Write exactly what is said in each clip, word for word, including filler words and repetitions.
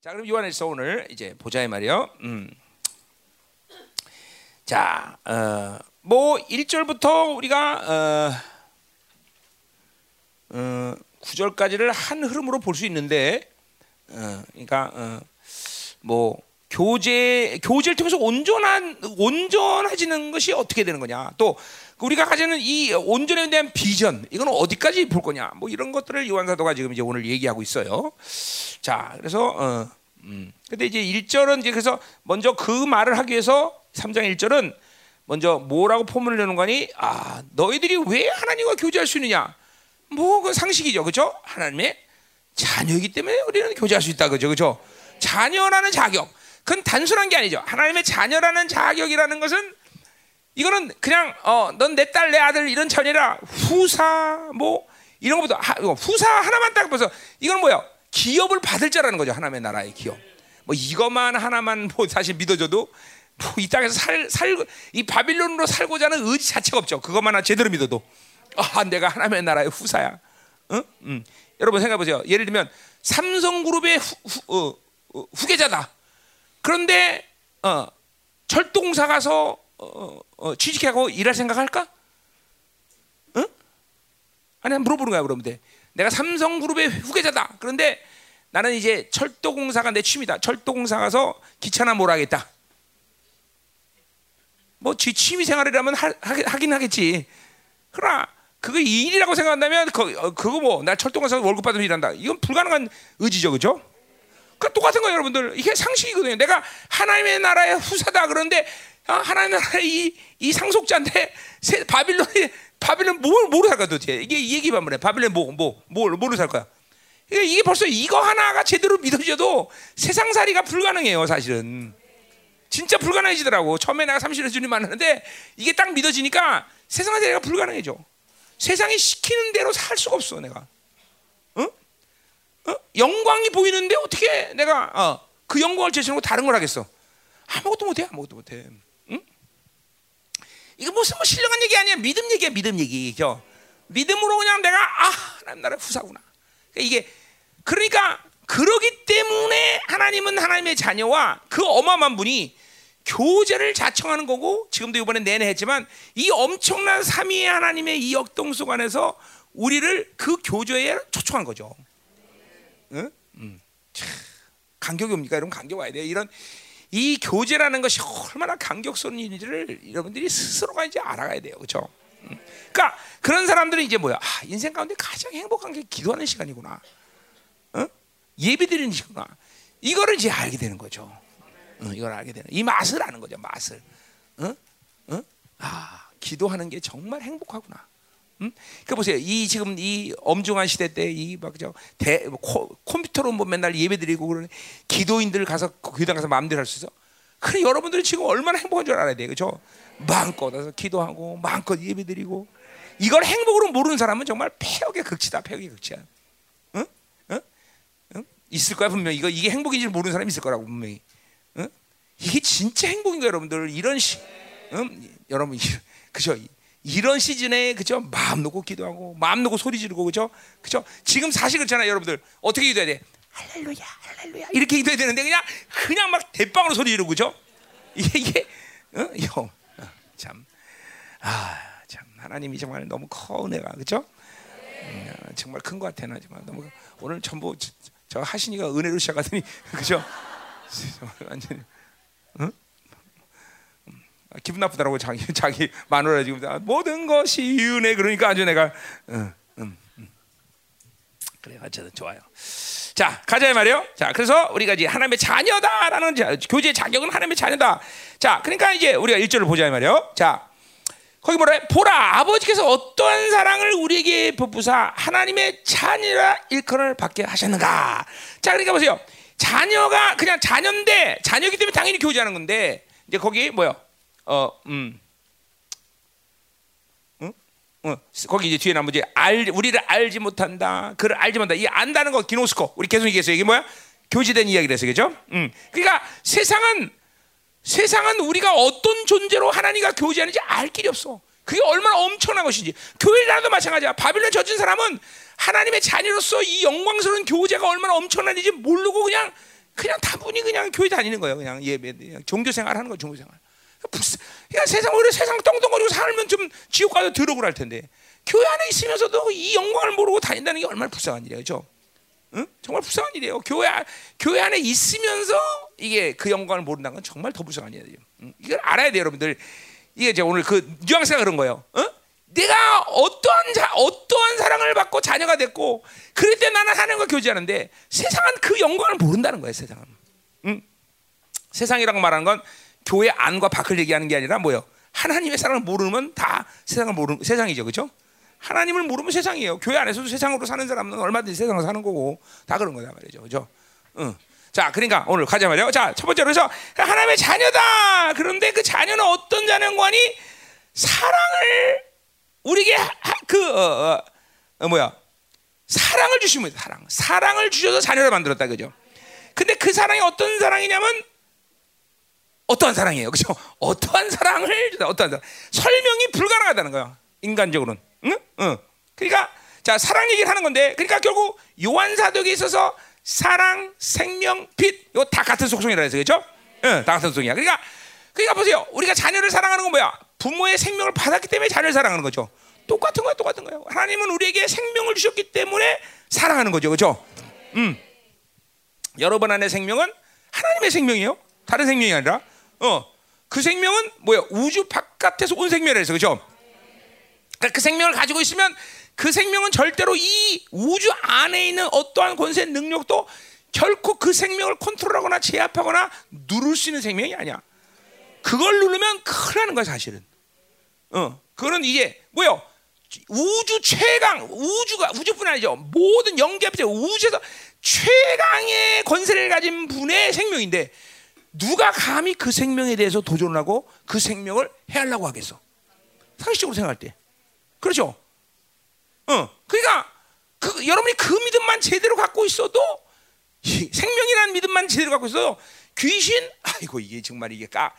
자, 그럼 요한일서 오늘 이제 보자 이 말이요. 음. 자, 어, 뭐 일 절부터 우리가 어, 어, 구 절까지를 한 흐름으로 볼 수 있는데, 어, 그러니까 어, 뭐 교제 교제를 통해서 온전한 온전해지는 것이 어떻게 되는 거냐, 또 우리가 가지는 이 온전에 대한 비전, 이건 어디까지 볼 거냐, 뭐 이런 것들을 요한사도가 지금 이제 오늘 얘기하고 있어요. 자, 그래서 어, 음. 근데 이제 일 절은 이제 그래서 먼저 그 말을 하기 위해서 삼 장 일 절은 먼저 뭐라고 포문을 여는 거니? 아, 너희들이 왜 하나님과 교제할 수 있느냐? 뭐 그 상식이죠, 그렇죠? 하나님의 자녀이기 때문에 우리는 교제할 수 있다, 그렇죠, 그렇죠? 자녀라는 자격, 그건 단순한 게 아니죠. 하나님의 자녀라는 자격이라는 것은 이거는 그냥 어, 넌 내 딸, 내 아들 이런 자녀라, 후사 뭐 이런 것보다 하, 후사 하나만 딱 보서 이건 뭐야? 기업을 받을 자라는 거죠, 하나님의 나라의 기업. 뭐 이것만 하나만 뭐 사실 믿어줘도 뭐 이 땅에서 살 살 이 바빌론으로 살고자 하는 의지 자체가 없죠. 그것만 제대로 믿어도 아, 내가 하나님의 나라의 후사야. 응? 응. 여러분 생각해 보세요. 예를 들면 삼성그룹의 후, 후, 어, 어, 후계자다. 그런데 어, 철도공사 가서 어, 어, 취직하고 일할 생각할까? 응? 아니, 물어보는 거야. 그러면 돼. 내가 삼성그룹의 후계자다. 그런데 나는 이제 철도공사가 내 취미다. 철도공사 가서 기차나 몰아하겠다. 뭐 지 취미 생활이라면 하, 하긴 하겠지. 그러나 그거 일이라고 생각한다면 그, 그거 뭐 나 철도공사에서 월급 받으면 일한다, 이건 불가능한 의지죠, 그렇죠? 그러니까 똑같은 거예요, 여러분들. 이게 상식이거든요. 내가 하나님의 나라의 후사다. 그런데 어? 하나님의 나라의 이, 이 상속자인데 바빌론이 바빌론 뭘 모르 살까 도대체? 이게 이 얘기만 그래. 바빌론 뭐 뭐 뭘 모르 살 거야? 이게 이게 벌써 이거 하나가 제대로 믿어져도 세상살이가 불가능해요, 사실은. 진짜 불가능해지더라고. 처음에 내가 삼십 년 주님 만났는데 이게 딱 믿어지니까 세상살이가 불가능해져. 세상이 시키는 대로 살 수가 없어, 내가. 응? 어? 영광이 보이는데 어떻게 내가 어, 그 영광을 제시하고 다른 걸 하겠어? 아무것도 못해, 아무것도 못해. 응? 이거 무슨 뭐 신령한 얘기 아니야. 믿음 얘기야, 믿음 얘기. 저 믿음으로 그냥 내가 아, 하나님 나라의 후사구나. 그러니까 이게 그러니까 그러기 때문에 하나님은 하나님의 자녀와 그 어마어마한 분이 교제를 자청하는 거고, 지금도 이번에 내내 했지만 이 엄청난 삼위의 하나님의 이 역동성 안에서 우리를 그 교제에 초청한 거죠. 응? 음. 참, 감격이 옵니까? 여러분, 감격 와야 돼요. 이런 이 교제라는 것이 얼마나 감격스러운 일인지를 여러분들이 스스로가 이제 알아가야 돼요, 그렇죠? 음. 그러니까 그런 사람들은 이제 뭐야? 아, 인생 가운데 가장 행복한 게 기도하는 시간이구나, 응? 예배드리는 시간이구나. 이거를 이제 알게 되는 거죠. 응, 이걸 알게 되는, 이 맛을 아는 거죠, 맛을. 응? 응? 아, 기도하는 게 정말 행복하구나. 음? 그러니까 보세요. 이 지금 이 엄중한 시대 때 이 막 그죠, 컴퓨터로 뭐 맨날 예배드리고 그러는 기도인들 가서 교회당 가서 마음대로 할 수 있어. 그래, 여러분들이 지금 얼마나 행복한 줄 알아야 돼, 그죠? 마음껏 와서 기도하고 마음껏 예배드리고, 이걸 행복으로 모르는 사람은 정말 폐역의 극치다, 폐역의 극치야. 응? 응? 응? 있을 거야, 분명히. 이거 이게 행복인지 모르는 사람이 있을 거라고, 분명히. 응? 이게 진짜 행복인 거야, 여러분들. 이런 시, 응? 여러분, 그죠? 이런 시즌에, 그죠? 마음 놓고 기도하고, 마음 놓고 소리 지르고, 그죠? 그죠? 지금 사실 그렇잖아요, 여러분들. 어떻게 기도해야 돼? 할렐루야, 할렐루야. 이렇게 기도해야 되는데, 그냥, 그냥 막 대빵으로 소리 지르고, 그죠? 이게, 이게, 어? 형, 어, 참. 아, 참. 하나님이 정말 너무 커, 은혜가. 그죠? 음, 정말 큰 것 같아, 나 정말. 너무, 오늘 전부 저, 저 하신이가 은혜로 시작하더니, 그죠? 정말 완전히, 응? 기분 나쁘다라고 자기 자기 마누라 지금 모든 것이 은혜, 그러니까 아주 내가 응, 응, 응. 그래, 어쨌든 좋아요. 자, 가자 이 말이요. 자, 그래서 우리가 이제 하나님의 자녀다라는 자, 교제의 자격은 하나님의 자녀다. 자, 그러니까 이제 우리가 일 절을 보자 이 말이요. 자, 거기 뭐래? 보라, 아버지께서 어떠한 사랑을 우리에게 베푸사 하나님의 자녀라 일컬음을 받게 하셨는가. 자, 그러니까 보세요. 자녀가 그냥 자녀인데, 자녀이기 때문에 당연히 교제하는 건데, 이제 거기 뭐요? 어, 음, 응, 어, 거기 이제 뒤에 나온 거지. 알, 우리를 알지 못한다. 그를 알지 못한다. 이 안다는 거 기노스코. 우리 계속 얘기했어요. 이게 뭐야? 교제된 이야기를 했어요, 그죠? 음, 그러니까 세상은 세상은 우리가 어떤 존재로 하나님과 교제하는지 알 길이 없어. 그게 얼마나 엄청난 것인지. 교회라도 마찬가지야. 바빌론 젖은 사람은 하나님의 자녀로서 이 영광스러운 교제가 얼마나 엄청난지 모르고 그냥 그냥 다분히 그냥 교회 다니는 거예요. 그냥 예배, 그냥 종교생활 하는 거, 종교생활. 그러니까 세상 오히려 세상 떵떵거리고 살면 좀 지옥 가서 더러고 할 텐데 교회 안에 있으면서도 이 영광을 모르고 다닌다는 게 얼마나 불쌍한 일이에요, 그렇죠? 응? 정말 불쌍한 일이에요. 교회 교회 안에 있으면서 이게 그 영광을 모른다는 건 정말 더 불쌍한 일이에요. 응? 이걸 알아야 돼요, 여러분들. 이게 제가 오늘 그 뉘앙스가 그런 거예요. 응? 내가 어떠한 자, 어떠한 사랑을 받고 자녀가 됐고 그럴 때 나는 하나님과 교제하는데 세상은 그 영광을 모른다는 거예요, 세상은. 응? 세상이라고 말하는 건 교회 안과 밖을 얘기하는 게 아니라 뭐요? 하나님의 사랑을 모르면 다 세상을 모르는 세상이죠, 그렇죠? 하나님을 모르면 세상이에요. 교회 안에서도 세상으로 사는 사람은 얼마든지 세상으로 사는 거고 다 그런 거다 말이죠, 그렇죠? 응. 자, 그러니까 오늘 가자마자 자, 첫 번째로 해서 하나님의 자녀다. 그런데 그 자녀는 어떤 자녀인가니 사랑을 우리에게 그 어, 어, 뭐야 사랑을 주시면 사랑 사랑을 주셔서 자녀를 만들었다, 그죠? 근데 그 사랑이 어떤 사랑이냐면 어떠한 사랑이에요, 그죠? 어떠한 사랑을 어떠한 사랑 설명이 불가능하다는 거야, 인간적으로는. 응? 응. 그러니까 자 사랑 얘기를 하는 건데, 그러니까 결국 요한 사도에 있어서 사랑, 생명, 빛 이거 다 같은 속성이라 해서 그죠? 응, 다 같은 속성이야. 그러니까 그러니까 보세요, 우리가 자녀를 사랑하는 건 뭐야? 부모의 생명을 받았기 때문에 자녀를 사랑하는 거죠. 똑같은 거야, 똑같은 거예요. 하나님은 우리에게 생명을 주셨기 때문에 사랑하는 거죠, 그렇죠? 음, 여러분 안에 생명은 하나님의 생명이에요. 다른 생명이 아니라, 어, 그 생명은 뭐야? 우주 바깥에서 온 생명이라서, 그렇죠? 그러니까 그 생명을 가지고 있으면 그 생명은 절대로 이 우주 안에 있는 어떠한 권세, 능력도 결코 그 생명을 컨트롤하거나 제압하거나 누를 수 있는 생명이 아니야. 그걸 누르면 큰일 나는 거야, 사실은. 어, 그거는 이게 뭐요? 우주 최강, 우주가 우주뿐 아니죠. 모든 영계 앞에 우주에서 최강의 권세를 가진 분의 생명인데 누가 감히 그 생명에 대해서 도전하고 그 생명을 해하려고 하겠어? 상식적으로 생각할 때, 그렇죠? 어, 그러니까 그, 여러분이 그 믿음만 제대로 갖고 있어도 이, 생명이라는 믿음만 제대로 갖고 있어도 귀신, 아이고 이게 정말 이게 까.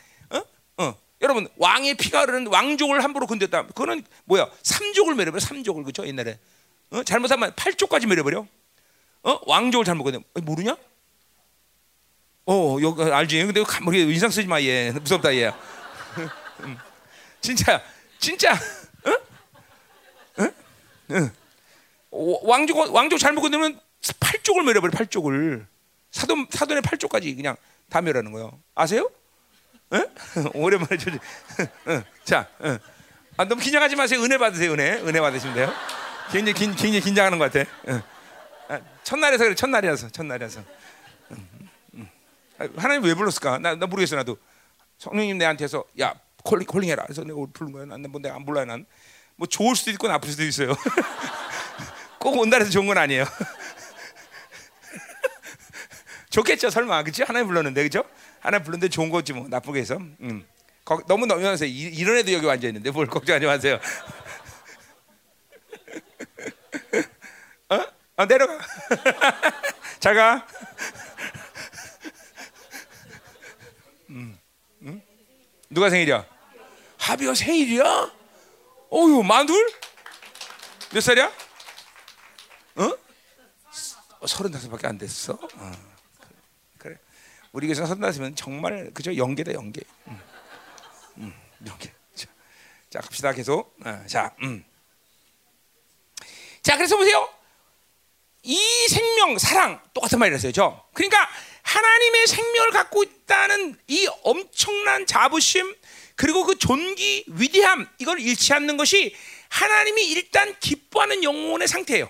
어, 여러분 왕의 피가 흐르는 왕족을 함부로 건드렸다. 그거는 뭐야? 삼족을 멸해버려. 삼족을, 그렇죠? 옛날에 어? 잘못하면 팔족까지 멸해버려. 어? 왕족을 잘못 건드려. 모르냐? 어, 여기 알지? 근데 머리에 인상 쓰지 마, 얘 무섭다 얘. 음. 진짜 진짜. 어? 어? 어. 왕족 왕족 잘못 건드리면 팔족을 멸해버려. 팔족을 사돈 사돈의 팔족까지 그냥 다 멸하는 거예요. 아세요? 응? 오랜만에 조지. 응. 자, 응. 아, 너무 긴장하지 마세요. 은혜 받으세요. 은혜, 은혜 받으시면 돼요. 굉장히 긴, 굉장히 긴장하는 것 같아. 응. 아, 첫날에서 그래. 첫날이라서, 첫날이라서. 응. 응. 아, 하나님 왜 불렀을까? 나, 나 모르겠어. 나도 성령님 내한테서 야 콜링, 콜링 해라. 그래서 내가 부른 거야. 난 뭔데 안 불러. 난 뭐 좋을 수도 있고 나쁠 수도 있어요. 꼭 온다 해서 좋은 건 아니에요. 좋겠죠, 설마, 그렇지? 하나님 불렀는데, 그렇죠? 하나 부른데 좋은 거지 뭐, 나쁘게 해서. 음. 거, 너무 넘겨가세요. 이런 애도 여기 앉아 있는데 뭘 걱정하지 마세요. 어? 아, 내려가. 잘 가. 음. 음? 누가 생일이야? 하비가 생일이야? 어휴, 만둘? 몇 살이야? 어? 서른다섯밖에 안 됐어? 어. 우리 교회에서 선다시면 정말 그저 연계다, 연계. 음. 음, 연계. 자, 자 갑시다 계속. 아, 자, 음. 자 그래서 보세요. 이 생명, 사랑 똑같은 말이었어요, 저. 그러니까 하나님의 생명을 갖고 있다는 이 엄청난 자부심 그리고 그 존귀, 위대함 이걸 잃지 않는 것이 하나님이 일단 기뻐하는 영혼의 상태예요.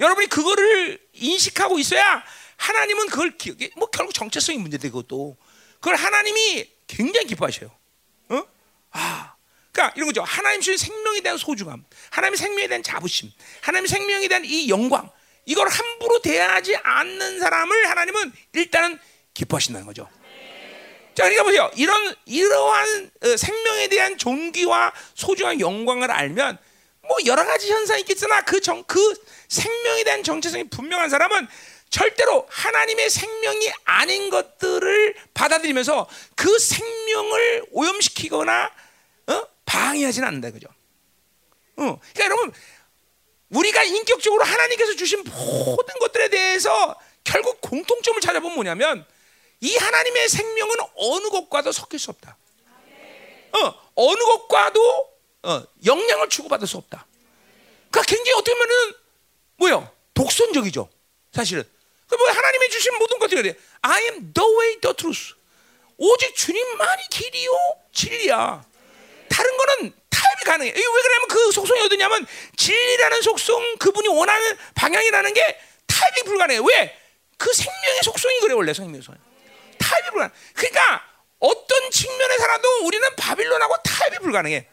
여러분이 그거를 인식하고 있어야. 하나님은 그걸 기억해. 뭐 결국 정체성이 문제돼, 그것도. 그걸 하나님이 굉장히 기뻐하셔요. 어? 아, 그러니까 이런 거죠. 하나님 주신 생명에 대한 소중함, 하나님의 생명에 대한 자부심, 하나님의 생명에 대한 이 영광, 이걸 함부로 대하지 않는 사람을 하나님은 일단은 기뻐하신다는 거죠. 자, 그러니까 보세요. 이런 이러한 생명에 대한 존귀와 소중한 영광을 알면 뭐 여러 가지 현상이 있겠으나 그 정, 그 생명에 대한 정체성이 분명한 사람은. 절대로 하나님의 생명이 아닌 것들을 받아들이면서 그 생명을 오염시키거나 어? 방해하지는 않는다, 그죠? 어. 그러니까 여러분 우리가 인격적으로 하나님께서 주신 모든 것들에 대해서 결국 공통점을 찾아보면 뭐냐면 이 하나님의 생명은 어느 것과도 섞일 수 없다. 어, 어느 것과도 어, 영향을 주고받을 수 없다. 그러니까 굉장히 어떻게 보면은 뭐예요? 독선적이죠. 사실은. 그 뭐 하나님이 주신 모든 것들이 그래요. I am the way, the truth. 오직 주님만이 길이요 진리야. 다른 거는 타협이 가능해. 왜 그러냐면 그 속성이 어디냐면 진리라는 속성, 그분이 원하는 방향이라는 게 타협이 불가능해. 왜? 그 생명의 속성이 그래. 원래 생명의 속성. 타협이 불가능해. 그러니까 어떤 측면에서라도 우리는 바빌론하고 타협이 불가능해.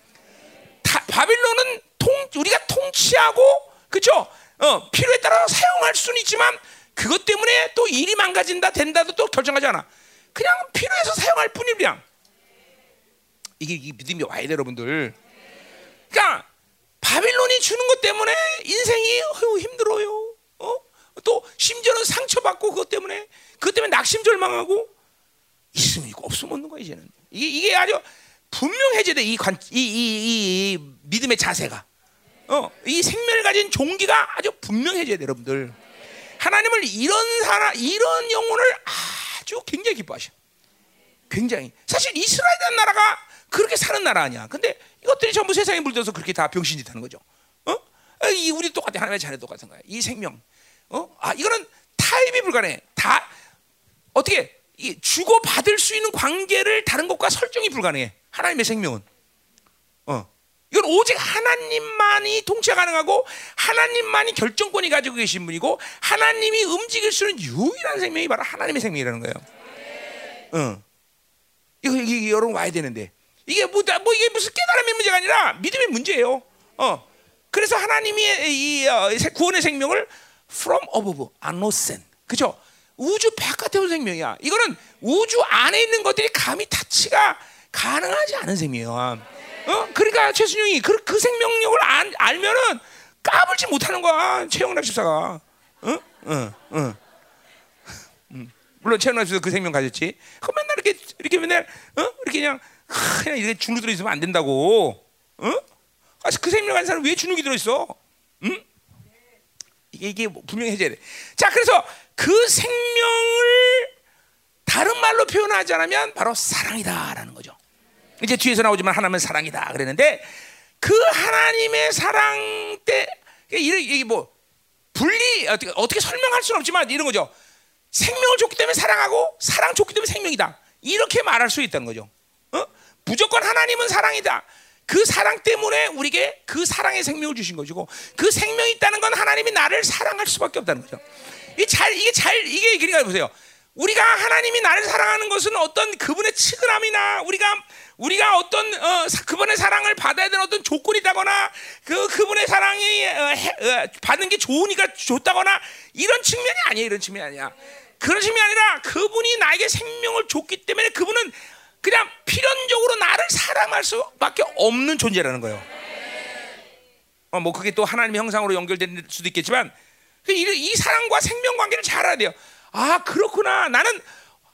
다, 바빌론은 통, 우리가 통치하고 그렇죠? 어, 필요에 따라서 사용할 수는 있지만 그것 때문에 또 일이 망가진다 된다도 또 결정하지 않아. 그냥 필요해서 사용할 뿐이야. 이게, 이게 믿음이 와야 돼 여러분들. 그러니까 바빌론이 주는 것 때문에 인생이 어휴, 힘들어요. 어? 또 심지어는 상처받고 그것 때문에 그것 때문에 낙심절망하고 있으면 있고 없으면 없는 거야 이제는. 이게, 이게 아주 분명해져야 돼. 이, 관, 이, 이, 이, 이 믿음의 자세가. 어, 이 생명을 가진 종기가 아주 분명해져야 돼 여러분들. 하나님을 이런 사람, 이런 영혼을 아주 굉장히 기뻐하셔. 굉장히. 사실 이스라엘이라는 나라가 그렇게 사는 나라 아니야. 근데 이것들이 전부 세상에 물들어서 그렇게 다 병신짓 하는 거죠. 어? 이 우리 똑같아. 하나님의 자녀 똑같은 거야. 이 생명. 어? 아, 이거는 타협이 불가능해. 다 어떻게 이 주고 받을 수 있는 관계를 다른 것과 설정이 불가능해. 하나님의 생명은. 어. 이건 오직 하나님만이 통치가 가능하고 하나님만이 결정권이 가지고 계신 분이고 하나님이 움직일 수 있는 유일한 생명이 바로 하나님의 생명이라는 거예요. 네. 응. 이거, 이거 여러분 와야 되는데 이게 뭐, 뭐 이게 무슨 깨달음의 문제가 아니라 믿음의 문제예요. 어. 그래서 하나님이 이 어, 구원의 생명을 from above, anosen, 그죠? 우주 바깥에 온 생명이야. 이거는 우주 안에 있는 것들이 감히 타치가 가능하지 않은 생명이야. 어? 그러니까 최순영이 그, 그 생명력을 안, 알면은 까불지 못하는 거야. 최영락 집사가. 응? 응, 응. 물론 최영락 집사도 그 생명 가졌지. 그 맨날 이렇게, 이렇게 맨날, 어? 이렇게 그냥, 그냥 이렇게 주눅 들어있으면 안 된다고. 어? 그 생명 가진 사람 왜 주눅이 들어있어? 응? 이게, 이게 분명히 해줘야 돼. 자, 그래서 그 생명을 다른 말로 표현하지 않으면 바로 사랑이다라는 거죠. 이제 뒤에서 나오지만 하나님은 사랑이다 그랬는데 그 하나님의 사랑 때 이게 뭐 분리 어떻게, 어떻게 설명할 수는 없지만 이런 거죠. 생명을 줬기 때문에 사랑하고 사랑 줬기 때문에 생명이다 이렇게 말할 수 있다는 거죠. 어? 무조건 하나님은 사랑이다. 그 사랑 때문에 우리에게 그 사랑의 생명을 주신 것이고 그 생명이 있다는 건 하나님이 나를 사랑할 수밖에 없다는 거죠. 이게 잘 이게 잘 이게 그러니까 보세요. 우리가 하나님이 나를 사랑하는 것은 어떤 그분의 측은함이나 우리가 우리가 어떤 어, 그분의 사랑을 받아야 되는 어떤 조건이다거나 그 그분의 사랑이 어, 해, 어, 받는 게 좋으니까 좋다거나 이런 측면이 아니야. 이런 측면이 아니야. 그런 측면이 아니라 그분이 나에게 생명을 줬기 때문에 그분은 그냥 필연적으로 나를 사랑할 수밖에 없는 존재라는 거예요. 어, 뭐 그게 또 하나님의 형상으로 연결될 수도 있겠지만 이, 이 사랑과 생명 관계를 잘 알아야 돼요. 아 그렇구나. 나는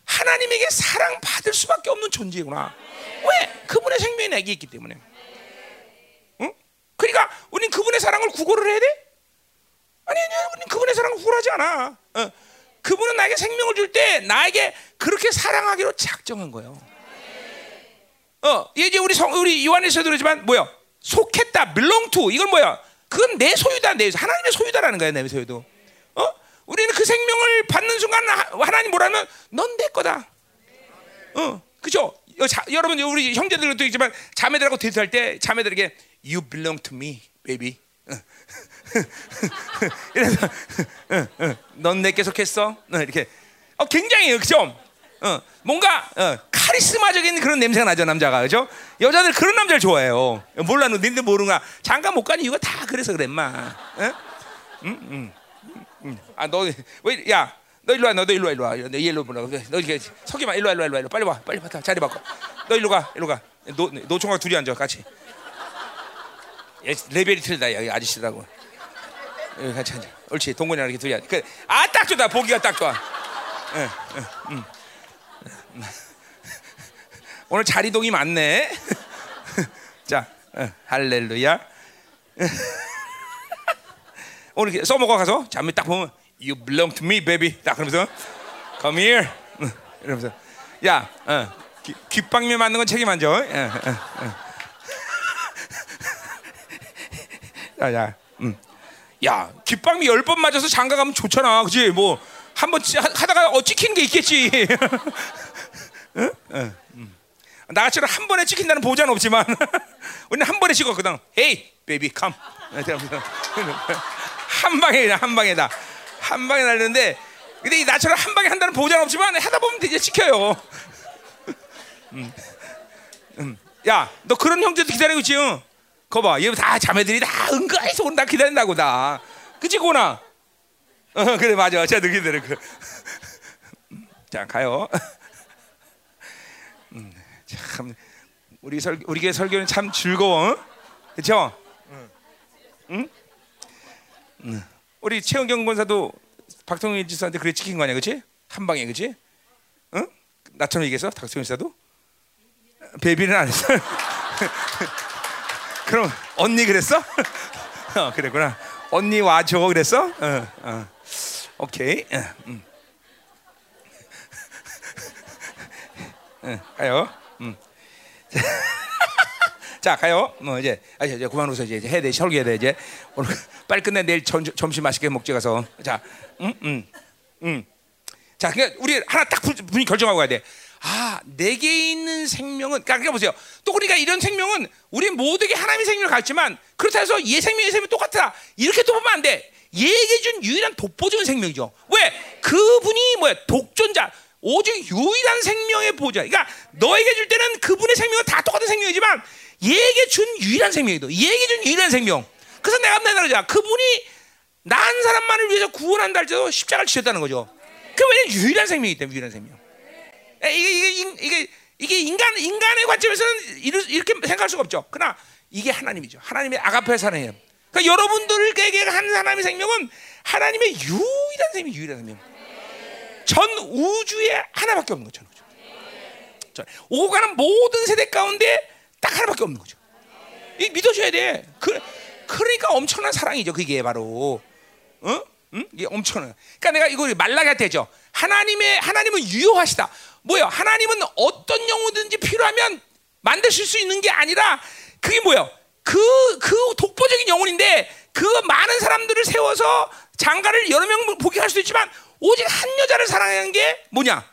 하나님에게 사랑받을 수밖에 없는 존재구나. 왜? 그분의 생명이 내게 있기 때문에. 응? 그러니까 우리는 그분의 사랑을 구걸을 해야 돼? 아니, 아니 우리는 그분의 사랑을 구걸하지 않아. 어. 그분은 나에게 생명을 줄 때 나에게 그렇게 사랑하기로 작정한 거예요. 어, 이제 우리 성, 우리 요한에서 들었지만 뭐야? 속했다, belong to. 이건 뭐야? 그건 내 소유다, 내 하나님의 소유다라는 거야, 내 소유도. 어? 우리는 그 생명을 받는 순간 하나님 뭐라면 넌 내 거다. 어, 그죠? 여러분 우리 형제들도 있지만 자매들하고 데이트할 때 자매들에게 You belong to me, baby. 이래서 넌 내게 속했어. 이렇게 어, 굉장히 그죠? 어, 뭔가 어, 카리스마적인 그런 냄새가 나죠 남자가 그죠? 여자들 그런 남자를 좋아해요. 몰라, 너 니들 모르나? 장가 못 가는 이유가 다 그래서 그래 인마. 응? 응? 응. 아, 너 왜 야? 너 일로 와, 너 일로 와, 일로 와. 너 일로 보라고. 너 이렇게 서기 마, 일로 와, 일로 와, 일로 와. 빨리 와, 빨리 와. 자리 바꿔. 너 일로 가, 일로 가. 노 노총각 둘이 앉아, 같이. 예, 레벨이 틀리다, 여기 아저씨라고. 여기 같이 앉아. 옳지, 동건이랑 이렇게 둘이 앉아. 그, 아, 딱 좋다, 보기가 딱 좋아. 응, 응, 응. 오늘 자리 동이 많네. 자, 응, 할렐루야. 오늘 써먹어 가서 잠이 딱 보면. You belong to me, baby. 딱 그러면서 Come here. 이러면서 야, 어, 귓방미 맞는 건 책임 안 져. 어, 어, 어. 야, 야, 음. 야, 귓방미 열 번 맞아서 장가 가면 좋잖아, 그렇지? 뭐 한 번 하다가 어 찍힌 게 있겠지. 응? 응. 음. 나처럼 한 번에 찍힌다는 보장은 없지만 우리는 한 번에 찍었거든. Hey, baby, come. 한 방에다, 한 방에다, 한 방에 날리는데. 근데 나처럼 한 방에 한다는 보장은 없지만 하다 보면 이제 찍혀요. 음. 음. 야, 너 그런 형제도 기다리고 있지? 응? 거 봐, 얘 다 자매들이 다 은근해서 온다 기다린다고 다. 그치 고나? 어, 그래 맞아. 자, 너희들은 그. 자, 가요. 음, 참 우리 설 우리 교회 설교는 참 즐거워, 응? 그렇죠? 응? 응. 우리 최은경 권사도 박통일 지사한테 그래 찍힌 거 아니야, 그렇지? 한 방에, 그렇지? 응? 나처럼 얘기해서 박통일 지사도 베비는 안 했어. 그럼 언니 그랬어? 어, 그랬구나. 언니 와줘 그랬어? 어, 어. 오케이. 어, 음. 응, 가요. 음. 자, 가요. 뭐 이제 아 이제 그만 웃어. 이제 해야 돼. 설교해야 돼. 이제 오늘 빨리 끝내. 내일 점, 점심 맛있게 먹지 가서. 자, 음, 음, 음. 자, 그러니까 우리 하나 딱 분이 결정하고 가야 돼. 아, 내게 있는 생명은, 그러니까 보세요. 또 우리가 이런 생명은 우리 모두에게 하나님의 생명을 갖지만 그렇다 해서 얘 생명의 생명이 똑같다 이렇게 또 보면 안 돼. 얘에게 준 유일한 독보적인 생명이죠. 왜? 그분이 뭐야? 독존자. 오직 유일한 생명의 보좌. 그러니까 너에게 줄 때는 그분의 생명은 다 똑같은 생명이지만 얘에게 준 유일한 생명이도. 얘에게 준 유일한 생명. 그래서 내가 맨날 그러자. 그분이 난 사람만을 위해서 구원한다 할지라도 십자가를 지셨다는 거죠. 그 왜냐면 유일한 생명이기 때문에 유일한 생명. 이게 이게 이게 이게 인간 인간의 관점에서는 이렇게 생각할 수가 없죠. 그러나 이게 하나님이죠. 하나님의 아가페 사랑이에요. 그러니까 여러분들에게 한 하나님의 생명은 하나님의 유일한 생명, 유일한 생명. 전 우주에 하나밖에 없는 거죠. 전 우주. 오고 가는 모든 세대 가운데 딱 하나밖에 없는 거죠. 이 믿으셔야 돼. 그, 그러니까 엄청난 사랑이죠. 그게 바로, 어? 응? 이게 엄청난. 그러니까 내가 이거 말라야 되죠. 하나님의 하나님은 유효하시다. 뭐요? 하나님은 어떤 영혼든지 필요하면 만드실 수 있는 게 아니라 그게 뭐요? 그, 그 독보적인 영혼인데 그 많은 사람들을 세워서 장가를 여러 명 보게 할 수도 있지만. 오직 한 여자를 사랑하는 게 뭐냐?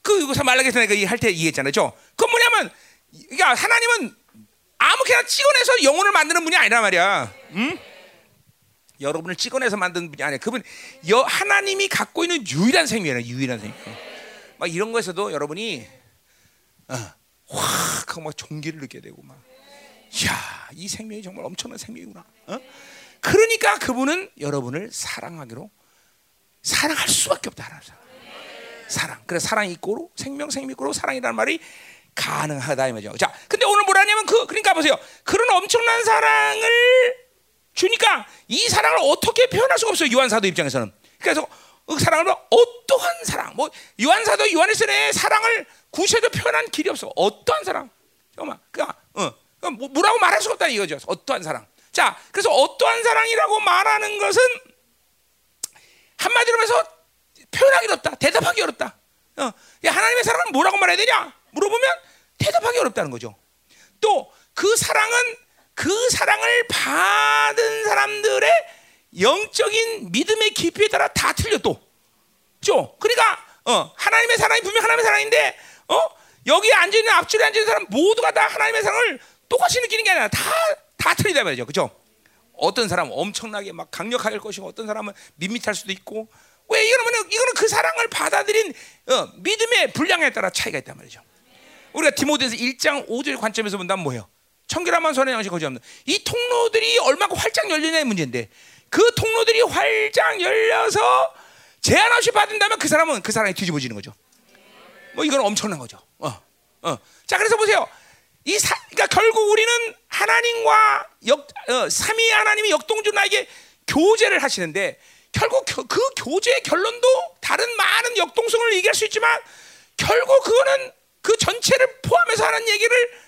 그 이거 말라기에서 내가 할 때 이해했잖아요. 그죠? 그건 뭐냐면, 그러니까 하나님은 아무렇게나 찍어내서 영혼을 만드는 분이 아니란 말이야. 응? 여러분을 찍어내서 만드는 분이 아니야. 그분 여, 하나님이 갖고 있는 유일한 생명이야. 유일한 생명. 막 이런 거에서도 여러분이 어, 확 하고 막 종기를 느껴야 되고 막, 이야, 이 생명이 정말 엄청난 생명이구나. 어? 그러니까 그분은 여러분을 사랑하기로. 사랑할 수밖에 없다. 하나님 사랑. 사랑. 그래서 사랑이 있고 생명, 생명이 있고 사랑이라는 말이 가능하다 이 말이죠. 자, 근데 오늘 뭐라냐면 그 그러니까 보세요. 그런 엄청난 사랑을 주니까 이 사랑을 어떻게 표현할 수가 없어요. 요한사도 입장에서는. 그래서 그 사랑을 어떠한 사랑. 뭐 요한사도 요한일서에 사랑을 구체도 표현한 길이 없어. 어떠한 사랑. 잠깐만. 그러니까 어. 그러니까 뭐라고 말할 수가 없다 이거죠. 어떠한 사랑. 자, 그래서 어떠한 사랑이라고 말하는 것은 한마디로 해서 표현하기 어렵다. 대답하기 어렵다. 어. 야, 하나님의 사랑은 뭐라고 말해야 되냐? 물어보면 대답하기 어렵다는 거죠. 또 그 사랑은 그 사랑을 받은 사람들의 영적인 믿음의 깊이에 따라 다 틀려 또. 그죠? 그러니까 어, 하나님의 사랑이 분명 하나님의 사랑인데 어? 여기 앉아있는 앞줄에 앉아있는 사람 모두가 다 하나님의 사랑을 똑같이 느끼는 게 아니라 다, 다 틀리다 말이죠. 그죠? 어떤 사람은 엄청나게 막 강력할 것이고 어떤 사람은 밋밋할 수도 있고 왜 이러면 이거는 그 사랑을 받아들인 어, 믿음의 분량에 따라 차이가 있단 말이죠. 우리가 디모데서 일 장 오 절 관점에서 본다면 뭐예요? 청결함만 선의 양식 거짓없는 이 통로들이 얼마큼 활짝 열리냐의 문제인데 그 통로들이 활짝 열려서 제한 없이 받는다면 그 사람은 그 사랑이 뒤집어지는 거죠. 뭐 이건 엄청난 거죠. 어, 어. 자 그래서 보세요. 이 사, 그러니까 결국 우리는 하나님과 역, 어, 삼위 하나님이 역동적으로 나에게 교제를 하시는데 결국 겨, 그 교제의 결론도 다른 많은 역동성을 얘기할 수 있지만 결국 그거는 그 전체를 포함해서 하는 얘기를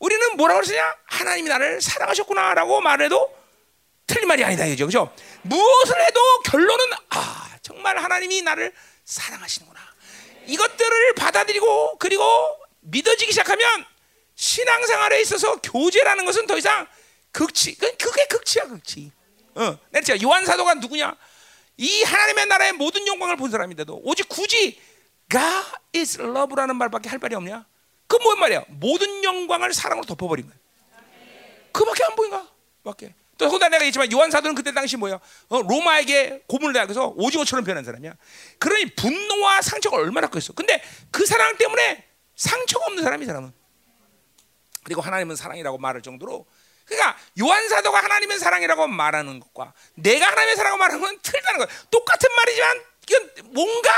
우리는 뭐라고 그러냐? 하나님이 나를 사랑하셨구나라고 말해도 틀린 말이 아니다 이죠, 그렇죠? 무엇을 해도 결론은 아 정말 하나님이 나를 사랑하시는구나. 이것들을 받아들이고 그리고 믿어지기 시작하면 신앙생활에 있어서 교제라는 것은 더 이상 극치, 그게 극치야, 극치. 어, 내가 진짜 요한사도가 누구냐? 이 하나님의 나라의 모든 영광을 본 사람인데도 오직 굳이 God is love라는 말밖에 할 말이 없냐? 그 뭔 말이야? 모든 영광을 사랑으로 덮어버린 거야. 그밖에 안 보인가? 밖에. 또 혼자 내가 얘기했지만 요한사도는 그때 당시 뭐예요? 어, 로마에게 고문을 당해서 오징어처럼 변한 사람이야. 그러니 분노와 상처가 얼마나 컸어. 근데 그 사랑 때문에 상처가 없는 사람이 사람은. 그리고 하나님은 사랑이라고 말할 정도로. 그러니까 요한사도가 하나님은 사랑이라고 말하는 것과 내가 하나님의 사랑이라고 말하는 건 틀리다는 거예요. 똑같은 말이지만 이건 뭔가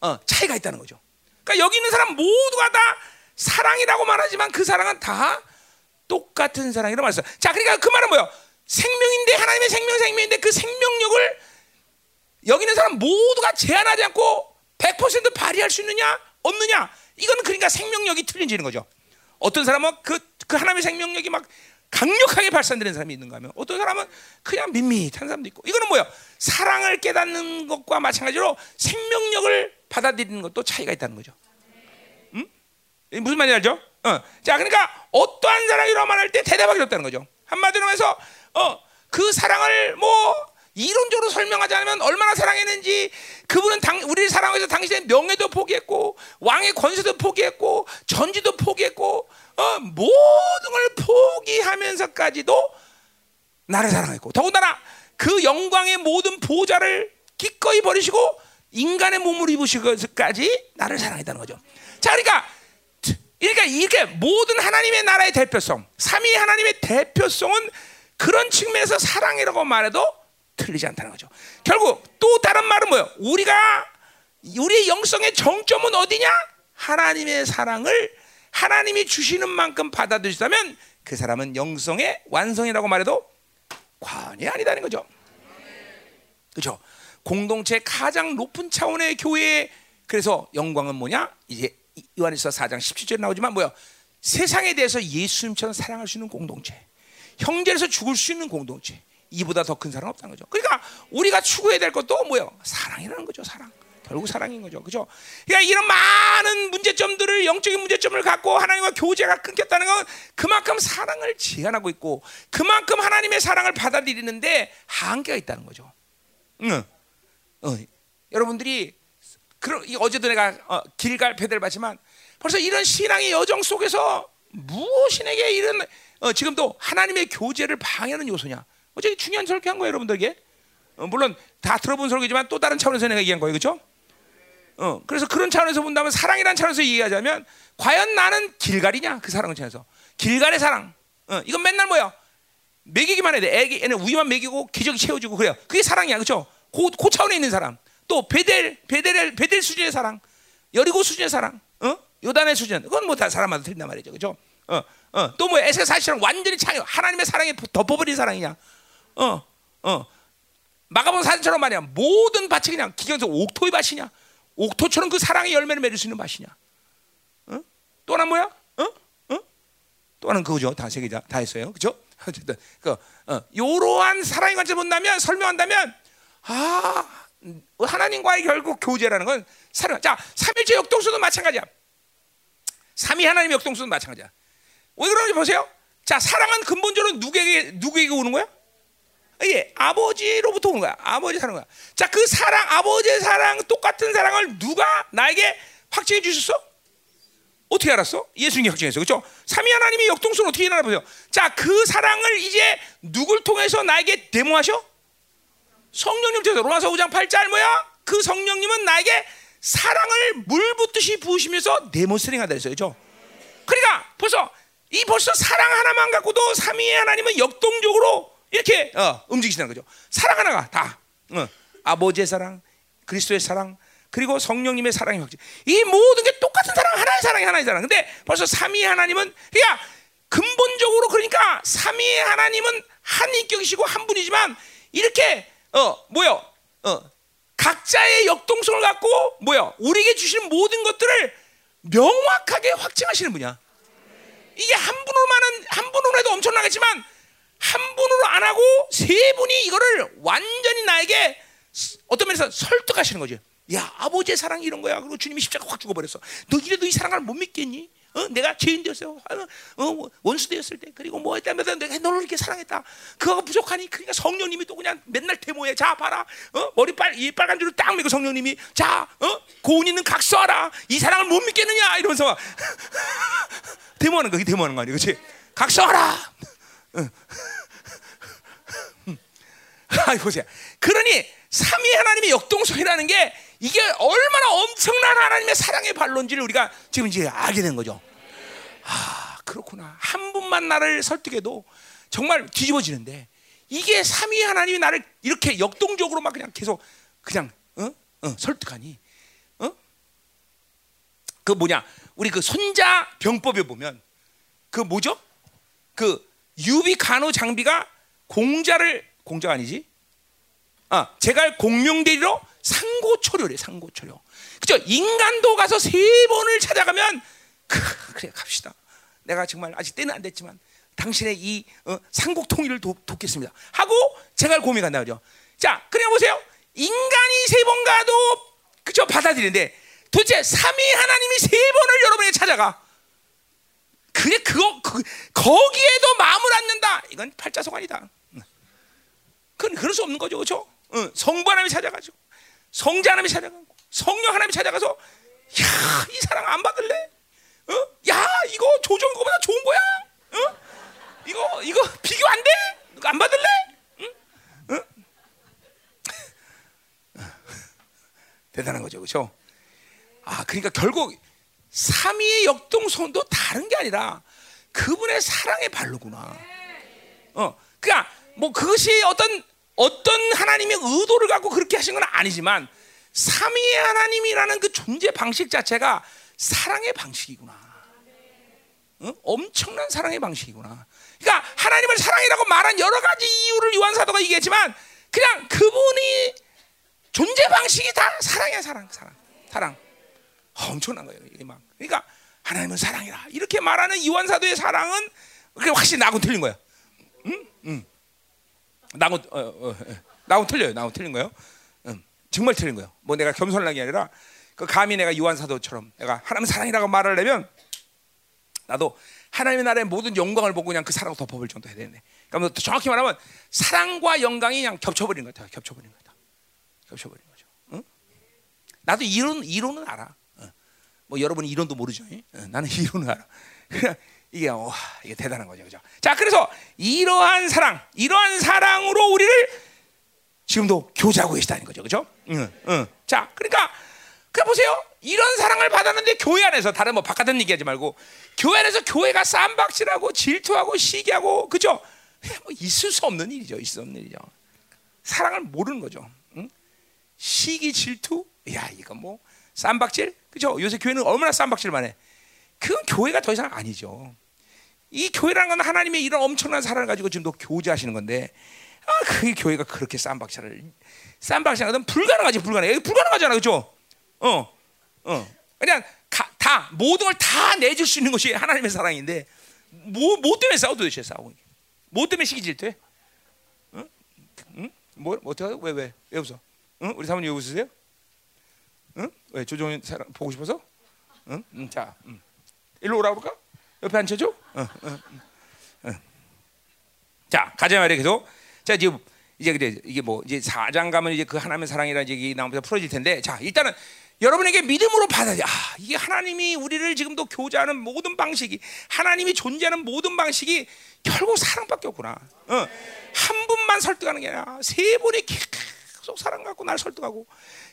어, 차이가 있다는 거죠. 그러니까 여기 있는 사람 모두가 다 사랑이라고 말하지만 그 사랑은 다 똑같은 사랑이라고 말했어요. 자, 그러니까 그 말은 뭐예요? 생명인데 하나님의 생명 생명인데 그 생명력을 여기 있는 사람 모두가 제한하지 않고 백 퍼센트 발휘할 수 있느냐 없느냐, 이건 그러니까 생명력이 틀린지는 거죠. 어떤 사람은 그, 그 하나님의 생명력이 막 강력하게 발산되는 사람이 있는가 하면 어떤 사람은 그냥 밋밋한 사람도 있고, 이거는 뭐예요? 사랑을 깨닫는 것과 마찬가지로 생명력을 받아들이는 것도 차이가 있다는 거죠. 음? 무슨 말인지 알죠? 어. 자, 그러니까 어떠한 사랑이라고 말할 때 대답하기 어렵다는 거죠. 한마디로 해서 어, 그 사랑을 뭐 이론적으로 설명하지 않으면 얼마나 사랑했는지, 그분은 당, 우리를 사랑해서 당신의 명예도 포기했고 왕의 권세도 포기했고 전지도 포기했고 어, 모든 걸 포기하면서까지도 나를 사랑했고, 더군다나 그 영광의 모든 보좌를 기꺼이 버리시고 인간의 몸을 입으시고까지 나를 사랑했다는 거죠. 자, 그러니까 그러니까 이게 모든 하나님의 나라의 대표성, 삼위 하나님의 대표성은 그런 측면에서 사랑이라고 말해도 틀리지 않다는 거죠. 결국 또 다른 말은 뭐예요? 우리가 우리의 영성의 정점은 어디냐? 하나님의 사랑을 하나님이 주시는 만큼 받아들이시다면 그 사람은 영성의 완성이라고 말해도 과언이 아니다는 거죠. 그렇죠? 공동체 가장 높은 차원의 교회에, 그래서 영광은 뭐냐? 이제 요한일서 사 장 십칠 절에 나오지만 뭐야? 세상에 대해서 예수님처럼 사랑할 수 있는 공동체, 형제에서 죽을 수 있는 공동체, 이보다 더 큰 사랑은 없다는 거죠. 그러니까 우리가 추구해야 될 것도 뭐예요? 사랑이라는 거죠. 사랑. 결국 사랑인 거죠. 그렇죠? 그러니까 이런 많은 문제점들을, 영적인 문제점을 갖고 하나님과 교제가 끊겼다는 건 그만큼 사랑을 제한하고 있고 그만큼 하나님의 사랑을 받아들이는데 한계가 있다는 거죠. 응. 어. 여러분들이 그러, 어제도 내가 어, 길갈 패드를 봤지만 벌써 이런 신앙의 여정 속에서 무엇인에게 이런 어, 지금도 하나님의 교제를 방해하는 요소냐, 어제 중요한 설교한 거예요 여러분들에게. 어, 물론 다 들어본 설교지만 또 다른 차원에서 내가 얘기한 거예요. 그렇죠? 어, 그래서 그런 차원에서 본다면, 사랑이라는 차원에서 얘기하자면 과연 나는 길갈이냐, 그 사랑을 차원에서 길갈의 사랑. 어, 이건 맨날 뭐야? 먹이기만 해야 돼. 애기, 애는 우유만 먹이고 기저귀 채워주고 그래요. 그게 사랑이야. 그렇죠? 그, 그 차원에 있는 사람, 또 베델, 베델, 베델 수준의 사랑, 여리고 수준의 사랑, 어? 요단의 수준, 그건 뭐 다 사람마다 틀린단 말이죠, 그렇죠? 어, 어, 또 뭐 에스겔 사십칠 장 완전히 차이, 하나님의 사랑에 덮어버린 사랑이냐, 어, 어, 마가복음 사진처럼 말이야, 모든 밭이 그냥 기경에서 옥토의 밭이냐, 옥토처럼 그 사랑의 열매를 맺을 수 있는 밭이냐, 어? 또 하나 뭐야, 어, 어, 또 하나 그거죠, 다 세 개 다 했어요, 그렇죠? 어쨌든 그, 어, 이러한 사랑의 관점 본다면, 설명한다면, 아. 하나님과의 결국 교제라는 건 사랑. 자, 삼일체 역동성도 마찬가지야. 삼위 하나님의 역동성도 마찬가지야. 왜 그런지 보세요. 자, 사랑은 근본적으로 누구에게 누구에게 오는 거야? 예, 아버지로부터 오는 거야. 아버지 사는 거야. 자, 그 사랑, 아버지의 사랑, 똑같은 사랑을 누가 나에게 확증해 주셨어? 어떻게 알았어? 예수님이 확증했어, 그렇죠? 삼위 하나님의 역동성 어떻게 일어나 보세요. 자, 그 사랑을 이제 누굴 통해서 나에게 데모하셔? 성령님 통해서. 로마서 오 장 팔 절 뭐야? 그 성령님은 나에게 사랑을 물 붓듯이 부으시면서 데몬스트레이팅하다 했어요, 그렇죠? 그러니까 벌써 이 벌써 사랑 하나만 갖고도 삼위의 하나님은 역동적으로 이렇게 어, 움직이시는 거죠. 사랑 하나가 다 어, 아버지의 사랑, 그리스도의 사랑, 그리고 성령님의 사랑이 확증. 이 모든 게 똑같은 사랑, 하나의 사랑이 하나의 사랑. 근데 벌써 삼위의 하나님은, 그러니까 근본적으로, 그러니까 삼위의 하나님은 한 인격이시고 한 분이지만 이렇게 어, 뭐요? 어, 각자의 역동성을 갖고 뭐요? 우리에게 주시는 모든 것들을 명확하게 확증하시는 분이야. 이게 한 분으로만은, 한 분으로 해도 엄청나겠지만 한 분으로 안 하고 세 분이 이거를 완전히 나에게 어떤 면에서 설득하시는 거죠. 야, 아버지의 사랑이 이런 거야. 그리고 주님이 십자가 확 죽어버렸어. 너 이래도 이 사랑을 못 믿겠니? 어? 내가 죄인 되었어요. 어? 원수 되었을 때. 그리고 뭐 했다 했다 내가 너를 이렇게 사랑했다. 그거가 부족하니 그러니까 성령님이 또 그냥 맨날 데모해. 자 봐라. 어? 머리 빨, 이 빨간 줄을 딱 메고 성령님이 자 어? 고운 있는 각서하라. 이 사랑을 못 믿겠느냐 이러면서 막 데모하는 거. 이게 데모하는 거 아니야, 그렇지? 각서하라. 아이 보세요. 그러니 삼위 하나님의 역동성이라는 게 이게 얼마나 엄청난 하나님의 사랑의 발론지를 우리가 지금 이제 알게 된 거죠. 아, 그렇구나. 한 분만 나를 설득해도 정말 뒤집어지는데 이게 삼위 하나님이 나를 이렇게 역동적으로 막 그냥 계속 그냥 어? 어, 설득하니. 어? 그 뭐냐? 우리 그 손자 병법에 보면 그 뭐죠? 그 유비 간호 장비가 공자를 공자가 아니지? 아, 제갈 공명 대리로 상고초료래. 상고초료. 그죠? 인간도 가서 세 번을 찾아가면 크, 그래 갑시다. 내가 정말 아직 때는 안 됐지만 당신의 이 어, 상국 통일을 돕, 돕겠습니다. 하고 제갈 공명이 간다 그죠? 자, 그래 보세요. 인간이 세 번 가도 그죠? 받아들이는데 도대체 삼위 하나님이 세 번을 여러분이 찾아가. 그래 그거 그, 거기에도 마음을 안는다. 이건 팔자소관이다. 그건 그럴 수 없는 거죠, 그렇죠? 응, 성부 하나님이 찾아가지고, 성자 하나님이 찾아가고, 성령 하나님이 찾아가서, 야, 이 사랑 안 받을래? 어? 야, 이거 조정 이거보다 좋은 거야? 어? 이거 이거 비교 안 돼? 안 받을래? 응? 응? 대단한 거죠, 그렇죠? 아, 그러니까 결국 삼위의 역동성도 다른 게 아니라 그분의 사랑의 발로구나. 어, 그러니까 뭐 그것이 어떤 어떤 하나님의 의도를 갖고 그렇게 하신 건 아니지만 삼위의 하나님이라는 그 존재 방식 자체가 사랑의 방식이구나. 응? 엄청난 사랑의 방식이구나. 그러니까 하나님을 사랑이라고 말한 여러 가지 이유를 요한사도가 얘기했지만 그냥 그분이 존재 방식이 다 사랑이야. 사랑, 사랑, 사랑. 엄청난 거예요. 이게 막. 그러니까 하나님은 사랑이라 이렇게 말하는 요한사도의 사랑은 확실히 나하고 틀린 거야. 응? 응. 나고 어, 어, 나고 틀려요. 나고 틀린 거예요. 음, 정말 틀린 거예요. 뭐 내가 겸손한 게 아니라 그 감히 내가 요한사도처럼 내가 하나님 사랑이라고 말하려면 나도 하나님의 나라의 모든 영광을 보고 그냥 그 사랑을 덮어버릴 정도 해야 되네. 그러니까 정확히 말하면 사랑과 영광이 그냥 겹쳐버린 것 같아요. 겹쳐버린 거다. 겹쳐버린 거죠. 응? 나도 이론 이론은 알아. 어. 뭐 여러분이 이론도 모르죠. 어, 나는 이론은 알아. 그냥 이게 와, 이게 대단한 거죠, 그죠? 자, 그래서 이러한 사랑, 이러한 사랑으로 우리를 지금도 교제하고 계시다는 거죠, 그죠? 응, 응. 자, 그러니까 그래 보세요. 이런 사랑을 받았는데 교회 안에서 다른 뭐 바깥은 얘기하지 말고 교회 안에서 교회가 쌈박질하고 질투하고 시기하고 그죠? 뭐 있을 수 없는 일이죠, 있을 수 없는 일이죠. 사랑을 모르는 거죠. 응? 시기, 질투, 야, 이거 뭐 쌈박질, 그죠? 요새 교회는 얼마나 쌈박질만 해. 그건 교회가 더 이상 아니죠. 이 교회라는 건 하나님의 이런 엄청난 사랑을 가지고 지금도 교제하시는 건데, 아, 그 교회가 그렇게 쌈박질을 쌈박질하든 불가능하지, 불가능해. 불가능하잖아, 그렇죠? 어, 어. 그냥 가, 다 모든 걸 다 내줄 수 있는 것이 하나님의 사랑인데, 뭐, 뭐 때문에 싸워 도대체 싸우고, 뭐 때문에 시기 질투해? 응? 응? 뭐 어떻게 왜 왜 왜 웃어? 응? 우리 사모님 왜 웃으세요? 응? 왜 조정훈 사람 보고 싶어서? 응? 응, 자, 응. 일로 오라고 그럴까? 옆에 앉혀줘? 어, 어, 어. 자, 가자 말이야 계속. 자, 이제 이제 그래 이게 뭐 이제 사 장 가면 이제 그 하나님의 사랑이라는 얘기 나오면서 풀어질 텐데, 자, 일단은 여러분에게 믿음으로 받아들여. 아, 이게 하나님이 우리를 지금도 교제하는 모든 방식이, 하나님이 존재하는 모든 방식이 결국 사랑밖에 없구나. 어. 한 분만 설득하는 게 아니라 세 분이 계속 사랑 갖고 날 설득하고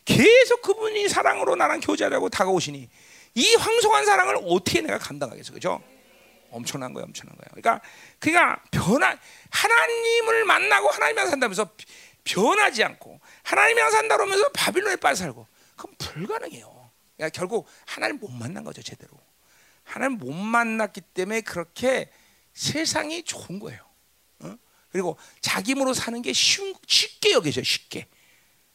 계속 그분이 사랑으로 나랑 교제하려고 다가오시니. 이 황송한 사랑을 어떻게 내가 감당하겠어, 그죠? 엄청난 거야, 엄청난 거야. 그러니까 그가 변화 하나님을 만나고 하나님이랑 산다면서 변하지 않고 하나님이랑 산다 그러면서 바빌론에 빠져 살고 그건 불가능해요. 그러니까 결국 하나님 못 만난 거죠, 제대로. 하나님 못 만났기 때문에 그렇게 세상이 좋은 거예요. 어? 그리고 자기 힘으로 사는 게 쉬운, 쉽게 여겨져요, 쉽게.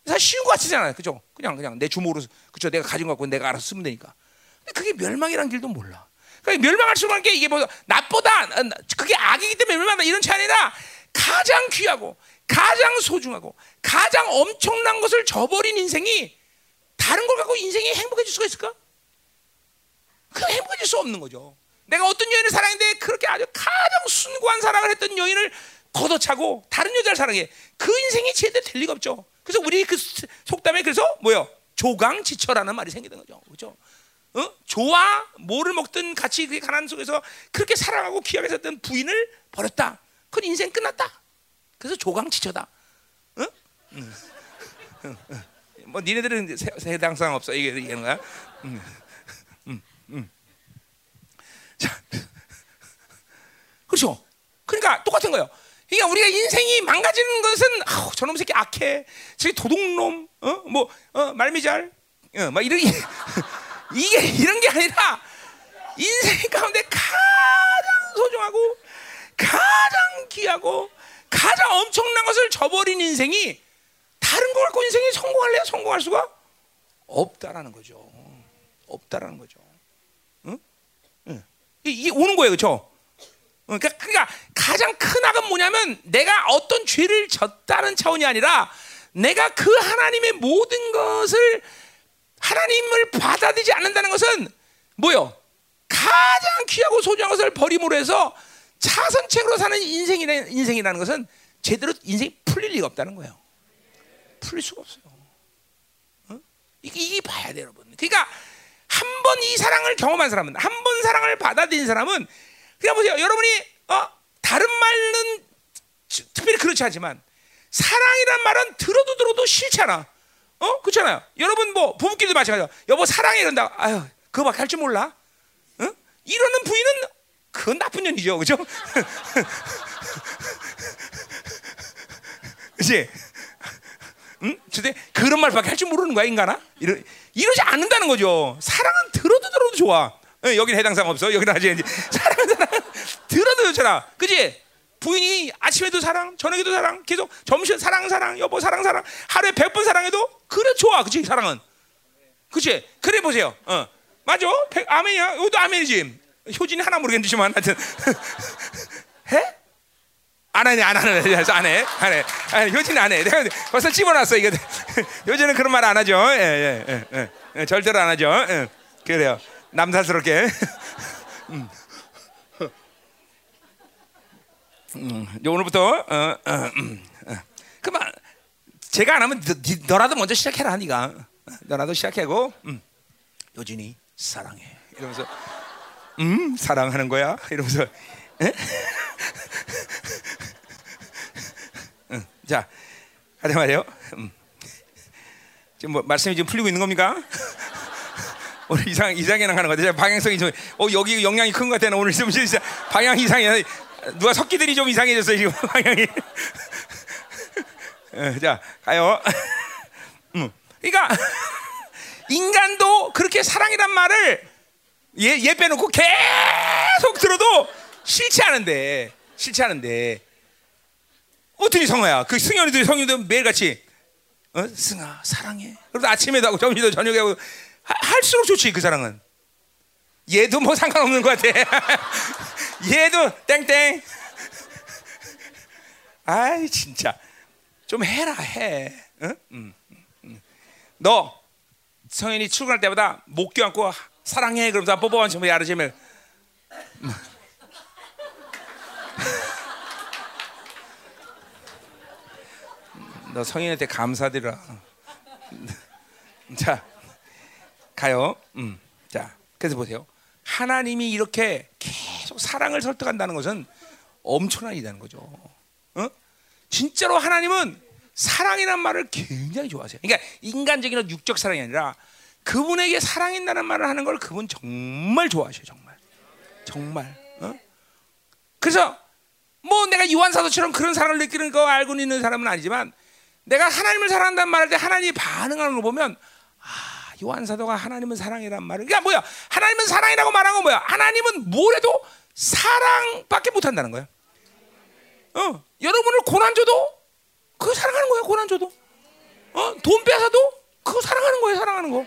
사실 쉬운 거 같지잖아요, 그죠? 그냥 그냥 내 주먹으로, 그죠? 내가 가진 거 갖고 내가 알아서 쓰면 되니까. 그게 멸망이란 길도 몰라. 그러니까 멸망할 수 있는 게 이게 뭐 나보다 그게 악이기 때문에 멸망한다 이런 차이나 가장 귀하고 가장 소중하고 가장 엄청난 것을 저버린 인생이 다른 걸 갖고 인생이 행복해질 수가 있을까? 그 행복해질 수 없는 거죠. 내가 어떤 여인을 사랑했는데 그렇게 아주 가장 순고한 사랑을 했던 여인을 걷어차고 다른 여자를 사랑해. 그 인생이 제대로 될 리가 없죠. 그래서 우리 그 속담에 그래서 뭐요? 조강지처라는 말이 생기는 거죠. 그렇죠? 어? 조와 모를 먹든 같이 그 가난 속에서 그렇게 사랑하고 귀하게 살던 부인을 버렸다. 그건 인생 끝났다. 그래서 조강지처다. 응? 응. 응. 응. 뭐 니네들은 해당 사항 없어. 이게 이런 거야. 응. 응. 응. 자, 그렇죠. 그러니까 똑같은 거예요. 그러니까 우리가 인생이 망가지는 것은 아우, 저놈 새끼 악해, 저기 도둑놈, 어? 뭐 어, 말미잘, 어, 막 이런 이게 이런 게 아니라 인생 가운데 가장 소중하고 가장 귀하고 가장 엄청난 것을 저버린 인생이 다른 걸 갖고 인생이 성공할래요? 성공할 수가 없다라는 거죠. 없다라는 거죠. 응? 응. 이게 오는 거예요, 그렇죠? 그러니까, 그러니까 가장 큰 악은 뭐냐면 내가 어떤 죄를 졌다는 차원이 아니라 내가 그 하나님의 모든 것을 하나님을 받아들이지 않는다는 것은 뭐요? 가장 귀하고 소중한 것을 버림으로 해서 차선책으로 사는 인생이라, 인생이라는 것은 제대로 인생이 풀릴 리가 없다는 거예요. 풀릴 수가 없어요. 어? 이게, 이게 봐야 돼요, 여러분. 그러니까 한 번 이 사랑을 경험한 사람은, 한 번 사랑을 받아들인 사람은, 그냥 보세요. 여러분이 어, 다른 말은 특별히 그렇지 않지만 사랑이란 말은 들어도 들어도 싫지 않아. 어? 그렇잖아요. 여러분 뭐 부부끼리도 마찬가지야. 여보 사랑해 이런다. 아유 그거밖에 할 줄 몰라. 응? 이러는 부인은 그건 나쁜 년이죠. 그죠? 그치? 응? 근데 그런 말밖에 할 줄 모르는 거야 인간아? 이러, 이러지 않는다는 거죠. 사랑은 들어도 들어도 좋아. 응, 여기는 해당상 없어. 여기는 아직 사랑은 사랑 들어도 좋잖아. 그지? 부인이 아침에도 사랑, 저녁에도 사랑, 계속 점심 사랑 사랑, 여보 사랑 사랑, 하루에 백 번 사랑해도 그래 좋아, 그지? 사랑은, 그지? 그래 보세요. 어, 맞아. 백, 아멘이야. 이것도 아멘이지. 효진이 하나 모르겠지만 하여튼 해? 안 하네, 안 하네, 안 해, 안 해. 아니, 효진이 안 해. 내가 벌써 집어놨어 이거. 요즘은 그런 말 안 하죠. 예, 예, 예, 예, 절대로 안 하죠. 예, 그래요. 남사스럽게. 음. 음. 오늘부터 어, 어, 음. 어. 그만 제가 안 하면 너, 너라도 먼저 시작해라. 네가 너라도 시작하고 음. 요진이 사랑해 이러면서 음 사랑하는 거야 이러면서 음. 자 하지 말이에요. 음. 지금 뭐 말씀이 지금 풀리고 있는 겁니까? 오늘 이상 이상해 나가는 것 같아요. 방향성이 좀 어, 여기 영향이 큰 것 같아요. 오늘 좀 진짜 방향 이상해. 누가 석기들이 좀 이상해졌어요. 지금 방향이. 어, 자 가요. 음. 그러니까 인간도 그렇게 사랑이란 말을 얘, 얘 빼놓고 계속 들어도 싫지 않은데 싫지 않은데 어떻게 성화야? 그 승현이도 성윤도 매일 같이 어? 승아 사랑해. 그래도 아침에도 하고 점심도 저녁에 하고. 할수록 좋지. 그 사랑은 얘도 뭐 상관없는 것 같아. 얘도 땡땡. 아이 진짜 좀 해라 해. 응? 응. 응. 너 성현이 출근할 때마다 목 껴안고 사랑해 그러면서 뽀뽀한 친구 야르지면 너 성현한테 감사드려. 자 가요. 음. 자, 그래서 보세요. 하나님이 이렇게 계속 사랑을 설득한다는 것은 엄청난 일이라는 거죠. 어? 진짜로 하나님은 사랑이란 말을 굉장히 좋아하세요. 그러니까 인간적인 육적 사랑이 아니라 그분에게 사랑인다는 말을 하는 걸 그분 정말 좋아하셔요. 정말. 정말. 어? 그래서 뭐 내가 요한사도처럼 그런 사랑을 느끼는 거 알고 있는 사람은 아니지만 내가 하나님을 사랑한다는 말할 때 하나님이 반응하는 걸 보면 아 요한사도가 하나님은 사랑이란 말을 그러니까 뭐야 하나님은 사랑이라고 말한 건 뭐야 하나님은 뭘 해도 사랑밖에 못한다는 거야. 어, 여러분을 고난 줘도 그거 사랑하는 거야. 고난 줘도 어, 돈 뺏어도 그거 사랑하는 거야. 사랑하는 거.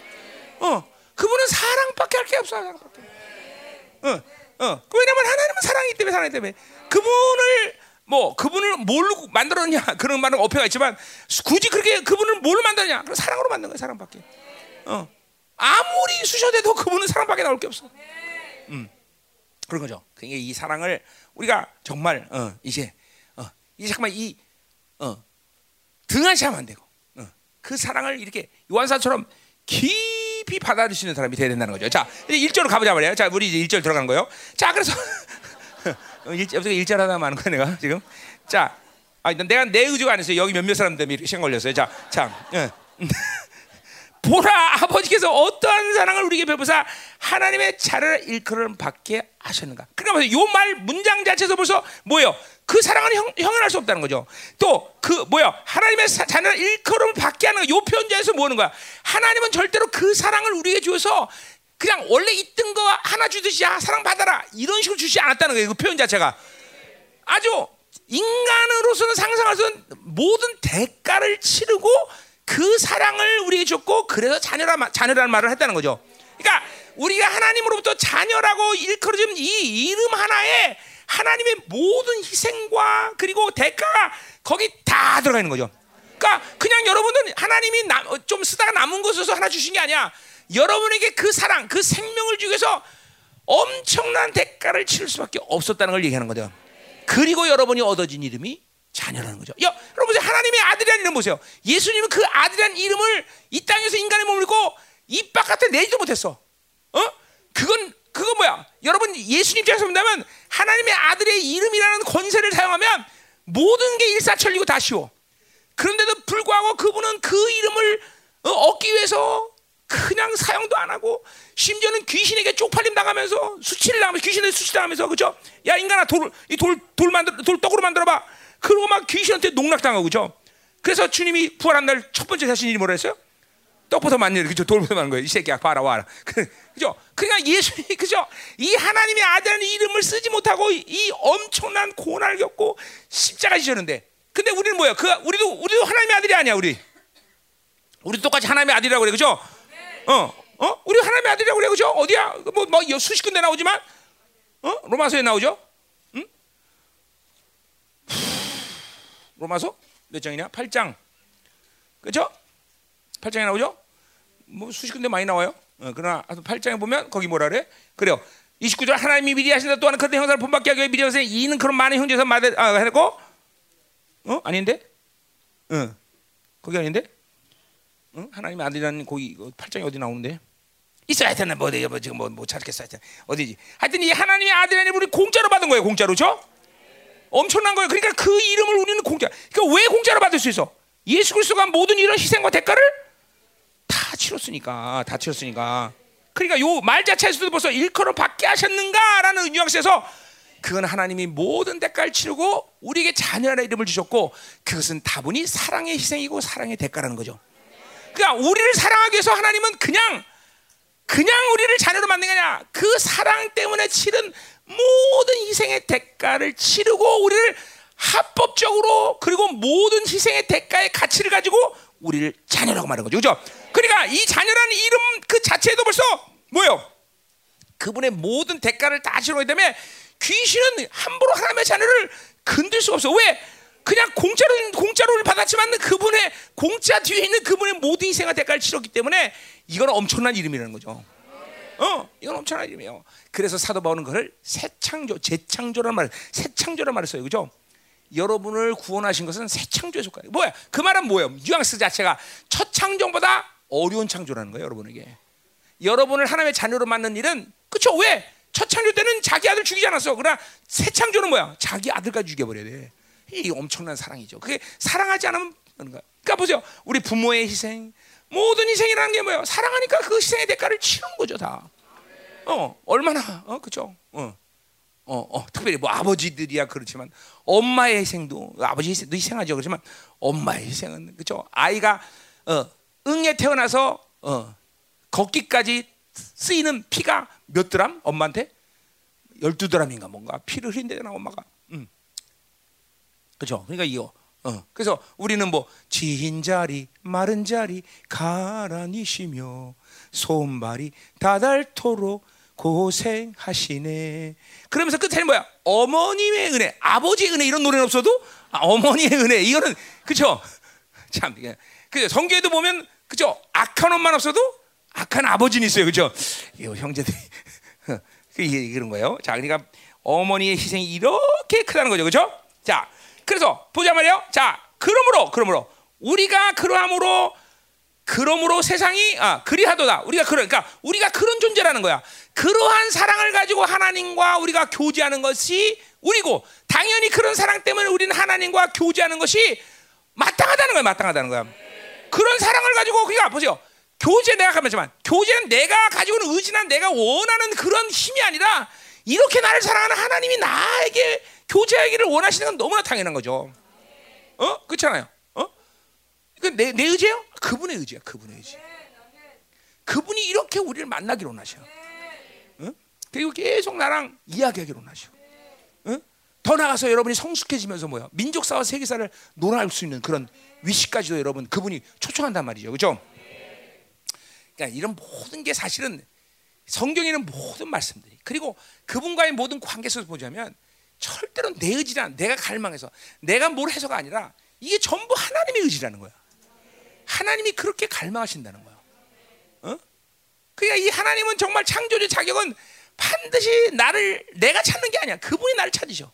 어, 그분은 사랑밖에 할 게 없어. 사랑밖에. 어, 어. 왜냐면 하나님은 사랑이기 때문에 사랑이기 때문에 그분을 뭐 그분을 뭘로 만들었냐 그런 말은 어폐가 있지만 굳이 그렇게 그분을 뭘로 만드냐? 그럼 사랑으로 만든 거야, 사랑밖에. 어. 아무리 수셔대도 그분은 사랑밖에 나올 게 없어. 음. 그런 거죠. 그러니까 이 사랑을 우리가 정말 어, 이제 어, 이제 잠깐만 이 어, 등한시하면 안 되고 어, 그 사랑을 이렇게 요한사처럼 깊이 받아들일 수 있는 사람이 돼야 된다는 거죠. 자, 이제 일 절로 가보자 말이에요. 자, 우리 이제 일 절 들어간 거예요. 자, 그래서 일 절 하다 마는 거야 내가 지금. 자, 아, 내가 내 의지가 아니었어요. 여기 몇몇 사람 때문에 시간 걸렸어요. 자, 참. 보라, 아버지께서 어떠한 사랑을 우리에게 베푸사 하나님의 자를 일컬음 받게 하셨는가. 그러니까 이 말 문장 자체에서 벌써 뭐예요? 그 사랑은 형언할 수 없다는 거죠. 또 그 뭐야? 하나님의 자녀를 일컬음 받게 하는 이 표현자에서 뭐하는 거야? 하나님은 절대로 그 사랑을 우리에게 주어서 그냥 원래 있던 거 하나 주듯이 사랑 받아라 이런 식으로 주지 않았다는 거예요. 그 표현 자체가 아주 인간으로서는 상상할 수 없는 모든 대가를 치르고 그 사랑을 우리에게 줬고 그래서 자녀라, 자녀라는 말을 했다는 거죠. 그러니까 우리가 하나님으로부터 자녀라고 일컬어진 이 이름 하나에 하나님의 모든 희생과 그리고 대가가 거기 다 들어가 있는 거죠. 그러니까 그냥 여러분은 하나님이 나, 좀 쓰다가 남은 것에서 하나 주신 게 아니야. 여러분에게 그 사랑, 그 생명을 주기 위해서 엄청난 대가를 치를 수밖에 없었다는 걸 얘기하는 거죠. 그리고 여러분이 얻어진 이름이 자녀라는 거죠. 여, 여러분 하나님의 아들이라는 이름 보세요. 예수님은 그 아들이라는 이름을 이 땅에서 인간의 몸을 입고 입 바깥에 내지도 못했어. 어? 그건 그거 뭐야? 여러분 예수님 입장에서 본다면 하나님의 아들의 이름이라는 권세를 사용하면 모든 게 일사천리고 다 쉬워. 그런데도 불구하고 그분은 그 이름을 얻기 위해서 그냥 사용도 안 하고 심지어는 귀신에게 쪽팔림 당하면서 수치를 당하면서 귀신에 수치당하면서 그죠? 야 인간아 돌 이 돌 돌 만들 돌 떡으로 만들어봐. 그러고 막 귀신한테 농락당하고 그죠? 그래서 주님이 부활한 날 첫 번째 하신 일이 뭐라 했어요? 떡부터 만들 그죠? 돌부터 만든 거예요. 이 새끼야 봐라 와라. 그죠? 그러니까 예수님이 그죠? 이 하나님의 아들이라는 이름을 쓰지 못하고 이 엄청난 고난을 겪고 십자가 지셨는데, 근데 우리는 뭐야? 그 우리도 우리도 하나님의 아들이 아니야 우리. 우리도 똑같이 하나님의 아들이라고 그래 그죠? 어, 어, 우리 하나님의 아들이라고 그래 그죠? 어디야? 뭐, 뭐 수십 군데 나오지만, 어, 로마서에 나오죠? 응? 로마서 몇 장이냐? 팔 장, 그죠? 팔 장에 나오죠? 뭐 수십 군데 많이 나와요. 어, 그러나 팔 장에 보면 거기 뭐라 그래? 그래요. 이십구 절 하나님이 미리 하신다 또한 그런 형사를 본받게 하기 위해 미리 하신 이는 그런 많은 형제에서 말해 아, 해놓고 어? 아닌데? 응. 어. 거기 아닌데? 응? 어? 하나님의 아들이라는 거기 팔 장이 어디 나오는데? 있어야 하여튼 뭐 내가 뭐 지금 뭐 못 찾겠어 하여튼 어디지? 하여튼 이 하나님의 아들이라는 우리 공짜로 받은 거예요. 공짜로 죠? 엄청난 거예요. 그러니까 그 이름을 우리는 공짜. 그러니까 왜 공짜로 받을 수 있어? 예수 그리스도가 모든 이런 희생과 대가를 다 치렀으니까, 다 치렀으니까. 그러니까 요 말 자체에서도 벌써 일컬어 받게 하셨는가라는 뉘앙스에서 그건 하나님이 모든 대가를 치르고 우리에게 자녀의 이름을 주셨고 그것은 다분히 사랑의 희생이고 사랑의 대가라는 거죠. 그러니까 우리를 사랑하기 위해서 하나님은 그냥 그냥 우리를 자녀로 만든 거냐? 그 사랑 때문에 치른 모든 희생의 대가를 치르고 우리를 합법적으로 그리고 모든 희생의 대가의 가치를 가지고 우리를 자녀라고 말하는 거죠. 그죠? 그러니까 이 자녀라는 이름 그 자체에도 벌써 뭐예요? 그분의 모든 대가를 다 치르기 때문에 귀신은 함부로 하나님의 자녀를 건들 수가 없어. 왜? 그냥 공짜로, 공짜로를 받았지만 그분의 공짜 뒤에 있는 그분의 모든 희생과 대가를 치렀기 때문에 이건 엄청난 이름이라는 거죠. 어, 이건 엄청난 이름이에요. 그래서 사도 바울은 그걸 새 창조, 재창조라는 말을, 새 창조라는 말을 써요. 그죠? 여러분을 구원하신 것은 새 창조에 속하는 뭐야? 그 말은 뭐예요? 뉘앙스 자체가 첫 창조보다 어려운 창조라는 거예요. 여러분에게 여러분을 하나님의 자녀로 만든 일은 그렇죠? 왜? 첫 창조 때는 자기 아들 죽이지 않았어. 그러나 새 창조는 뭐야? 자기 아들까지 죽여버려야 돼. 이 엄청난 사랑이죠. 그게 사랑하지 않으면 그런 거야. 그러니까 보세요. 우리 부모의 희생, 모든 희생이라는 게 뭐예요? 사랑하니까 그 희생의 대가를 치른 거죠 다. 어, 얼마나 어, 그렇죠? 어. 어, 어, 특별히 뭐 아버지들이야 그렇지만 엄마의 희생도 아버지 희생도 희생하죠. 그렇지만 엄마의 희생은 그렇죠. 아이가 어, 응에 태어나서 어, 걷기까지 쓰이는 피가 몇 드람? 엄마한테 열두 드람인가 뭔가 피를 흘린대잖아 엄마가. 음, 그렇죠. 그러니까 이거. 어, 그래서 우리는 뭐 지인 자리, 마른 자리 가라니시며 손발이 다닳도록 고생하시네. 그러면서 끝에는 뭐야? 어머님의 은혜, 아버지의 은혜, 이런 노래는 없어도 아, 어머니의 은혜, 이거는 그렇죠? 참, 그 성경에도 보면 그렇죠? 악한 엄만 없어도 악한 아버지는 있어요, 그렇죠? 이 형제들이 이게 그런 거예요. 자, 그러니까 어머니의 희생이 이렇게 크다는 거죠, 그렇죠? 자, 그래서 보자 말이에요. 자, 그러므로, 그러므로 우리가 그러함으로 그러므로 세상이 아, 그리하도다. 우리가 그런, 그러니까 우리가 그런 존재라는 거야. 그러한 사랑을 가지고 하나님과 우리가 교제하는 것이 우리고, 당연히 그런 사랑 때문에 우리는 하나님과 교제하는 것이 마땅하다는 거야, 마땅하다는 거야. 그런 사랑을 가지고, 그러니까 보세요. 교제, 내가 가만히만, 교제는 내가 가지고 있는 의지나 내가 원하는 그런 힘이 아니라 이렇게 나를 사랑하는 하나님이 나에게 교제하기를 원하시는 건 너무나 당연한 거죠. 어, 그렇잖아요. 어, 그 내 내 의지예요? 그분의 의지야, 그분의 의지. 그분이 이렇게 우리를 만나기로 원하셔. 어? 그리고 계속 나랑 이야기하기로 원하셔. 어? 더 나아가서 여러분이 성숙해지면서 뭐야? 민족사와 세계사를 논할 수 있는 그런 위치까지도 여러분 그분이 초청한단 말이죠, 그렇죠? 그러니까 이런 모든 게 사실은 성경에는 모든 말씀들이, 그리고 그분과의 모든 관계 속에서 보자면 절대로 내 의지나 내가 갈망해서 내가 뭘 해서가 아니라 이게 전부 하나님의 의지라는 거야. 하나님이 그렇게 갈망하신다는 거야. 어? 그러니까 이 하나님은 정말 창조주의 자격은 반드시 나를 내가 찾는 게 아니야. 그분이 나를 찾으셔.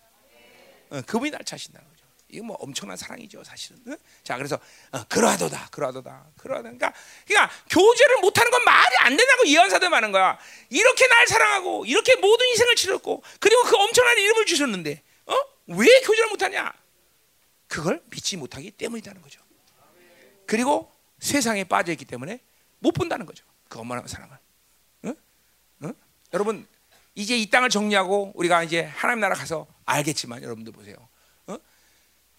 어, 그분이 나를 찾으신다는 거죠. 이거 뭐 엄청난 사랑이죠, 사실은. 어? 자, 그래서 어, 그러하도다, 그러하도다, 그러하다. 그러니까, 그러니까 교제를 못하는 건 말이 안 된다고 예언사들 많은 거야. 이렇게 날 사랑하고 이렇게 모든 인생을 치렀고 그리고 그 엄청난 이름을 주셨는데, 어? 왜 교제를 못하냐? 그걸 믿지 못하기 때문이라는 거죠. 그리고 세상에 빠져 있기 때문에 못 본다는 거죠, 그 엄마랑 사랑을. 응? 응? 여러분 이제 이 땅을 정리하고 우리가 이제 하나님 나라 가서 알겠지만, 여러분들 보세요. 어?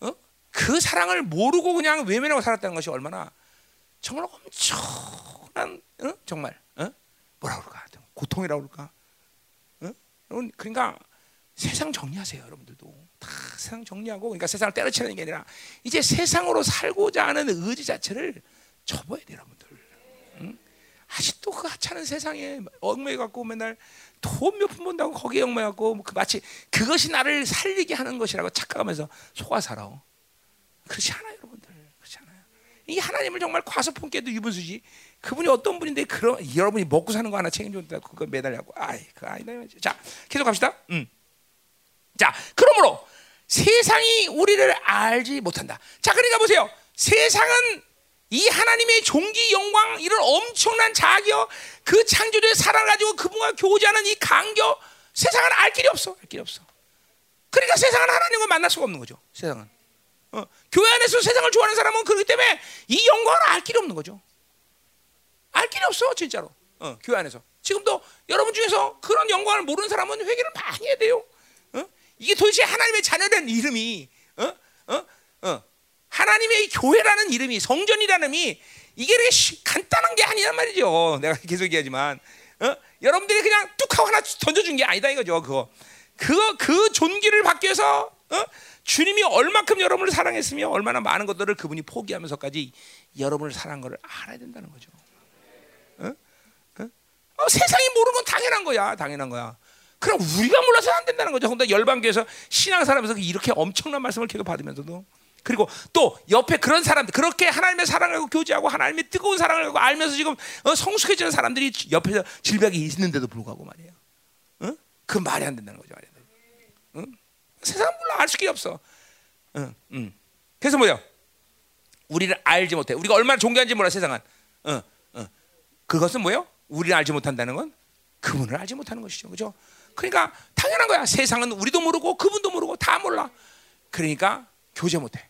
어? 그 사랑을 모르고 그냥 외면하고 살았다는 것이 얼마나 정말 엄청난, 어? 정말, 어? 뭐라 그럴까, 고통이라 그럴까. 어? 여러분 그러니까 세상 정리하세요, 여러분들도. 다 세상 정리하고, 그러니까 세상을 때려치는 게 아니라 이제 세상으로 살고자 하는 의지 자체를 접어야 돼요, 여러분들. 응? 아직도 그 하찮은 세상에 얽매여 갖고 맨날 돈 몇 푼 번다고 거기에 얽매여 갖고 뭐 그 마치 그것이 나를 살리게 하는 것이라고 착각하면서 속아 살아오. 그렇지 않아요, 여러분들. 그렇지 않아요. 이 하나님을 정말 과소평가해도 유분수지. 그분이 어떤 분인데 그런 여러분이 먹고 사는 거 하나 책임진다고 그거 매달려고. 아이, 그 아니다. 자, 계속 갑시다. 음. 자, 그러므로 세상이 우리를 알지 못한다. 자, 그러니까 보세요. 세상은 이 하나님의 종기 영광, 이런 엄청난 자격, 그 창조주의 사랑을 가지고 그분과 교제하는 이 간격, 세상은 알 길이 없어, 알 길이 없어. 그러니까 세상은 하나님과 만날 수가 없는 거죠, 세상은. 어, 교회 안에서 세상을 좋아하는 사람은 그렇기 때문에 이 영광을 알 길이 없는 거죠. 알 길이 없어, 진짜로. 어, 교회 안에서 지금도 여러분 중에서 그런 영광을 모르는 사람은 회개를 많이 해야 돼요. 어? 이게 도대체 하나님의 자녀라는 이름이, 어? 어? 어? 하나님의 교회라는 이름이, 성전이라는 이름이, 이게 이렇게 쉬, 간단한 게 아니란 말이죠. 내가 계속 얘기하지만, 어? 여러분들이 그냥 뚝 하고 하나 던져준 게 아니다 이거죠. 그거, 그거, 그 존귀를 받기 위해서, 어? 주님이 얼만큼 여러분을 사랑했으며 얼마나 많은 것들을 그분이 포기하면서까지 여러분을 사랑한 것을 알아야 된다는 거죠. 어? 어? 어, 세상이 모르는 건 당연한 거야, 당연한 거야. 그럼 우리가 몰라서는 안 된다는 거죠. 근데 열방교에서 신앙 사람에서 이렇게 엄청난 말씀을 계속 받으면서도, 그리고 또 옆에 그런 사람들, 그렇게 하나님의 사랑하고 교제하고 하나님의 뜨거운 사랑을 하고 알면서 지금 성숙해지는 사람들이 옆에서 질병이 있는데도 불구하고 말이에요. 응? 그 말이 안 된다는 거죠, 말이 안 된다는 거죠. 응? 세상 몰라, 알 수 있게 없어. 응, 응. 그래서 뭐예요? 우리를 알지 못해. 우리가 얼마나 존귀한지 몰라, 세상은. 응, 응. 그것은 뭐예요? 우리를 알지 못한다는 건 그분을 알지 못하는 것이죠, 그렇죠? 그러니까 당연한 거야. 세상은 우리도 모르고 그분도 모르고 다 몰라. 그러니까 교제 못해.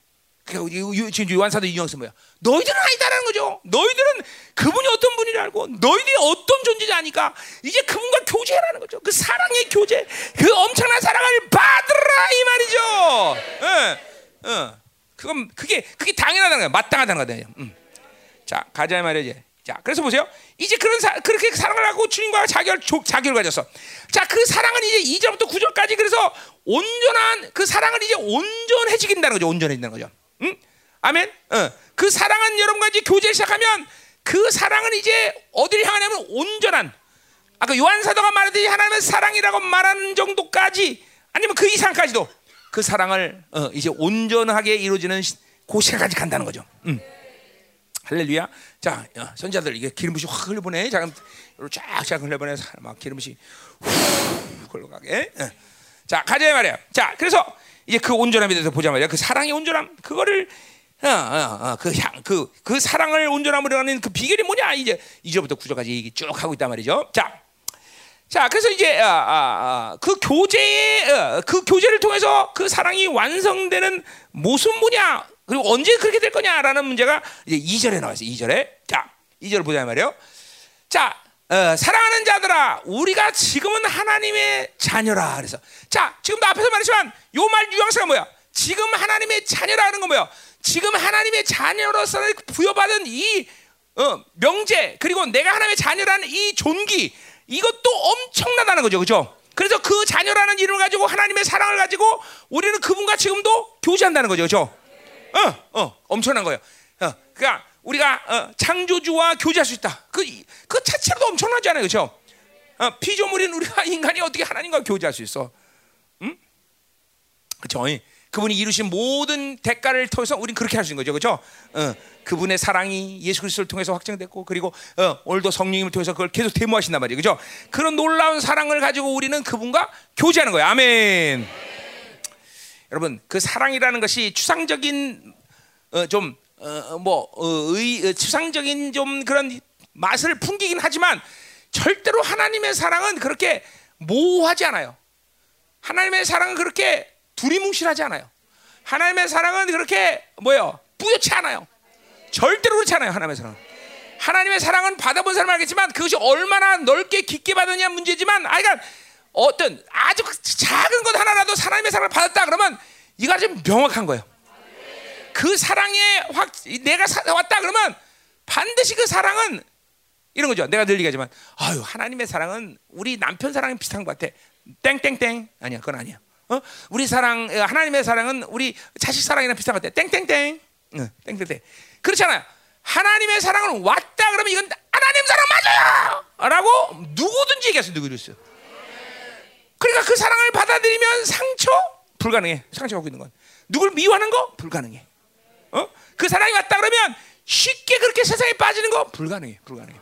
그러니까 요한사도 유형은 뭐야? 너희들은 아니다라는 거죠. 너희들은 그분이 어떤 분인지 알고 너희들이 어떤 존재인지 아니까 이제 그분과 교제하라는 거죠. 그 사랑의 교제, 그 엄청난 사랑을 받으라 이 말이죠. 응, 응. 그건 그게 그게 당연하다는 거야. 마땅하다는 거예요. 응. 자, 가자 이 말이야 이제. 자, 그래서 보세요. 이제 그런 사, 그렇게 사랑을 하고 주님과 자결, 자결을 가졌어. 자, 그 사랑은 이제 이 절부터 구 절까지, 그래서 온전한 그 사랑을 이제 온전해지긴다는 거죠. 온전해진다는 거죠. 응? 아멘? 어. 그 사랑은 여러분과 이제 교제를 시작하면 그 사랑은 이제 어디를 향하냐면 온전한, 아까 요한사도가 말했듯이 하나님의 사랑이라고 말하는 정도까지, 아니면 그 이상까지도 그 사랑을 어, 이제 온전하게 이루어지는 고시까지 간다는 거죠. 음. 할렐루야. 자, 선자들 이게 기름부시 확 흘려보내. 자, 쫙쫙 흘려보내. 막 기름부시 후 흘러가게. 어. 자, 가자 말이야. 자, 그래서 이제 그 온전함에 대해서 보자 말이야. 그 사랑의 온전함, 그거를 어, 어, 어, 그 향, 그, 그 사랑을 온전함으로 하는 그 비결이 뭐냐? 이제 이 절부터 구 절까지 쭉 하고 있단 말이죠. 자, 자, 그래서 이제 어, 어, 어, 그 교제의 어, 그 교제를 통해서 그 사랑이 완성되는 모습 뭐냐? 그리고 언제 그렇게 될 거냐라는 문제가 이제 이 절에 나왔어요. 이 절에. 자, 이 절을 보자 말이에요. 자, 어, 사랑하는 자들아, 우리가 지금은 하나님의 자녀라. 그래서 자, 지금도 앞에서 말했지만 요 말 유형사가 뭐야? 지금 하나님의 자녀라 하는 건 뭐야? 지금 하나님의 자녀로서 부여받은 이 어, 명제, 그리고 내가 하나님의 자녀라는 이 존귀, 이것도 엄청나다는 거죠. 그렇죠? 그래서 그 자녀라는 이름을 가지고 하나님의 사랑을 가지고 우리는 그분과 지금도 교제한다는 거죠. 그렇죠? 어, 어, 엄청난 거예요. 어, 그러니까 우리가 어, 창조주와 교제할 수 있다. 그, 그 자체로도 엄청나지 않아요? 그렇죠? 어, 피조물인 우리가 인간이 어떻게 하나님과 교제할 수 있어? 응? 그렇죠? 그분이 이루신 모든 대가를 통해서 우린 그렇게 할 수 있는 거죠. 그렇죠? 어, 그분의 사랑이 예수 그리스도를 통해서 확증됐고, 그리고 어, 오늘도 성령님을 통해서 그걸 계속 대모하신단 말이에요. 그렇죠? 그런 놀라운 사랑을 가지고 우리는 그분과 교제하는 거예요. 아멘. 여러분, 그 사랑이라는 것이 추상적인 어, 좀 뭐 어, 어, 추상적인 좀 그런 맛을 풍기긴 하지만 절대로 하나님의 사랑은 그렇게 모호하지 않아요. 하나님의 사랑은 그렇게 두리뭉실하지 않아요. 하나님의 사랑은 그렇게 뭐예요? 뿌옇지 않아요. 절대로 그렇지 않아요. 하나님의 사랑은. 하나님의 사랑은 받아본 사람은 알겠지만 그것이 얼마나 넓게 깊게 받느냐 문제지만, 아, 그러니까 어떤 아주 작은 것 하나라도 하나님의 사랑을 받았다 그러면 이거 아주 명확한 거예요. 그 사랑에 확 내가 사, 왔다 그러면 반드시 그 사랑은 이런 거죠. 내가 늘 얘기하지만, 아유, 하나님의 사랑은 우리 남편 사랑이 비슷한 것 같아. 땡땡땡. 아니야, 그건 아니야. 어? 우리 사랑, 하나님의 사랑은 우리 자식 사랑이랑 비슷한 것 같아. 땡땡땡. 응, 땡땡땡. 그렇잖아요. 하나님의 사랑은 왔다 그러면 이건 하나님 사랑 맞아요! 라고 누구든지 얘기했어요. 누구든지. 그러니까 그 사랑을 받아들이면 상처? 불가능해. 상처 갖고 있는 건. 누굴 미워하는 거? 불가능해. 어? 그 사랑이 왔다 그러면 쉽게 그렇게 세상에 빠지는 거? 불가능해. 불가능해.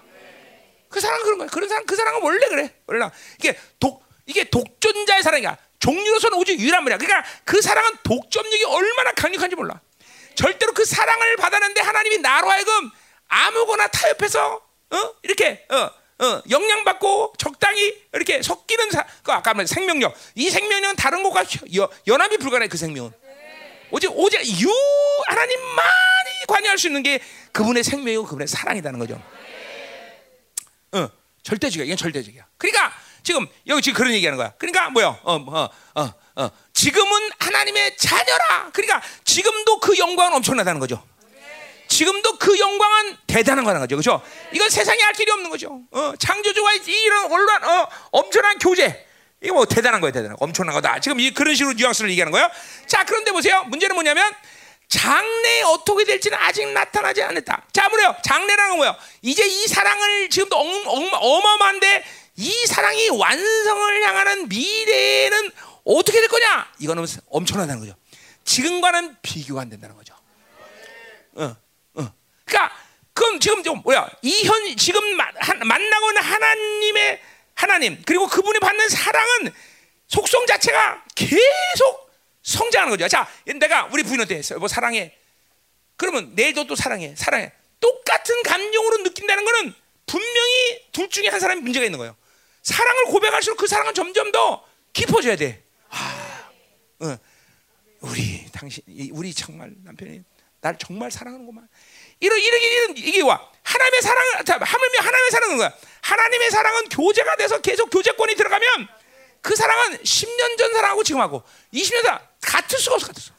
그 사랑은 그런 거야. 그런 사랑, 그 사랑은 원래 그래. 원래. 이게 독, 이게 독존자의 사랑이야. 종류로서는 오직 유일한 말이야. 그러니까 그 사랑은 독점력이 얼마나 강력한지 몰라. 절대로 그 사랑을 받았는데 하나님이 나로 하여금 아무거나 타협해서 어? 이렇게 어, 어, 영향받고 적당히 이렇게 섞이는 사, 그 아까 말한 생명력. 이 생명력은 다른 것과 여, 연합이 불가능해. 그 생명은 오직 오직 유 하나님만이 관여할 수 있는 게 그분의 생명이고 그분의 사랑이라는 거죠. 어, 절대적이야. 이건 절대적이야. 그러니까 지금 여기 지금 그런 얘기하는 거야. 그러니까 뭐야? 어, 어, 어, 어. 지금은 하나님의 자녀라. 그러니까 지금도 그 영광은 엄청나다는 거죠. 지금도 그 영광은 대단한 거라는 거죠. 그렇죠? 이건 세상에 알 길이 없는 거죠. 어, 창조주와 이런 온라인, 어, 엄청난 교제. 이거 뭐 대단한 거예요, 대단한 거. 엄청난 거다. 지금 이 그런 식으로 뉘앙스를 얘기하는 거예요. 자, 그런데 보세요. 문제는 뭐냐면 장래에 어떻게 될지는 아직 나타나지 않았다. 자, 뭐래요? 장래라는 건 뭐예요? 이제 이 사랑을 지금도 엉, 엉, 어마어마한데 이 사랑이 완성을 향하는 미래에는 어떻게 될 거냐? 이거는 엄청나다는 거죠. 지금과는 비교가 안 된다는 거죠. 어, 어. 그러니까 그럼 지금 좀 뭐야? 이 현 지금 마, 하, 만나고 있는 하나님의 하나님 그리고 그분이 받는 사랑은 속성 자체가 계속 성장하는 거죠. 자, 내가 우리 부인한테 했어요. 뭐 사랑해. 그러면 내일도 또 사랑해. 사랑해. 똑같은 감정으로 느낀다는 거는 분명히 둘 중에 한 사람이 문제가 있는 거예요. 사랑을 고백할수록 그 사랑은 점점 더 깊어져야 돼. 아, 어, 우리 당신, 우리 정말 남편이 날 정말 사랑하는구만. 이런 이런 이런 이게 와 하나님의 사랑을 하물며 하나님의 사랑인 거야. 하나님의 사랑은 교제가 돼서 계속 교제권이 들어가면 그 사랑은 십 년 전 사랑하고 지금하고 이십 년 전 같을 수가 없어, 같을 수.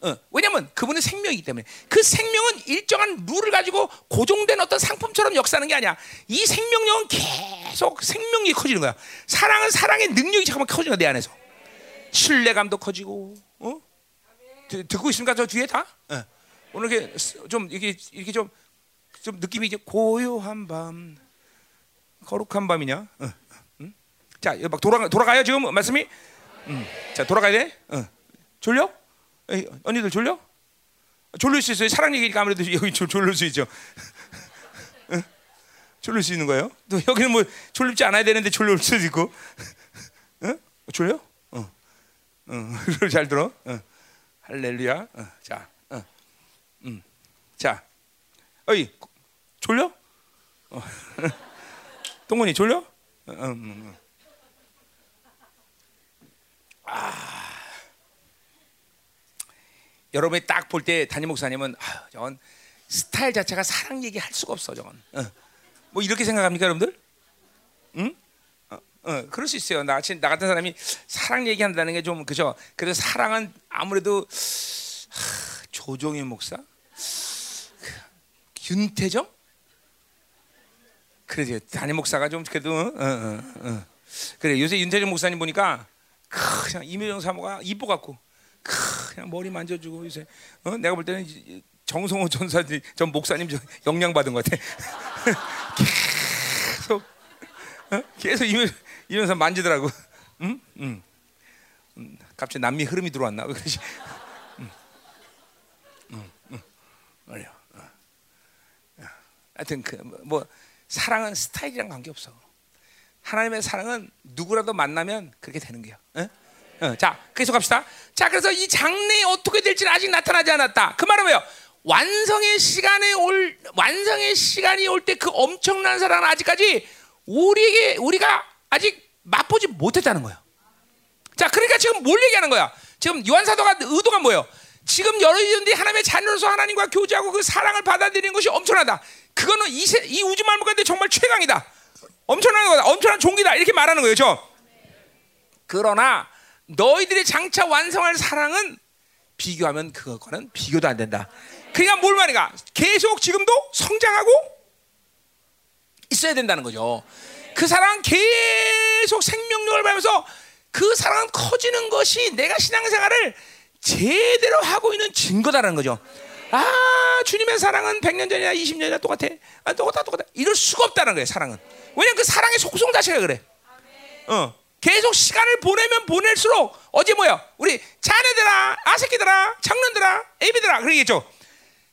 어, 왜냐면 그분은 생명이기 때문에 그 생명은 일정한 룰을 가지고 고정된 어떤 상품처럼 역사하는 게 아니야. 이 생명력은 계속 생명력이 커지는 거야. 사랑은 사랑의 능력이 잠깐만 커지는 거야. 내 안에서 신뢰감도 커지고. 어? 드, 듣고 있습니까? 저 뒤에 다? 어. 오늘 이렇게 좀 이렇게 이렇게 좀 좀 느낌이 이제 고요한 밤 거룩한 밤이냐? 응. 응? 자, 막 돌아가 돌아가요 지금 말씀이. 응. 자, 돌아가야 돼. 응. 졸려? 에이, 언니들 졸려? 졸릴 수 있어요. 사랑 얘기니까 아무래도 여기 졸릴 수 있죠. 응? 졸릴 수 있는 거예요. 또 여기는 뭐 졸립지 않아야 되는데 졸릴 수도 있고. 응? 졸려? 어. 응. 응. 잘 들어. 응. 할렐루야. 응. 자, 응. 응. 자, 어이 졸려? 어. 동건이 졸려? 응, 응, 응. 아, 여러분이 딱 볼 때 담임 목사님은 아, 저건 스타일 자체가 사랑 얘기할 수가 없어 저건. 어. 뭐 이렇게 생각합니까 여러분들? 응? 어, 어, 그럴 수 있어요. 나, 나 같은 사람이 사랑 얘기한다는 게 좀 그죠? 그래서 사랑은 아무래도 하, 조종인 목사, 윤태정? 그래요. 담임 목사가 좀 그래도 어, 어, 어. 그래 요새 윤태정 목사님 보니까 그냥 임효정 사모가 이뻐 갖고 그냥 머리 만져주고 요새 어? 내가 볼 때는 정성호 전사 전 목사님 영향 받은 것 같아. 계속 어? 계속 임효정 사모 만지더라고. 응? 응. 음, 갑자기 남미 흐름이 들어왔나? 그러지. 응. 응. 응. 그래요. 하여튼 그 뭐 사랑은 스타일이랑 관계없어. 하나님의 사랑은 누구라도 만나면 그렇게 되는 거야. 응? 응. 자, 계속 갑시다. 자, 그래서 이 장래에 어떻게 될지는 아직 나타나지 않았다. 그 말은 뭐예요? 완성의 시간에 올 완성의 시간이 올 때 그 엄청난 사랑은 아직까지 우리에게 우리가 아직 맛보지 못했다는 거예요. 자, 그러니까 지금 뭘 얘기하는 거야? 지금 요한 사도가 의도가 뭐예요? 지금 여러분들이 하나님의 자녀로서 하나님과 교제하고 그 사랑을 받아들이는 것이 엄청나다. 그거는 이, 세, 이 우주 만물 가운데 정말 최강이다. 엄청난 거다. 엄청난 종기다. 이렇게 말하는 거예요. 그렇죠? 그러나 너희들의 장차 완성할 사랑은 비교하면 그거는 비교도 안 된다. 그러니까 뭘 말인가? 계속 지금도 성장하고 있어야 된다는 거죠. 그 사랑은 계속 생명력을 받으면서 그 사랑은 커지는 것이 내가 신앙생활을 제대로 하고 있는 증거다라는 거죠. 아, 주님의 사랑은 백 년 전이나 이십 년 전이나 똑같아. 아, 똑같아, 똑같아. 이럴 수가 없다는 거예요, 사랑은. 왜냐면 그 사랑의 속성 자체가 그래. 어, 계속 시간을 보내면 보낼수록, 어제 뭐야? 우리 자네들아, 아새끼들아, 장년들아, 애비들아, 그러겠죠.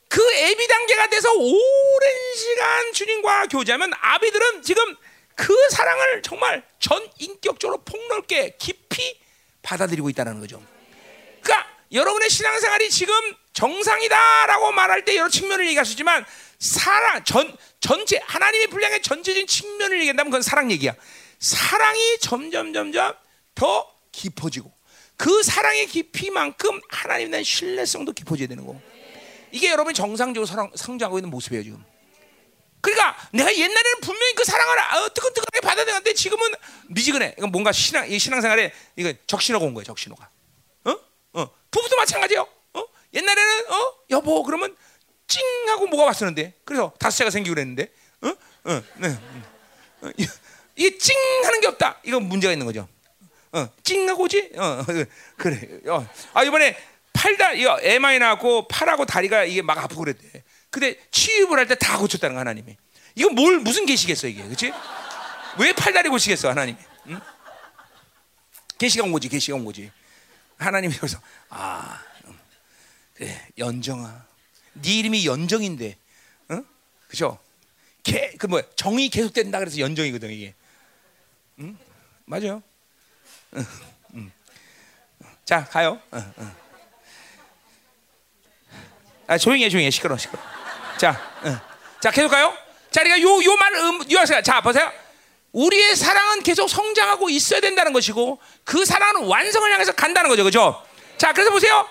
그 애비 단계가 돼서 오랜 시간 주님과 교제하면 아비들은 지금 그 사랑을 정말 전 인격적으로 폭넓게 깊이 받아들이고 있다는 거죠. 그러니까 여러분의 신앙생활이 지금 정상이다라고 말할 때 여러 측면을 얘기할 수 있지만 사랑 전 전체 하나님의 분량의 전체적인 측면을 얘기한다면 그건 사랑 얘기야. 사랑이 점점 점점 더 깊어지고 그 사랑의 깊이만큼 하나님에 대한 신뢰성도 깊어져야 되는 거고. 이게 여러분이 정상적으로 사랑, 성장하고 있는 모습이에요 지금. 그러니까 내가 옛날에는 분명히 그 사랑을 어, 뜨끈뜨끈하게 받아들였는데 지금은 미지근해. 이건 뭔가 신앙 이 신앙생활에 이거 적신호가 온 거예요. 적신호가. 어? 어. 부부도 마찬가지예요. 옛날에는 어 여보 그러면 찡 하고 뭐가 왔었는데 그래서 다섯째가 생기고 그랬는데 어어네 어, 어, 이게 찡 하는 게 없다. 이건 문제가 있는 거죠. 어찡 하고지 어, 어 그래. 어. 아 이번에 팔다 이거 애 많이 나왔고 팔하고 다리가 이게 막 아프고 그랬대. 근데 치유를 할 때 다 고쳤다는 거 하나님이. 이거 뭘 무슨 계시겠어 이게 그렇지? 왜 팔다리 고치겠어 하나님이? 응? 계시가 온 거지 계시가 온 거지. 하나님이 그래서 아. 그래, 연정아, 네 이름이 연정인데, 응? 그죠? 개, 그 뭐야? 정이 계속된다 그래서 연정이거든 이게. 응? 맞아요. 응, 응. 자, 가요. 응, 응. 아, 조용히 해, 조용히 해, 시끄러, 시끄러. 자, 응. 자, 계속 가요. 자, 그러니까 요, 요 말, 음, 요하세요. 자, 보세요. 우리의 사랑은 계속 성장하고 있어야 된다는 것이고, 그 사랑은 완성을 향해서 간다는 거죠, 그죠? 자, 그래서 보세요.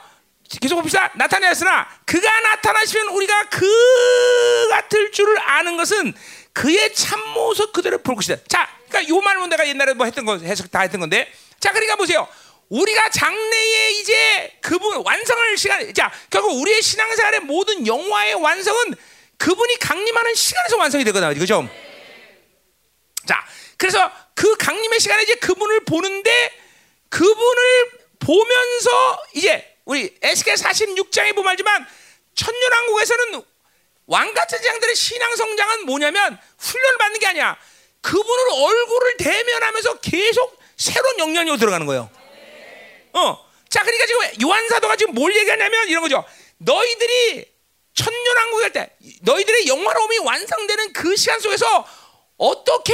계속 봅시다. 나타나였으나 그가 나타나시면 우리가 그가 될 줄을 아는 것은 그의 참모습 그대로 볼 것이다. 자, 그러니까 요 말은 내가 옛날에 뭐 했던 거 해석 다 했던 건데, 자, 그러니까 보세요. 우리가 장래에 이제 그분 완성할 시간, 자, 결국 우리의 신앙생활의 모든 영화의 완성은 그분이 강림하는 시간에서 완성이 되거든요, 그죠? 자, 그래서 그 강림의 시간에 이제 그분을 보는데 그분을 보면서 이제. 우리 에스겔 사십육 장에 보면 알지만 천년왕국에서는 왕같은 장들의 신앙성장은 뭐냐면 훈련을 받는 게 아니야. 그분을 얼굴을 대면하면서 계속 새로운 영향력으로 들어가는 거예요. 어, 자, 그러니까 지금 요한사도가 지금 뭘 얘기하냐면 이런 거죠. 너희들이 천년왕국이 할 때 너희들의 영화로움이 완성되는 그 시간 속에서 어떻게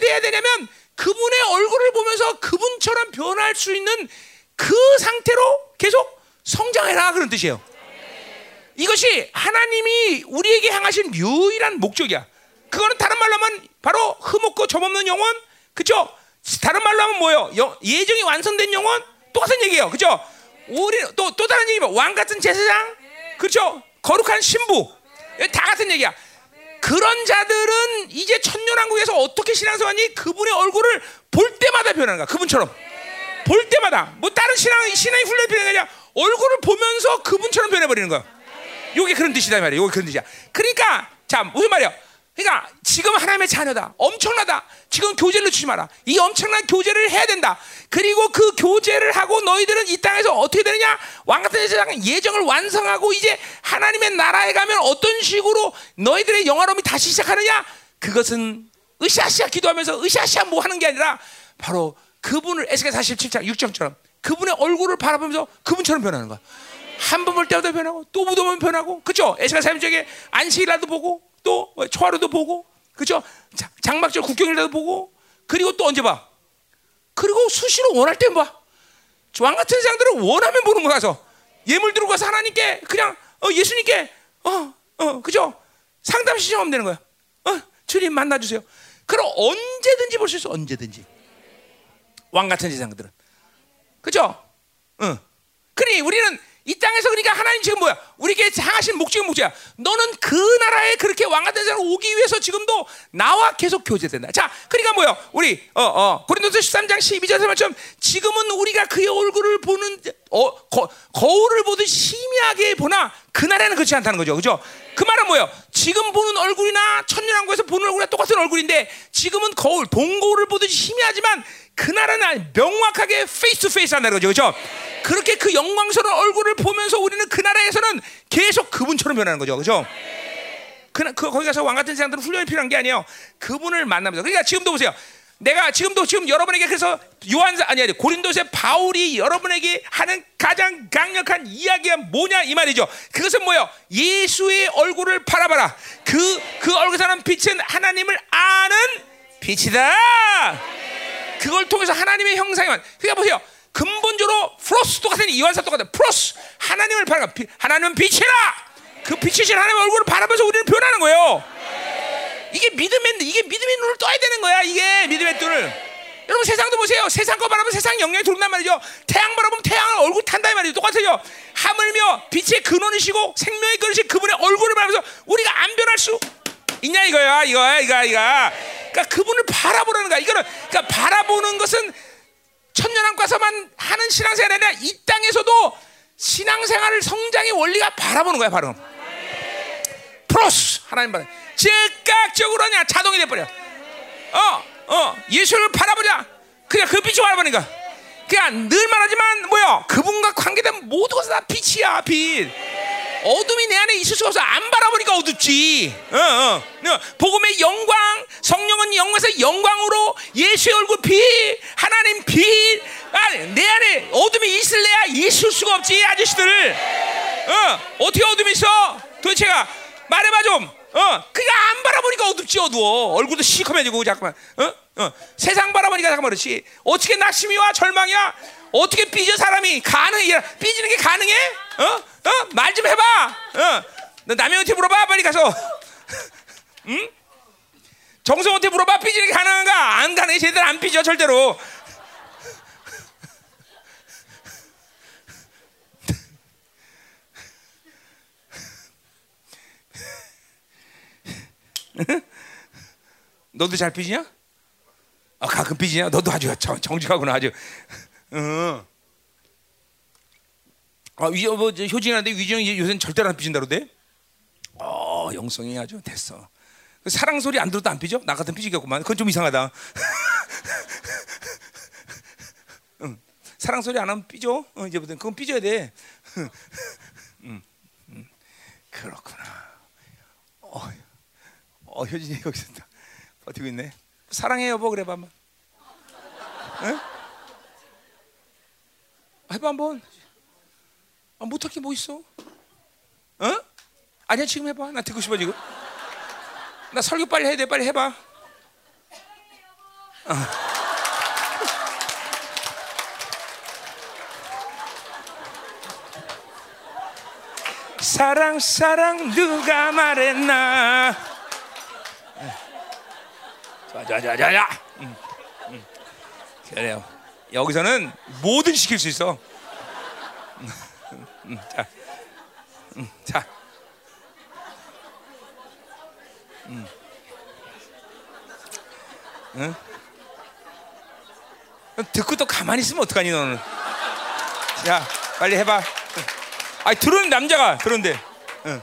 돼야 되냐면 그분의 얼굴을 보면서 그분처럼 변할 수 있는 그 상태로 계속 성장해라, 그런 뜻이에요. 이것이 하나님이 우리에게 향하신 유일한 목적이야. 그거는 다른 말로 하면 바로 흠없고 점없는 영혼, 그렇죠? 다른 말로 하면 뭐예요? 예정이 완성된 영혼, 똑같은 얘기예요, 그렇죠? 우리 또 또 다른 얘기가 왕 같은 제사장, 그렇죠? 거룩한 신부, 다 같은 얘기야. 그런 자들은 이제 천년왕국에서 어떻게 신앙생활하니? 그분의 얼굴을 볼 때마다 변하는 거야, 그분처럼. 볼 때마다 뭐 다른 신앙 신앙이 훈련이 변하는 게 아니라 얼굴을 보면서 그분처럼 변해버리는 거야. 요게 그런 뜻이다 말이야. 요게 그런 뜻이야. 그러니까 자, 무슨 말이야? 그러니까 지금 하나님의 자녀다. 엄청나다. 지금 교제를 놓치지 마라. 이 엄청난 교제를 해야 된다. 그리고 그 교제를 하고 너희들은 이 땅에서 어떻게 되느냐? 왕같은 세상 예정을 완성하고 이제 하나님의 나라에 가면 어떤 식으로 너희들의 영화로움이 다시 시작하느냐? 그것은 으쌰으쌰 기도하면서 으쌰으쌰 뭐 하는 게 아니라 바로 그분을 에스겔 사십칠 장 육 절처럼 그분의 얼굴을 바라보면서 그분처럼 변하는 거야. 한 번 볼 때마다 변하고 또 묻어보면 변하고, 그렇죠? 에스겔 삼십 장에 안식일날도 보고 또 초하루도 보고, 그렇죠? 장막절 국경일날도 보고, 그리고 또 언제 봐? 그리고 수시로 원할 때 봐. 왕 같은 세상들은 원하면 보는 거 가서 예물 들고 가서 하나님께 그냥 어, 예수님께 어, 어, 그렇죠? 상담 신청하면 되는 거야. 어, 주님 만나주세요. 그럼 언제든지 볼 수 있어, 언제든지. 왕 같은 세상들은, 그렇죠? 응. 그러니 우리는 이 땅에서, 그러니까 하나님 지금 뭐야? 우리에게 향하신 목적은 목적이야. 너는 그 나라에 그렇게 왕 같은 사람 오기 위해서 지금도 나와 계속 교제된다. 자, 그러니까 뭐야? 우리 어, 어, 고린도서 십삼 장 십이 절에 말처럼 지금은 우리가 그의 얼굴을 보는 어, 거, 거울을 보듯이 희미하게 보나 그날에는 그렇지 않다는 거죠, 그죠? 그 말은 뭐예요? 지금 보는 얼굴이나 천년왕국에서 보는 얼굴이나 똑같은 얼굴인데 지금은 거울, 동거울을 보듯이 희미하지만 그날은 명확하게 페이스 투 페이스 한다는 거죠, 그죠? 그렇게 그 영광스러운 얼굴을 보면서 우리는 그 나라에서는 계속 그분처럼 변하는 거죠, 그죠? 그, 그 거기 가서 왕 같은 세상들은 훈련이 필요한 게 아니에요. 그분을 만나면서. 그러니까 지금도 보세요. 내가 지금도 지금 여러분에게 그래서 요한 아니 아니 고린도서의 바울이 여러분에게 하는 가장 강력한 이야기가 뭐냐 이 말이죠. 그것은 뭐예요? 예수의 얼굴을 바라봐라. 그 그 얼굴에서는 빛은 하나님을 아는 빛이다. 그걸 통해서 하나님의 형상이 만. 그러니까 보세요. 근본적으로 플러스 똑같은 요한사도 똑같은 플러스 하나님을 바라봐. 하나님은 빛이라. 그 빛이신 하나님의 얼굴을 바라면서 우리는 변하는 거예요. 이게 믿음의 이게 믿음의 눈을 떠야 되는 거야. 이게 믿음의 눈을. 여러분 세상도 보세요. 세상 거 바라보면 세상 영향이 돌단 말이죠. 태양 바라보면 태양 얼굴 탄다 이 말이죠. 똑같아요. 하물며 빛의 근원이시고 생명의 근원이신 그분의 얼굴을 바라면서 우리가 안 변할 수 있냐 이거야. 이거야. 이거야. 이거야. 그러니까 그분을 바라보라는 거야. 이거는 그러니까 바라보는 것은 천년왕국에서만 하는 신앙생활이 아니라 이 땅에서도 신앙생활을 성장의 원리가 바라보는 거야. 바로. 프로스 하나님 바라. 즉각적으로 그냥 자동이 돼버려. 어, 어, 예수를 바라보자. 그냥 그 빛을 바라보니까. 그냥 늘 말하지만 뭐야? 그분과 관계된 모든 것은 다 빛이야, 빛. 어둠이 내 안에 있을 수가 없어. 안 바라보니까 어둡지. 어, 어. 복음의 영광, 성령은 영광에서 영광으로 예수의 얼굴 빛, 하나님 빛. 아니, 내 안에 어둠이 있을래야 있을 수가 없지, 아저씨들. 어, 어떻게 어둠이 있어? 도대체가 말해봐 좀. 어, 그러니까 안 바라보니까 어둡지, 어두워. 얼굴도 시커매지고, 잠깐만. 어? 어. 세상 바라보니까 잠깐만 그렇지. 어떻게 낙심이와 절망이야? 어떻게 삐져, 사람이? 가능해? 삐지는 게 가능해? 어? 어? 말 좀 해봐. 어? 너 남영한테 물어봐, 빨리 가서. 응? 정성한테 물어봐, 삐지는 게 가능한가? 안 가능해, 제대로 안 삐져, 절대로. 너도 잘 삐지냐? 아, 가끔 삐지냐? 너도 아주 정, 정직하구나 아주. 응. 아, 위, 뭐, 효진이라는데 위진이 요새는 절대로 안 삐진다 그러대. 어, 영성이 아주 됐어. 사랑 소리 안 들어도 안 삐져? 나 같은 삐지겠구만. 그건 좀 이상하다. 응. 사랑 소리 안 하면 삐져. 어, 이제부터 그건 삐져야 돼. 응. 응. 그렇구나. 어. 어, 효진이 여기 있었다. 버티고 있네. 사랑해 여보 그래 봐 한번. 응? 해봐 한번. 아, 못할 게 뭐 있어? 어? 아니야 지금 해봐. 나 듣고 싶어 지금. 나 설교 빨리 해야 돼. 빨리 해봐. 어. 사랑 사랑 누가 말했나? 자자자자자. 음, 음. 그래요. 여기서는 뭐든 시킬 수 있어. 음, 음, 자, 음, 자. 응. 응? 듣고 또 가만히 있으면 어떡하니 너는? 야, 빨리 해봐. 아니 들은 남자가 그런데. 응,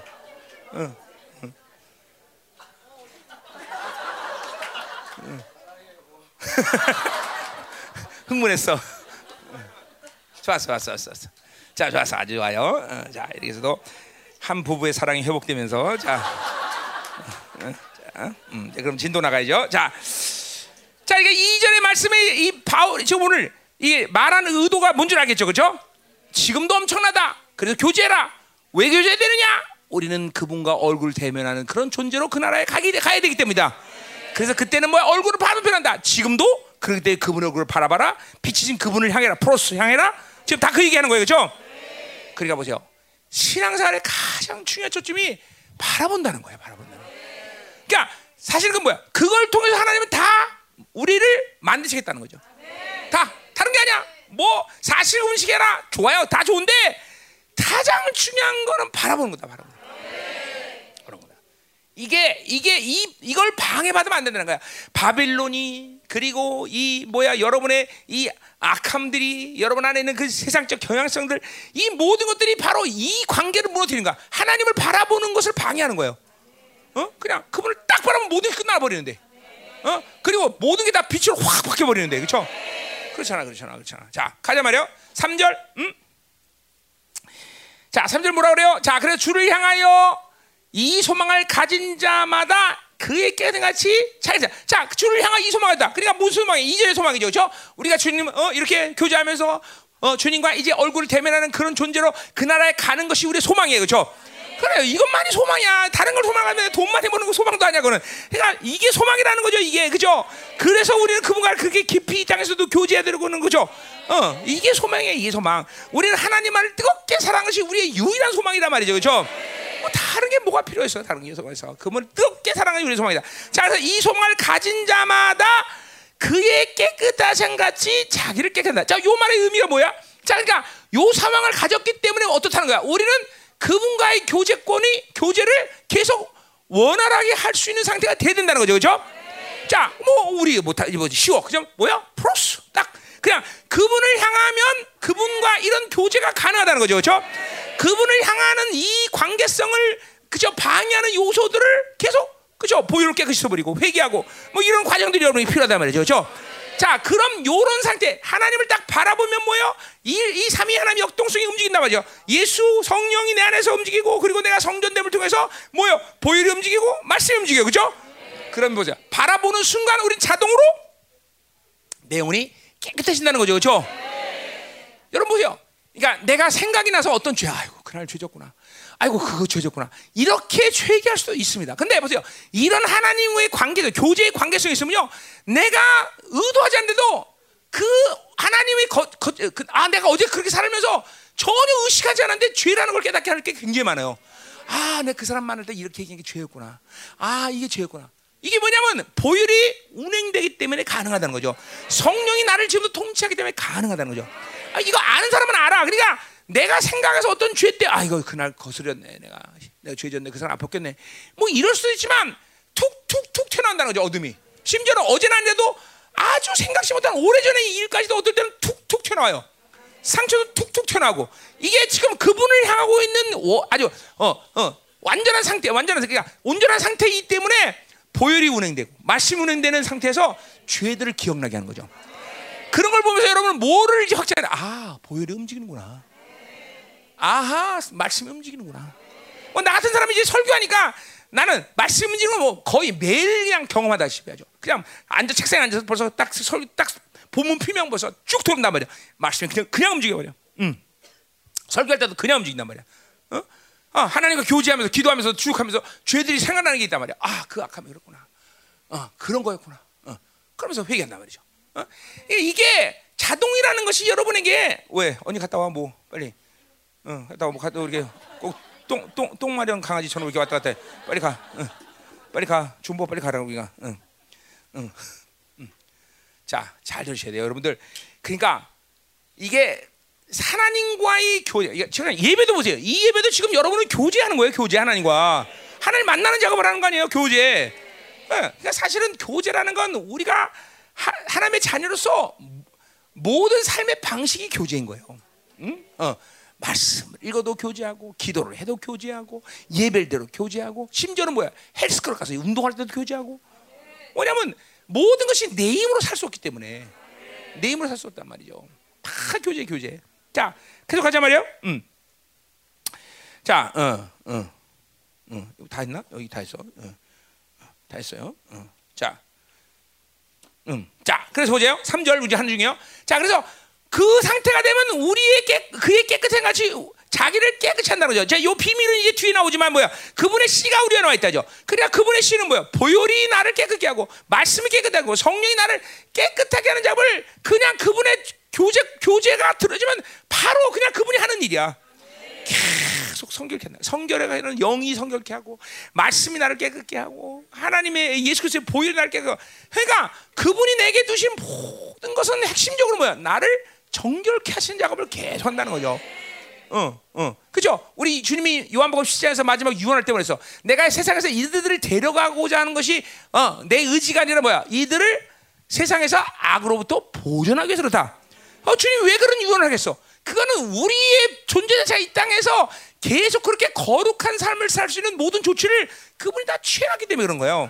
응, 응. 응. 흥분했어. 좋았어, 좋았어, 좋았어. 자, 좋았어, 아주 좋아요. 자, 이렇게 해서도 한 부부의 사랑이 회복되면서 자. 자, 음, 그럼 진도 나가야죠. 자, 자, 이게 이전의 말씀에 이 바울 지금 오늘 이 말한 의도가 뭔 줄 알겠죠, 그렇죠? 지금도 엄청나다. 그래서 교제라. 왜 교제해야 되느냐? 우리는 그분과 얼굴 대면하는 그런 존재로 그 나라에 가기, 가야 되기 때문이다. 그래서 그때는 뭐야? 얼굴을 바로 변한다. 지금도 그때 그분의 얼굴을 바라봐라. 비치신 그분을 향해라. 프로스 향해라. 지금 다 그 얘기하는 거예요, 그렇죠? 그러니까 보세요. 신앙생활의 가장 중요한 초점이 바라본다는 거예요, 바라본다는. 그러니까 사실 그 뭐야? 그걸 통해서 하나님은 다 우리를 만드시겠다는 거죠. 네. 다 다른 게 아니야. 뭐 사실 음식해라 좋아요, 다 좋은데 가장 중요한 거는 바라보는 거다, 바라보는 거다. 네. 그런 거다. 이게 이게 이 이걸 방해받으면 안 된다는 거야. 바빌론이 그리고 이 뭐야 여러분의 이 악함들이 여러분 안에 있는 그 세상적 경향성들 이 모든 것들이 바로 이 관계를 무너뜨리는 거야. 하나님을 바라보는 것을 방해하는 거예요. 어? 그냥 그분을 딱 바라보면 모든 게 끝나버리는데, 어? 그리고 모든 게 다 빛으로 확 바뀌어버리는데, 그렇죠? 그렇잖아, 그렇잖아, 그렇잖아. 자, 가자 말이요. 삼 절, 음? 자, 삼 절 뭐라 그래요? 자, 그래서 주를 향하여 이 소망을 가진 자마다 그의 깨등같이 차이자. 자, 주를 향하여 이 소망이다. 그러니까 무슨 소망이? 이전의 소망이죠, 그렇죠? 우리가 주님, 어, 이렇게 교제하면서 어, 주님과 이제 얼굴을 대면하는 그런 존재로 그 나라에 가는 것이 우리의 소망이에요, 그렇죠? 그래요. 이것만이 소망이야. 다른 걸 소망하면 돈만 해보는 거 소망도 아니야. 그거는. 그러니까 이게 소망이라는 거죠. 이게 그죠. 그래서 우리는 그분과 그렇게 깊이 이 땅에서도 교제해 들어오는 거죠. 어, 이게 소망이야. 이게 소망. 우리는 하나님만을 뜨겁게 사랑하는 것이 우리의 유일한 소망이란 말이죠. 그죠. 뭐 다른 게 뭐가 필요했어? 다른 게 소망에서 그분을 뜨겁게 사랑하는 우리의 소망이다. 자, 그래서 이 소망을 가진 자마다 그의 깨끗한 생같이 자기를 깨끗한다. 자, 요 말의 의미가 뭐야? 자, 그러니까 요 소망을 가졌기 때문에 어떻다는 거야? 우리는 그분과의 교제권이 교제를 계속 원활하게 할 수 있는 상태가 돼야 된다는 거죠, 그렇죠? 네. 자, 뭐 우리 뭐 뭐지 쉬워, 그죠? 뭐야? 프로스 딱 그냥 그분을 향하면 그분과 이런 교제가 가능하다는 거죠, 그렇죠? 네. 그분을 향하는 이 관계성을 그저 방해하는 요소들을 계속 그죠? 보혈을 깨끗이 씻어버리고 회개하고 뭐 이런 과정들이 여러분이 필요하단 말이죠, 그렇죠? 자, 그럼 요런 상태 하나님을 딱 바라보면 뭐예요? 이, 이 삼위 하나님의 역동성이 움직인단 말이죠. 예수 성령이 내 안에서 움직이고 그리고 내가 성전됨을 통해서 뭐예요? 보혈이 움직이고 말씀이 움직여요. 그죠? 네. 그럼 보자. 바라보는 순간 우린 자동으로 내 영혼이 깨끗해진다는 거죠. 그죠? 네. 여러분 보세요. 그러니까 내가 생각이 나서 어떤 죄, 아이고 그날 죄졌구나. 아이고 그거 죄졌구나. 이렇게 회개할 수도 있습니다. 근데 보세요. 이런 하나님과의 관계, 교제의 관계성이 있으면요. 내가 의도하지 않는데도 그 하나님의 거, 거, 그, 아 내가 어제 그렇게 살면서 전혀 의식하지 않았는데 죄라는 걸 깨닫게 하는 게 굉장히 많아요. 아, 내가 그 사람 만날 때 이렇게 얘기한 게 죄였구나. 아, 이게 죄였구나. 이게 뭐냐면 보혈이 운행되기 때문에 가능하다는 거죠. 성령이 나를 지금도 통치하기 때문에 가능하다는 거죠. 아, 이거 아는 사람은 알아. 그러니까 내가 생각해서 어떤 죄 때, 아 이거 그날 거스렸네, 내가 내가 죄졌네, 그 사람 아팠겠네, 뭐 이럴 수도 있지만 툭툭툭 튀어나온다는 거죠, 어둠이. 심지어는 어제는 아니라도 아주 생각지 못한 오래전의 일까지도 어떨 때는 툭툭 튀어나와요. 상처도 툭툭 튀어나오고 이게 지금 그분을 향하고 있는 오, 아주 어어 어, 완전한 상태, 완전한 그러니까 온전한 상태이기 때문에 보혈이 운행되고 말씀이 운행되는 상태에서 죄들을 기억나게 하는 거죠. 그런 걸 보면서 여러분은 뭐를 이제 확장해? 아, 보혈이 움직이는구나. 아하, 말씀이 움직이는구나. 어, 나 같은 사람이 이제 설교하니까 나는 말씀 문제는 뭐 거의 매일 그냥 경험하다시피 하죠. 그냥 앉아 책상에 앉아서 벌써 딱 설 딱 본문 표명 벌써 쭉 들어온단 말이야. 말씀이 그냥 그냥 움직여 버려. 음. 설교할 때도 그냥 움직인단 말이야. 어? 아, 하나님과 교제하면서 기도하면서 쭉 하면서 죄들이 생각나는 게 있단 말이야. 아, 그 악함이 그렇구나. 어, 그런 거였구나. 어. 그러면서 회개한단 말이죠. 어? 이게 자동이라는 것이 여러분에게 왜 언니 갔다 와 뭐 빨리. 응, 갔다 와 뭐 갔다 이렇게 꼭 똥 똥 똥 마련 강아지처럼 이렇게 왔다 갔다 해. 빨리 가. 응. 빨리 가. 준보 빨리 가라고 우리가. 응. 응. 응. 자, 잘 들으셔야 돼요, 여러분들. 그러니까 이게 하나님과의 교제. 지금 예배도 보세요. 이 예배도 지금 여러분은 교제하는 거예요. 교제 하나님과. 하나님 만나는 작업을 하는 거 아니에요, 교제. 응. 그러니까 사실은 교제라는 건 우리가 하, 하나님의 자녀로서 모든 삶의 방식이 교제인 거예요. 응? 어. 말씀을 읽어도 교제하고, 기도를 해도 교제하고, 예배대로 교제하고, 심지어는 뭐야? 헬스클럽 가서 운동할 때도 교제하고. 왜냐면 모든 것이 내 힘으로 살 수 없기 때문에 내 힘으로 살 수 없단 말이죠. 다 교제, 교제. 자, 계속 가자 말이에요. 음. 자, 어, 어, 어, 여기 다 했나? 여기 다 했어. 어, 다 했어요. 어, 자, 음, 자, 그래서 보세요. 삼 절 우리 하는 중이에요. 자, 그래서. 그 상태가 되면 우리의 깨, 그의 깨끗한 같이 자기를 깨끗이 한다는 거죠. 자, 요 비밀은 이제 뒤에 나오지만 뭐야? 그분의 씨가 우리에 나와 있다죠. 그러니까 그분의 씨는 뭐야? 보혈이 나를 깨끗게 하고, 말씀이 깨끗하고, 성령이 나를 깨끗하게 하는 작업을 그냥 그분의 교제, 교제가 들어지면 바로 그냥 그분이 하는 일이야. 계속 성결케 한다. 성결에 가는 영이 성결케 하고, 말씀이 나를 깨끗게 하고, 하나님의 예수 그리스도의 보혈이 나를 깨끗게 하고. 그러니까 그분이 내게 두신 모든 것은 핵심적으로 뭐야? 나를 정결케 하신 작업을 계속 한다는 거죠. 응, 응. 그죠? 우리 주님이 요한복음 십칠 장에서 마지막 유언할 때 그랬어. 내가 세상에서 이들을 데려가고자 하는 것이 어, 내 의지가 아니라 뭐야? 이들을 세상에서 악으로부터 보존하기 위해서 그렇다. 어, 주님이 왜 그런 유언을 하겠어? 그거는 우리의 존재 자체가 이 땅에서 계속 그렇게 거룩한 삶을 살 수 있는 모든 조치를 그분이 다 취해놨기 때문에 그런 거예요.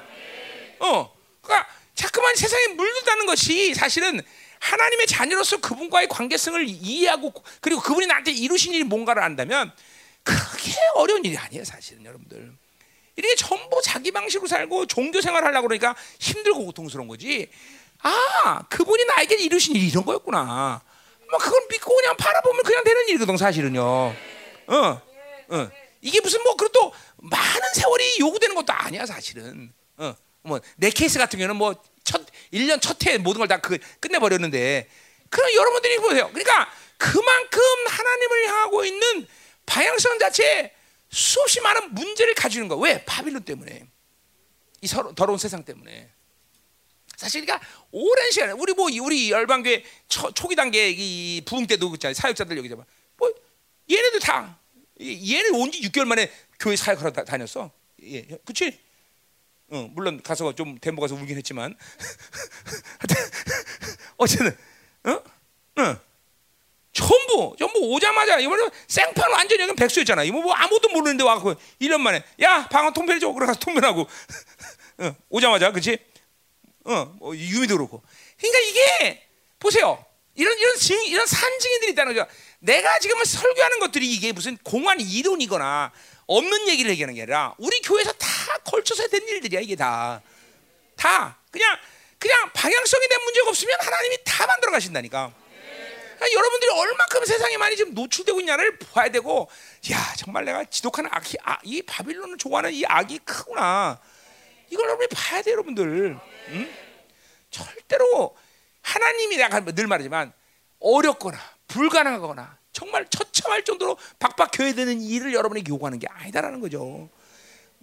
어, 그러니까 자꾸만 세상에 물든다는 것이 사실은 하나님의 자녀로서 그분과의 관계성을 이해하고 그리고 그분이 나한테 이루신 일이 뭔가를 안다면 그게 어려운 일이 아니에요, 사실은 여러분들. 이게 전부 자기 방식으로 살고 종교 생활을 하려고 그러니까 힘들고 고통스러운 거지. 아, 그분이 나에게 이루신 일이 이런 거였구나. 뭐 그걸 믿고 그냥 바라보면 그냥 되는 일이거든, 사실은요. 어, 어. 이게 무슨 뭐 그래도 많은 세월이 요구되는 것도 아니야, 사실은. 어, 뭐 내 케이스 같은 경우는 뭐 첫 일 년 첫 해 모든 걸 다 그 끝내 버렸는데 그럼 여러분들이 보세요. 그러니까 그만큼 하나님을 향하고 있는 방향성 자체에 수없이 많은 문제를 가지는 거. 왜? 바빌론 때문에. 이 서러, 더러운 세상 때문에. 사실 그러니까 오랜 시간에 우리 뭐 우리 열방교회 초, 초기 단계 이 부흥 때도 그랬잖아요. 사역자들 여기 잡아. 뭐 얘네들 다 얘네 온 지 육 개월 만에 교회 사역하러 다, 다녔어. 예. 그렇지? 어, 물론 가서 좀 덴버 가서 울긴 했지만 어쨌든 어? 어. 전부 전부 오자마자 이번에 생판 완전 여기 백수였잖아. 이거 뭐 아무도 모르는데 와서 일 년 만에 야 방언 통변해 줘. 그래 가서 통변하고 어, 오자마자 그렇지? 어, 뭐 유미도 그렇고. 그러니까 이게 보세요. 이런 이런 증 이런 산증인들이 있다는 거죠. 내가 지금 설교하는 것들이 이게 무슨 공안 이론이거나 없는 얘기를 얘기하는 게 아니라 우리 교회에서 다 걸쳐서 된 일들이야. 이게 다 다 그냥 그냥 방향성에 대한 문제가 없으면 하나님이 다 만들어 가신다니까. 그러니까 여러분들이 얼마큼 세상에 많이 지금 노출되고 있냐를 봐야 되고 야 정말 내가 지독한 악이 아, 이 바빌론을 좋아하는 이 악이 크구나. 이걸 여러분이 봐야 돼요, 여러분들. 응? 절대로 하나님이 내가 늘 말하지만 어렵거나 불가능하거나 정말 처참할 정도로 박박해야 되는 일을 여러분에게 요구하는 게 아니다라는 거죠.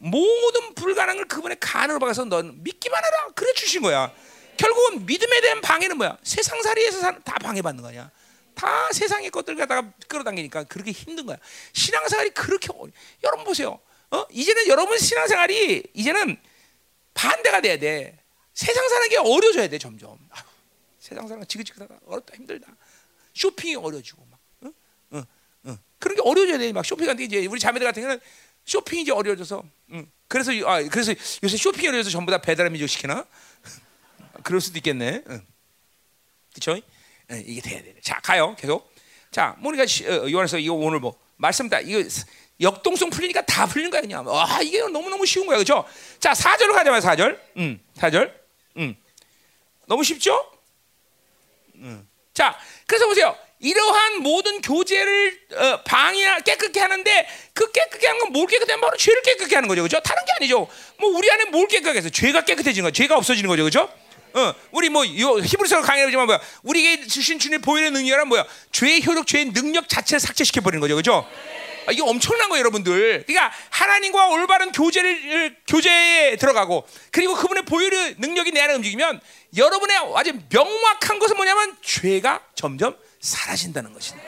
모든 불가능을 그분의 간으로 박아서 넌 믿기만 해라 그래 주신 거야. 결국은 믿음에 대한 방해는 뭐야? 세상살이에서 다 방해받는 거 아니야. 다 세상의 것들 갖다가 끌어당기니까 그렇게 힘든 거야. 신앙생활이 그렇게 어려... 여러분 보세요. 어? 이제는 여러분 신앙생활이 이제는 반대가 돼야 돼. 세상 사는 게 어려져야 돼 점점. 아휴, 세상 사는 게 지긋지긋하다 어렵다 힘들다 쇼핑이 어려지고 막 응? 응, 응. 그런 게 어려져야 돼. 막 쇼핑 같은 게 이제 우리 자매들 같은 경우는 쇼핑이 이제 어려워져서, 응. 그래서 아 그래서 요새 쇼핑이 어려워서 전부 다 배달의 민족 시키나? 그럴 수도 있겠네. 응. 그렇죠? 응, 이게 돼야 돼. 자 가요 계속. 자, 모니까 요한에서 이거 오늘 뭐 말씀 다 이거 역동성 풀리니까 다 풀린 거야 그냥. 아 이게 너무너무 쉬운 거야, 그렇죠? 자, 사 절로 가자마자 사 절. 음, 사 절. 음. 너무 쉽죠? 음. 자, 그래서 보세요. 이러한 모든 교제를 어, 방해할 깨끗게 하는데, 그 깨끗게 하는 건 뭘 깨끗해? 바로 죄를 깨끗게 하는 거죠, 그렇죠? 다른 게 아니죠. 뭐 우리 안에 뭘 깨끗해서 죄가 깨끗해지는 거, 죄가 없어지는 거죠, 그렇죠? 어, 우리 뭐 히브리서 강의하지만 뭐야? 우리에게 주신 주님의 보혈의 능력이란 뭐야? 죄의 효력, 죄의 능력 자체를 삭제시켜 버리는 거죠, 그렇죠? 아, 이게 엄청난 거예요, 여러분들. 그러니까 하나님과 올바른 교제를 교제에 들어가고, 그리고 그분의 보혈의 능력이 내 안에 움직이면 여러분의 아주 명확한 것은 뭐냐면 죄가 점점 사라진다는 것이다.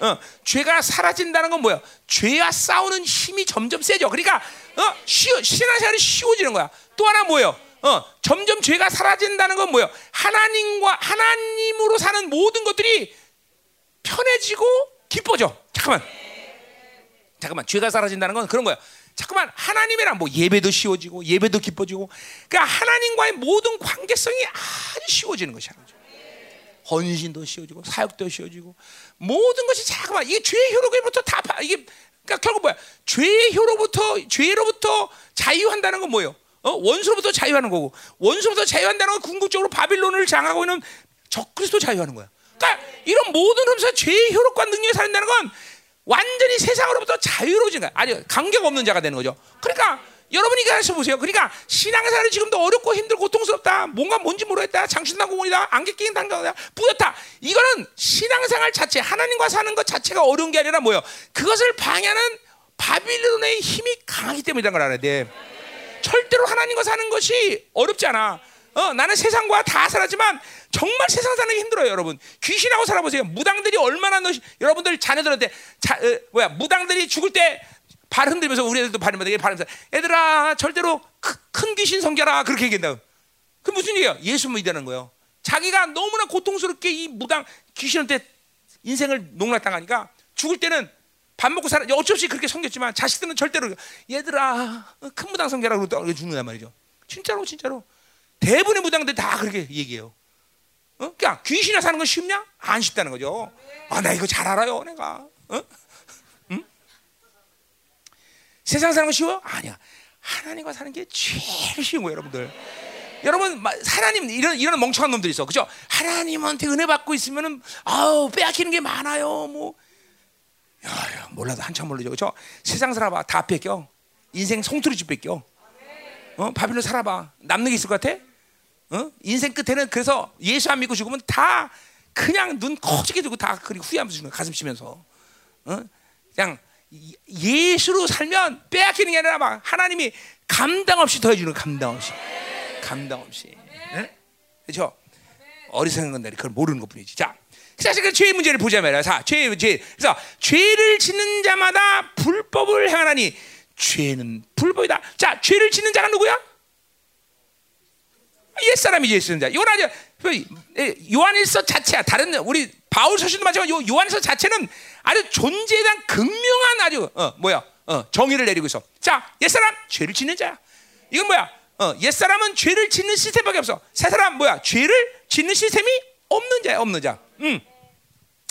어, 죄가 사라진다는 건 뭐야? 죄와 싸우는 힘이 점점 세죠. 그러니까 어, 쉬워, 신앙생활이 쉬워지는 거야. 또 하나 뭐예요? 어, 점점 죄가 사라진다는 건 뭐예요? 하나님과 하나님으로 사는 모든 것들이 편해지고 기뻐져. 잠깐만, 잠깐만, 죄가 사라진다는 건 그런 거야. 잠깐만, 하나님이랑 뭐 예배도 쉬워지고 예배도 기뻐지고, 그러니까 하나님과의 모든 관계성이 아주 쉬워지는 것이야. 헌신도 쉬워지고 사역도 쉬워지고 모든 것이 잠깐만 이게 죄의 효력에부터 다 이게 그러니까 결국 뭐야? 죄의 효로부터 죄로부터 자유한다는 건 뭐예요? 어? 원수로부터 자유하는 거고, 원수로부터 자유한다는 건 궁극적으로 바빌론을 장하고 있는 적그리스도 자유하는 거야. 그러니까 이런 모든 흠사 죄의 효력과 능력에 살린다는 건 완전히 세상으로부터 자유로워진 거야. 아니 관계가 없는 자가 되는 거죠. 그러니까 여러분이 가서 보세요. 그러니까 신앙생활이 지금도 어렵고 힘들고 고통스럽다. 뭔가 뭔지 모르겠다. 장신당공원이다. 안개 끼는 당장이다. 뿌옇다. 이거는 신앙생활 자체, 하나님과 사는 것 자체가 어려운 게 아니라 뭐예요? 그것을 방해하는 바빌론의 힘이 강하기 때문이라는 걸 알아야 돼. 절대로 하나님과 사는 것이 어렵지 않아. 어, 나는 세상과 다 살았지만 정말 세상 사는 게 힘들어요, 여러분. 귀신하고 살아보세요. 무당들이 얼마나 너, 여러분들 자녀들한테 자, 어, 뭐야 무당들이 죽을 때 발 흔들면서 우리 애들도 발을 흔들면서 발 흔들면서 애들아 절대로 크, 큰 귀신 섬겨라 그렇게 얘기한다. 그 무슨 얘기야? 예수 믿다는 거예요. 자기가 너무나 고통스럽게 이 무당 귀신한테 인생을 농락당하니까 죽을 때는 밥 먹고 살아 어쩔 수 없이 그렇게 섬겼지만 자식들은 절대로 얘들아 큰 무당 섬겨라 그러고 죽는단 말이죠. 진짜로 진짜로 대부분의 무당들 다 그렇게 얘기해요. 어? 그러니까 귀신이나 사는 건 쉽냐? 안 쉽다는 거죠. 아, 나 이거 잘 알아요, 내가. 어? 세상 사는 거 쉬워? 아니야. 하나님과 사는 게 제일 쉬운 거예요, 여러분들. 여러분, 하나님 이런 이런 멍청한 놈들이 있어, 그렇죠? 하나님한테 은혜 받고 있으면은 아우 빼앗기는 게 많아요, 뭐. 야, 야 몰라도 한참 모르죠, 그렇죠? 세상 살아봐, 다 뺏겨. 인생 송두리째 뺏겨. 어, 바빌론 살아봐, 남는 게 있을 것 같아? 어, 인생 끝에는 그래서 예수 안 믿고 죽으면 다 그냥 눈 커지게 들고 다 그리 후회하면서 죽는 거야, 가슴 치면서. 어, 그냥. 예수로 살면 빼앗기는 게 아니라 막 하나님이 감당 없이 더해주는 감당 없이 감당 없이 응? 그렇죠? 어리석은 건데 그걸 모르는 것뿐이지. 자, 사실 그 죄의 문제를 보자면 자, 죄, 죄. 그래서 죄를 짓는 자마다 불법을 행하니 죄는 불법이다. 자, 죄를 짓는 자가 누구야? 옛 사람이 죄 짓는 자. 이건 아니야. 요한일서 자체야. 다른 우리 바울 서신도 마찬가지고 요한일서 자체는 아주 존재에 대한 극명한 아주 어, 뭐야 어, 정의를 내리고 있어. 자, 옛사람 죄를 짓는 자야. 이건 뭐야? 어, 옛사람은 죄를 짓는 시스템밖에 없어. 새사람 뭐야? 죄를 짓는 시스템이 없는 자야, 없는 자. 음.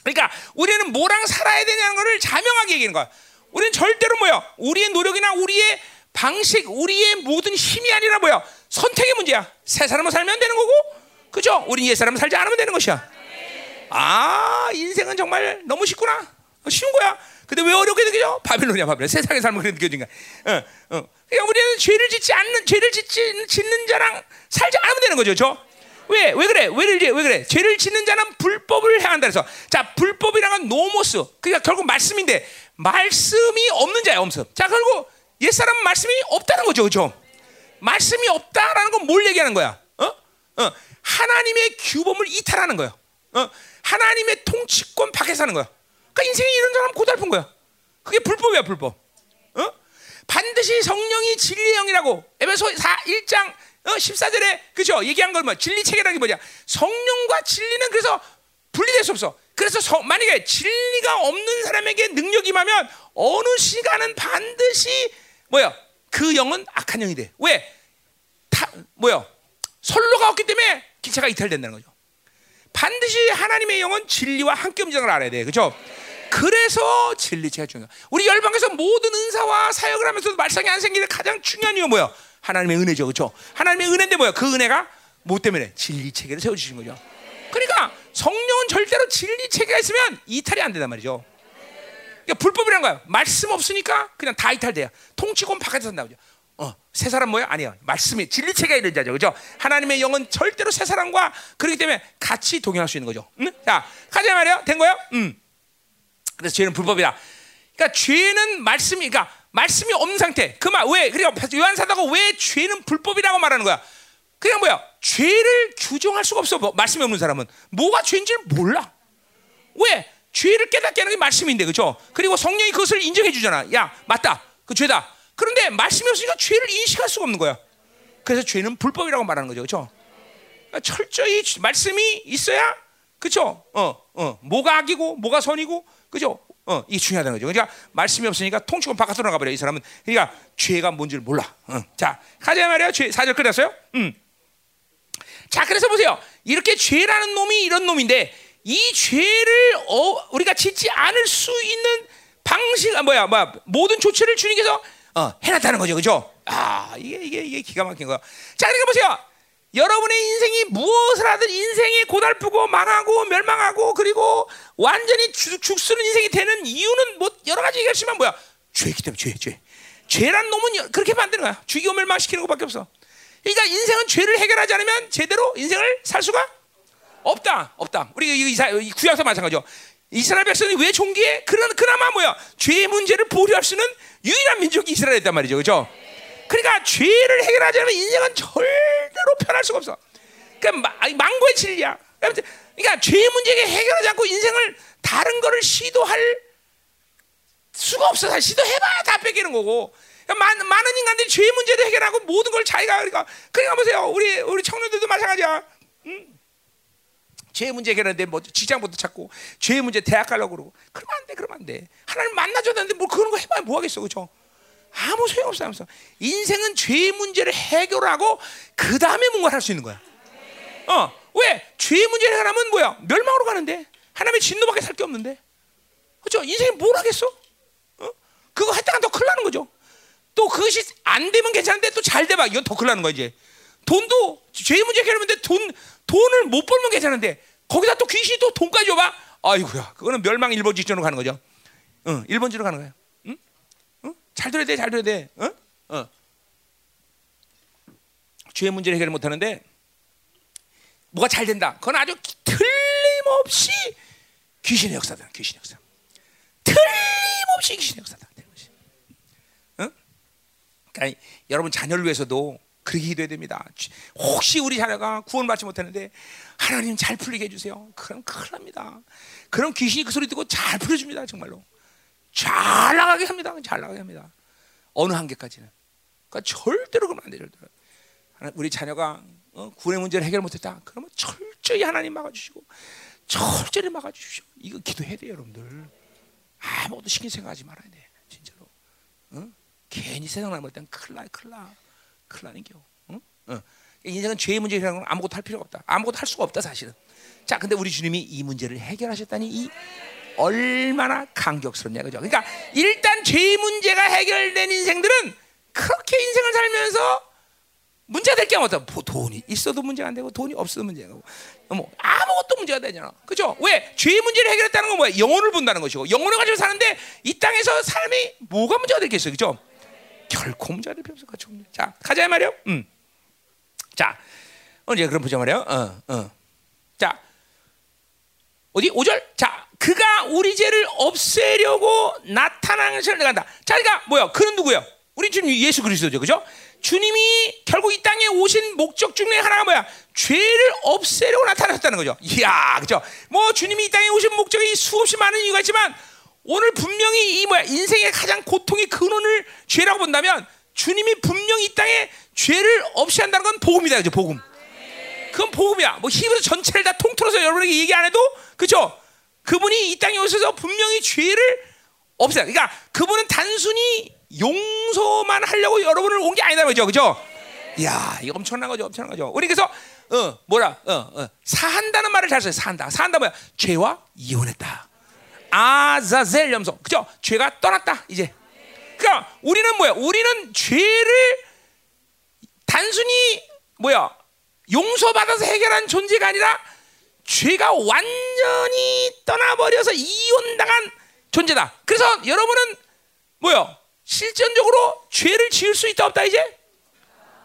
그러니까 우리는 뭐랑 살아야 되냐는 것을 자명하게 얘기하는 거야. 우리는 절대로 뭐야? 우리의 노력이나 우리의 방식, 우리의 모든 힘이 아니라 뭐야? 선택의 문제야. 새사람은 살면 되는 거고, 그죠? 우린 옛사람은 살지 않으면 되는 것이야. 아, 인생은 정말 너무 쉽구나. 쉬운 거야. 근데 왜 어렵게 느껴져? 바빌론이야, 바빌론. 세상의 삶을 그렇게 느껴진가. 어, 어. 그러니까 우리는 죄를 짓지 않는, 죄를 짓지, 짓는 자랑 살지 않으면 되는 거죠, 그렇죠? 왜? 왜 그래? 왜, 왜 그래? 죄를 짓는 자는 불법을 행한다 그래서. 자, 불법이란 건 노모스. 그러니까 결국 말씀인데, 말씀이 없는 자야, 없음. 자, 결국 옛사람은 말씀이 없다는 거죠, 그렇죠? 말씀이 없다라는 건 뭘 얘기하는 거야? 어? 어. 하나님의 규범을 이탈하는 거야. 어. 하나님의 통치권 밖에 사는 거야. 그러니까 인생이 이런 사람 고달픈 거야. 그게 불법이야, 불법. 어? 반드시 성령이 진리의 영이라고 에베소서 일 장 어, 십사 절에 그죠? 얘기한 건 뭐 진리 체계라는 게 뭐냐? 성령과 진리는 그래서 분리될 수 없어. 그래서 서, 만약에 진리가 없는 사람에게 능력이 임하면 어느 시간은 반드시 뭐야? 그 영은 악한 영이 돼. 왜? 다 뭐야? 선로가 없기 때문에 기체가 이탈된다는 거죠. 반드시 하나님의 영은 진리와 함께 움직이는 걸 알아야 돼, 그렇죠? 그래서 진리체가 중요해요. 우리 열방에서 모든 은사와 사역을 하면서도 말썽이 안 생기는 가장 중요한 이유가 뭐예요? 하나님의 은혜죠. 그렇죠? 하나님의 은혜인데 뭐예요? 그 은혜가 뭐 때문에? 진리체계를 세워주신 거죠. 그러니까 성령은 절대로 진리체계가 있으면 이탈이 안 된단 말이죠. 그러니까 불법이란 거야. 말씀 없으니까 그냥 다 이탈돼요. 통치권 바깥에서 나오죠. 어, 세 사람 뭐야? 아니야. 말씀이 진리체계가 있는 자죠. 그죠? 하나님의 영은 절대로 세 사람과 그렇기 때문에 같이 동행할 수 있는 거죠. 응? 자, 가자 말이에요. 된 거예요? 음. 그래서 죄는 불법이다. 그러니까 죄는 말씀이, 그러니까 말씀이 없는 상태. 그 말, 왜? 그러니까 요한사도가 왜 죄는 불법이라고 말하는 거야? 그냥 뭐야? 죄를 규정할 수가 없어. 뭐, 말씀이 없는 사람은. 뭐가 죄인지를 몰라. 왜? 죄를 깨닫게 하는 게 말씀인데, 그죠? 그리고 성령이 그것을 인정해 주잖아. 야, 맞다. 그 죄다. 그런데 말씀이 없으니까 죄를 인식할 수가 없는 거야. 그래서 죄는 불법이라고 말하는 거죠, 그렇죠? 그러니까 철저히 말씀이 있어야, 그렇죠? 어, 어, 뭐가 악이고, 뭐가 선이고, 그렇죠? 어, 이게 중요하다는 거죠. 그러니까 말씀이 없으니까 통치권 바깥으로 나가 버려. 이 사람은 그러니까 죄가 뭔지를 몰라. 어. 자, 가자 말이야. 죄 사절 끝났어요. 음. 자, 그래서 보세요. 이렇게 죄라는 놈이 이런 놈인데 이 죄를 어, 우리가 짓지 않을 수 있는 방식, 아, 뭐야, 뭐야, 모든 조치를 주님께서 어, 해놨다는 거죠, 그죠? 아, 이게, 이게, 이게 기가 막힌 거야. 자, 그러니까 보세요. 여러분의 인생이 무엇을 하든 인생이 고달프고 망하고 멸망하고 그리고 완전히 죽, 죽쓰는 인생이 되는 이유는 뭐 여러 가지 얘기하지만 뭐야? 죄이기 때문에, 죄, 죄. 죄란 놈은 그렇게 만드는 거야. 죽이고 멸망시키는 것밖에 없어. 그러니까 인생은 죄를 해결하지 않으면 제대로 인생을 살 수가 없다. 없다. 우리 이 구약서 마찬가지죠. 이스라엘 백성이 왜 종기에? 그런, 그나마 뭐야? 죄의 문제를 보류할 수 있는 유일한 민족이 이스라엘이었단 말이죠. 그죠? 그러니까 죄를 해결하지 않으면 인생은 절대로 편할 수가 없어. 그러니까 망고의 진리야. 그러니까 죄의 문제에 해결하지 않고 인생을 다른 거를 시도할 수가 없어. 사실 시도해봐야 다 뺏기는 거고. 그러니까 많, 많은 인간들이 죄의 문제를 해결하고 모든 걸 자기가 그러니까 그러니까 보세요. 우리 우리 청년들도 마찬가지야. 음? 죄의 문제 해결하는데 뭐 직장부터 찾고 죄의 문제 대학 가려고 그러고 그러면 안 돼. 그러면 안 돼. 하나님 만나줬는데 뭘 그런 거 해봐야 뭐 하겠어. 그렇죠? 아무 소용없어. 아무 소용없어. 인생은 죄의 문제를 해결하고 그 다음에 뭔가를 할 수 있는 거야. 어, 왜? 죄의 문제를 해결하면 뭐야? 멸망으로 가는데 하나님의 진노밖에 살 게 없는데. 그렇죠? 인생이 뭘 하겠어? 어? 그거 했다가 더 큰일 나는 거죠. 또 그것이 안 되면 괜찮은데 또 잘 돼봐. 이건 더 큰일 나는 거야 이제. 돈도 죄의 문제 해결하는데 돈, 돈을 못 벌면 괜찮은데 거기다 또 귀신이 또 돈까지 줘봐. 아이고야, 그거는 멸망 일본 직전으로 가는 거죠. 응, 일본지로 가는 거야. 응, 응, 잘 들어야 돼, 잘 들어야 돼. 응, 어. 죄의 문제를 해결 못 하는데 뭐가 잘 된다. 그건 아주 틀림없이 귀신의 역사다. 귀신의 역사. 틀림없이 귀신의 역사다. 틀림없이. 응, 그러니까 여러분 자녀를 위해서도. 그렇게 기도해야 됩니다. 혹시 우리 자녀가 구원받지 못하는데 하나님 잘 풀리게 해주세요. 그럼 큰일 납니다. 그럼 귀신이 그 소리 듣고 잘 풀어줍니다. 정말로 잘 나가게 합니다. 잘 나가게 합니다. 어느 한계까지는. 그러니까 절대로 그러면 안 돼요. 우리 자녀가 구원의 문제를 해결 못했다. 그러면 철저히 하나님 막아주시고 철저히 막아주십시오. 이거 기도해야 돼요. 여러분들 아무것도 신경 생각하지 말아야 돼. 진짜로. 응? 괜히 세상 남을 땐 큰일 나요. 큰일 나. 큰일 나는 겨. 응? 응. 인생은 죄의 문제라는 건 아무것도 할 필요가 없다. 아무것도 할 수가 없다 사실은. 자, 근데 우리 주님이 이 문제를 해결하셨다니 이 얼마나 감격스럽냐, 그죠? 그러니까 일단 죄의 문제가 해결된 인생들은 그렇게 인생을 살면서 문제가 될 게 아무것도 뭐 돈이 있어도 문제가 안 되고 돈이 없어도 문제가 되고 뭐 아무것도 문제가 되잖아, 그죠? 왜? 죄의 문제를 해결했다는 건 뭐야? 영혼을 본다는 것이고 영혼을 가지고 사는데 이 땅에서 삶이 뭐가 문제가 되겠어요, 그죠? 결코 문제를 필요 없을 것같. 자, 가자 말이요. 음. 자, 이제 그럼 보자 말이요. 어, 어. 자, 어디 오 절. 자, 그가 우리 죄를 없애려고 나타나는 시간을 간다. 자, 그러니까 뭐요? 그는 누구요? 우리 주님 예수 그리스도죠, 그죠? 주님이 결국 이 땅에 오신 목적 중에 하나가 뭐야? 죄를 없애려고 나타나셨다는 거죠. 이야, 그죠? 뭐 주님이 이 땅에 오신 목적이 수없이 많은 이유가 있지만. 오늘 분명히 이 뭐야 인생의 가장 고통의 근원을 죄라고 본다면 주님이 분명히 이 땅에 죄를 없이 한다는 건 복음이다, 그죠? 복음. 그건 복음이야. 뭐 히브리서 전체를 다 통틀어서 여러분에게 얘기 안 해도 그죠? 그분이 이 땅에 오셔서 분명히 죄를 없애. 그러니까 그분은 단순히 용서만 하려고 여러분을 온 게 아니다, 그죠? 그죠? 이야, 이거 엄청난 거죠, 엄청난 거죠. 우리 그래서 어 뭐라 어, 어 사한다는 말을 잘 써요. 사한다, 사한다 뭐야? 죄와 이혼했다. 아자셀 염소. 그죠? 죄가 떠났다 이제. 그러니까 우리는 뭐야? 우리는 죄를 단순히 뭐야? 용서받아서 해결한 존재가 아니라 죄가 완전히 떠나버려서 이혼당한 존재다. 그래서 여러분은 뭐요? 실전적으로 죄를 지을 수 있다 없다 이제?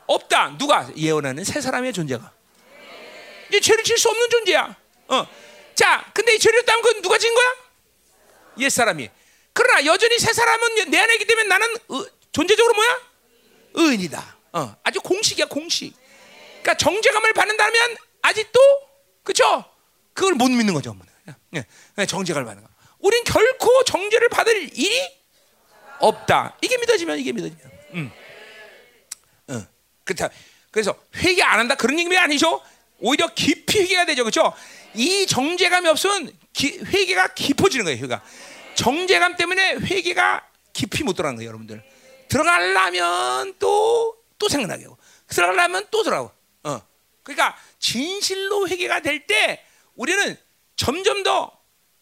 없다. 누가? 예언하는 세 사람의 존재가. 이제 죄를 지을 수 없는 존재야. 어. 자, 근데 이 죄를 따면 그건 누가 지은 거야? 옛 사람이. 그러나 여전히 세 사람은 내 안에 있기 때문에 나는 어, 존재적으로 뭐야? 의인이다. 어. 아주 공식이야 공식. 그러니까 정죄감을 받는다면 아직도 그렇죠? 그걸 못 믿는 거죠. 네, 정죄감을 받는 거. 우린 결코 정죄를 받을 일이 없다. 이게 믿어지면 이게 믿어지면. 음. 어. 그렇다. 그래서 회개 안 한다 그런 얘기는 아니죠. 오히려 깊이 회개가 되죠. 그렇죠? 이 정죄감이 없으면 기, 회개가 깊어지는 거예요. 회개가. 정죄감 때문에 회개가 깊이 못 들어가는 거예요. 여러분들. 들어가려면 또, 또 생각나게 하고. 들어가려면 또 들어가고. 어. 그러니까 진실로 회개가 될 때 우리는 점점 더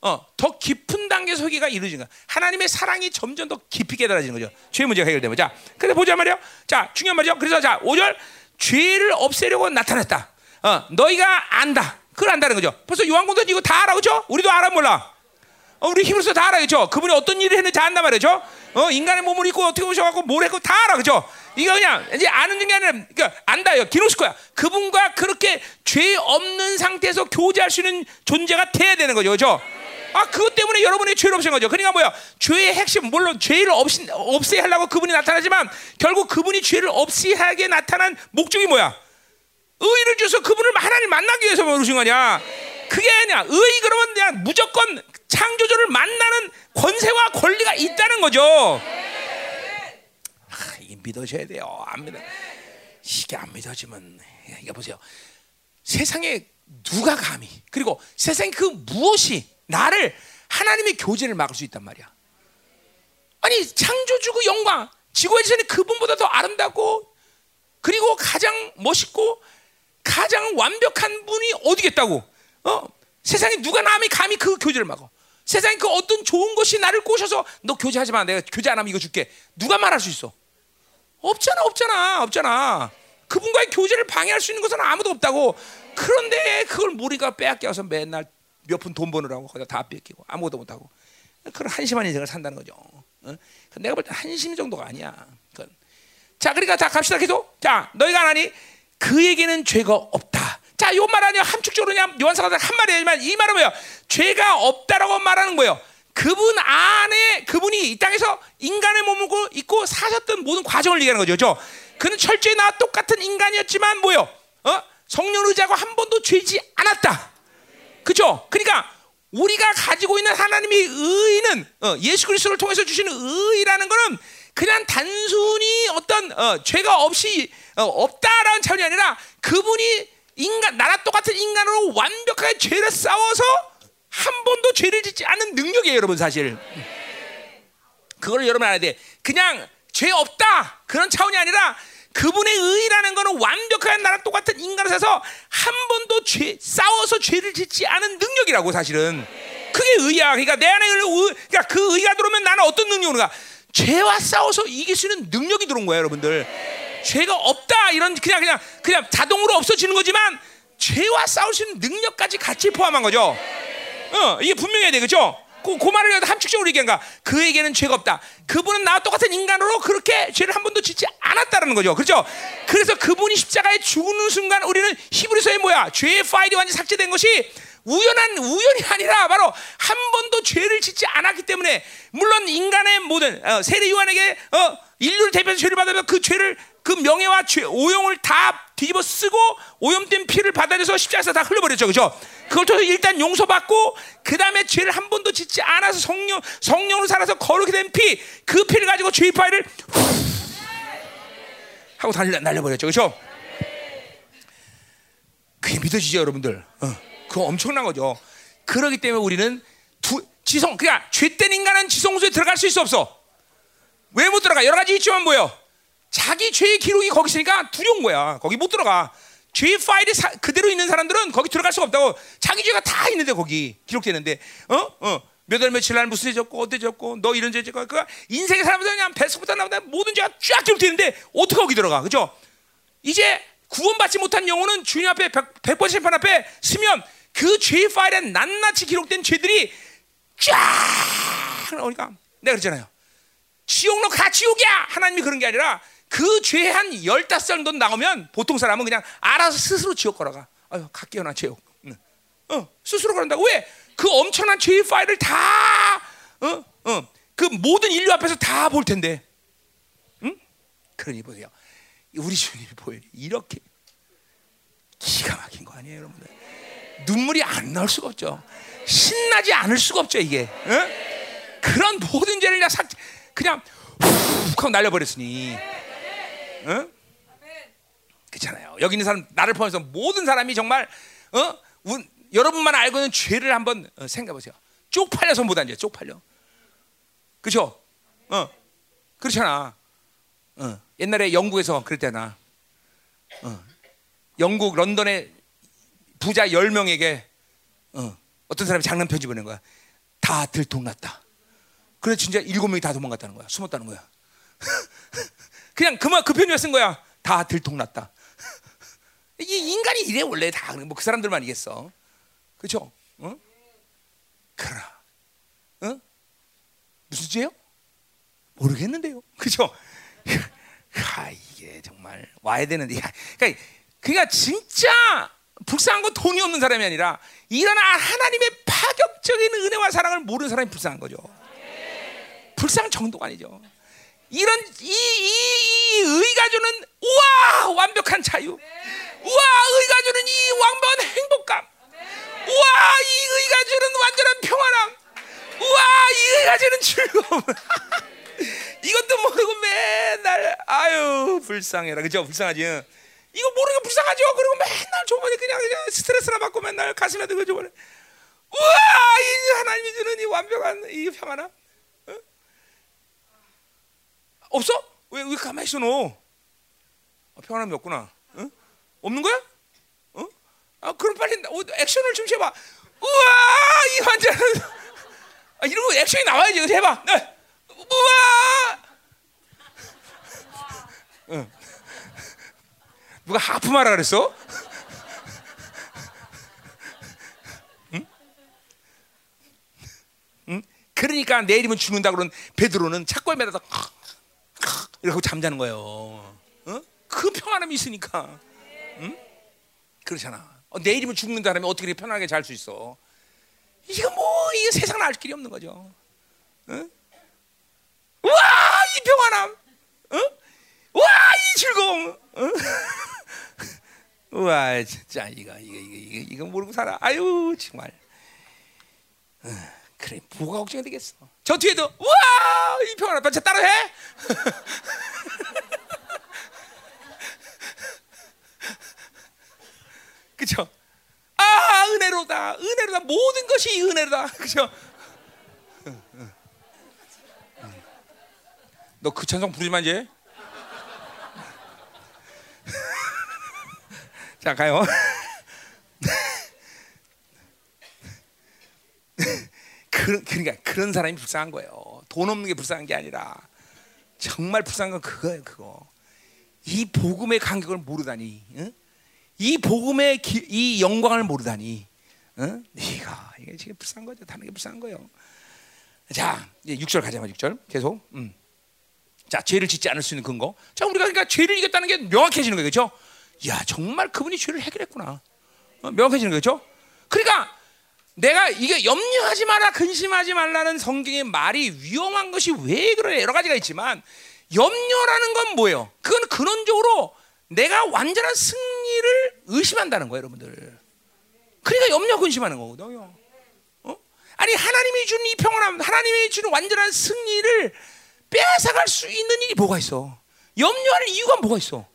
어, 더 깊은 단계에서 회개가 이루어지는 거야. 하나님의 사랑이 점점 더 깊이 깨달아지는 거죠. 죄 문제가 해결되면. 자, 근데 보자 말이요. 자, 중요한 말이죠. 그래서 자, 오 절. 죄를 없애려고 나타났다. 어, 너희가 안다. 그걸 안다는 거죠. 벌써 요한공도는 이거 다 알아, 그죠? 우리도 알아, 몰라. 어, 우리 히브리서 다 알아, 그죠? 그분이 어떤 일을 했는지 다 안단 말이죠. 어, 인간의 몸을 입고 어떻게 오셔가지고 뭘 했고 다 알아, 그죠? 이거 그냥 이제 아는 게 아니라, 그러니까 안다요. 기록실 거야. 그분과 그렇게 죄 없는 상태에서 교제할 수 있는 존재가 돼야 되는 거죠, 그죠? 아, 그것 때문에 여러분이 죄를 없앤 거죠. 그러니까 뭐야? 죄의 핵심, 물론 죄를 없애, 없애하려고 그분이 나타나지만 결국 그분이 죄를 없애하게 나타난 목적이 뭐야? 의의를 줘서 그분을 하나님 만나기 위해서 오신 거냐? 그게 아니야. 의의 그러면 그냥 무조건 창조주를 만나는 권세와 권리가 있다는 거죠. 아, 이게 믿어져야 돼요. 안 믿어. 이게 안 믿어지면 이거 보세요. 세상에 누가 감히, 그리고 세상에 그 무엇이 나를 하나님의 교제를 막을 수 있단 말이야. 아니 창조주고 영광, 지구의 질서는 그분보다 더 아름답고 그리고 가장 멋있고 가장 완벽한 분이 어디겠다고? 어? 세상에 누가 남이 감히 그 교제를 막어? 세상에 그 어떤 좋은 것이 나를 꼬셔서 너 교제하지 마, 내가 교제 안 하면 이거 줄게. 누가 말할 수 있어? 없잖아, 없잖아, 없잖아. 그분과의 교제를 방해할 수 있는 것은 아무도 없다고. 그런데 그걸 모르니까 빼앗겨서 맨날 몇 푼 돈 버느라고 거기다 다 뺏기고 아무것도 못하고 그런 한심한 인생을 산다는 거죠. 어? 내가 볼 때 한심 정도가 아니야. 그건. 자, 그러니까 다 갑시다 계속. 자, 너희가 안 하니 그에게는 죄가 없다. 자, 요 말 아니야. 함축적으로 그냥 요한사도 한 말이지만 이 말은 뭐예요? 죄가 없다라고 말하는 거예요. 그분 안에 그분이 이 땅에서 인간의 몸을 입고 사셨던 모든 과정을 얘기하는 거죠. 그렇죠? 그는 철저히 나와 똑같은 인간이었지만 뭐예요? 어? 성령을 의지하고 한 번도 죄지 않았다. 그죠? 그러니까 우리가 가지고 있는 하나님의 의는 어, 예수 그리스도를 통해서 주시는 의라는 거는 그냥 단순히 어떤 어, 죄가 없이 어, 없다라는 차원이 아니라 그분이 인간 나라 똑같은 인간으로 완벽하게 죄를 싸워서 한 번도 죄를 짓지 않은 능력이에요, 여러분 사실. 그걸 여러분 알아야 돼. 그냥 죄 없다 그런 차원이 아니라. 그분의 의라는 것은 완벽한 나랑 똑같은 인간으로서 한 번도 죄, 싸워서 죄를 짓지 않은 능력이라고 사실은. 그게 의야. 그러니까 내 안에 의, 그러니까 그 의가 들어오면 나는 어떤 능력이 오는가? 죄와 싸워서 이길 수 있는 능력이 들어온 거예요, 여러분들. 죄가 없다 이런 그냥 그냥 그냥 자동으로 없어지는 거지만 죄와 싸울 수 있는 능력까지 같이 포함한 거죠. 어, 이게 분명해야 돼, 그렇죠? 그, 그 말을 함축적으로 얘기한가? 그에게는 죄가 없다. 그분은 나와 똑같은 인간으로 그렇게 죄를 한 번도 짓지 않았다라는 거죠. 그렇죠? 그래서 그분이 십자가에 죽는 순간 우리는 히브리서에 뭐야? 죄의 파일이 완전히 삭제된 것이 우연한 우연이 아니라 바로 한 번도 죄를 짓지 않았기 때문에 물론 인간의 모든 어, 세례 요한에게 어, 인류를 대표해서 죄를 받으면 그 죄를 그 명예와 죄, 오용을 다 뒤집어 쓰고 오염된 피를 받아내서 십자가에서 다 흘려버렸죠. 그죠? 그걸 통해서 일단 용서받고 그 다음에 죄를 한 번도 짓지 않아서 성령, 성령으로 살아서 거룩히 된 피, 그 피를 가지고 죄의 파일을 하고 날려, 날려버렸죠. 그죠? 그게 믿어지죠, 여러분들. 어, 그거 엄청난 거죠. 그러기 때문에 우리는 두, 지성, 그러니까 죄된 인간은 지성소에 들어갈 수 있어 없어? 왜 못 들어가? 여러 가지 있지만 뭐예요? 자기 죄의 기록이 거기 있으니까 두려운 거야. 거기 못 들어가. 죄의 파일이 사, 그대로 있는 사람들은 거기 들어갈 수가 없다고. 자기 죄가 다 있는데 거기 기록되는데, 어, 어, 몇월 며칠 날 무슨 죄졌고 어때졌고 너 이런 죄졌고 그러니까 인생의 사람들 그냥 배수부터 나오다 모든 죄가 쫙 기록되는데 어떻게 거기 들어가, 그죠? 이제 구원받지 못한 영혼은 주님 앞에 백 번 심판 앞에 서면 그 죄 파일에 낱낱이 기록된 죄들이 쫙 나오니까 내가 그랬잖아요. 지옥로 가 지옥이야. 하나님이 그런 게 아니라 그 죄 한 열다섯 살 정도 나오면 보통 사람은 그냥 알아서 스스로 지옥 걸어가. 아유 갓 깨어난 죄요. 어 스스로 그런다고. 왜? 그 엄청난 죄의 파일을 다, 어, 어, 그 모든 인류 앞에서 다 볼 텐데, 응? 그러니 보세요. 우리 주님이 보여 이렇게 기가 막힌 거 아니에요, 여러분들? 눈물이 안 나올 수가 없죠. 신나지 않을 수가 없죠, 이게. 어? 그런 모든 죄를 그냥 삭, 그냥 훅 하고 날려버렸으니, 어? 그렇잖아요. 여기 있는 사람 나를 포함해서 모든 사람이 정말, 어? 운, 여러분만 알고 있는 죄를 한번 생각해보세요. 쪽팔려 손보다 이제 쪽팔려. 그렇죠? 어, 그렇잖아. 어, 옛날에 영국에서 그랬잖아. 어, 영국 런던의 부자 열 명에게 어, 어떤 사람이 장난 편지 보낸 거야. 다 들통났다. 그래서 진짜 일곱 명이 다 도망갔다는 거야. 숨었다는 거야. 그냥 그만 그 편지를 쓴 거야. 다 들통났다. 이 인간이 이래 원래 다. 뭐 그 사람들만 이겠어. 그렇죠? 어? 그러나, 어? 무슨 죄요? 모르겠는데요. 그렇죠? 아, 이게 정말 와야 되는데. 그러니까 그가 진짜 불쌍한 건 돈이 없는 사람이 아니라 이런 하나님의 파격적인 은혜와 사랑을 모르는 사람이 불쌍한 거죠. 불쌍한 정도가 아니죠. 이런 이, 이, 이 의가 주는 우와 완벽한 자유, 우와 의가 주는 이 완벽한 행복감. 우와 이 의가 주는 완전한 평안함. 우와 이 의가 주는 즐거움. 이것도 모르고 맨날 아유 불쌍해라. 그죠? 불쌍하지. 이거 모르고 불쌍하죠. 그리고 맨날 저번에 그냥 그냥 스트레스나 받고 맨날 가슴에 들고 저번에 우와 이 하나님이 주는 이 완벽한 이 평안함. 어? 없어? 왜, 왜 가만히 있어 너? 아, 평안함이 없구나. 어? 없는 거야? 아 그럼 빨리 액션을 좀 해봐. 우와 이 환자는 아, 이런 거 액션이 나와야지. 해봐. 네. 우와. 응. 누가 하품하라 그랬어? 응? 응? 그러니까 내일이면 죽는다 그런 베드로는 착고에 매달아서 이러고 잠자는 거예요. 응? 그 평안함이 있으니까. 응? 그렇잖아. 어, 내일이면 죽는다라면 어떻게 이렇게 편하게 잘 수 있어? 이거 뭐 이게 세상 알 길이 없는 거죠. 응? 우와 이 평안함, 응? 우와 이 즐거움, 응? 우와 진짜 이거 이거 이거 이거 이거 모르고 살아. 아유 정말. 응, 그래 뭐가 걱정이 되겠어? 저 뒤에도 우와 이 평안함, 저 따로 해. 그죠? 아 은혜로다, 은혜로다, 모든 것이 은혜로다. 그죠? 응, 응. 응. 너 그 찬송 부르지 마 이제. 자 가요. 그런 그러니까 그런 사람이 불쌍한 거예요. 돈 없는 게 불쌍한 게 아니라 정말 불쌍한 건 그거예요, 그거. 이 복음의 간격을 모르다니. 응? 이 복음의 기, 이 영광을 모르다니, 응? 네가 이게 지금 불쌍한 거죠. 다른 게 불쌍한 거예요. 자, 이제 육 절 가자마 육 절 계속. 음. 자, 죄를 짓지 않을 수 있는 근거. 자, 우리가 그러니까 죄를 이겼다는 게 명확해지는 거예요, 그렇죠? 야, 정말 그분이 죄를 해결했구나. 어, 명확해지는 거죠. 그러니까 내가 이게 염려하지 마라, 근심하지 말라는 성경의 말이 위험한 것이 왜 그래? 여러 가지가 있지만 염려라는 건 뭐예요? 그건 근원적으로 내가 완전한 승리를 의심한다는 거예요, 여러분들. 그러니까 염려 근심하는 거거든요. 어? 아니 하나님이 주는 이 평안함, 하나님이 주는 완전한 승리를 빼앗아갈 수 있는 일이 뭐가 있어? 염려하는 이유가 뭐가 있어?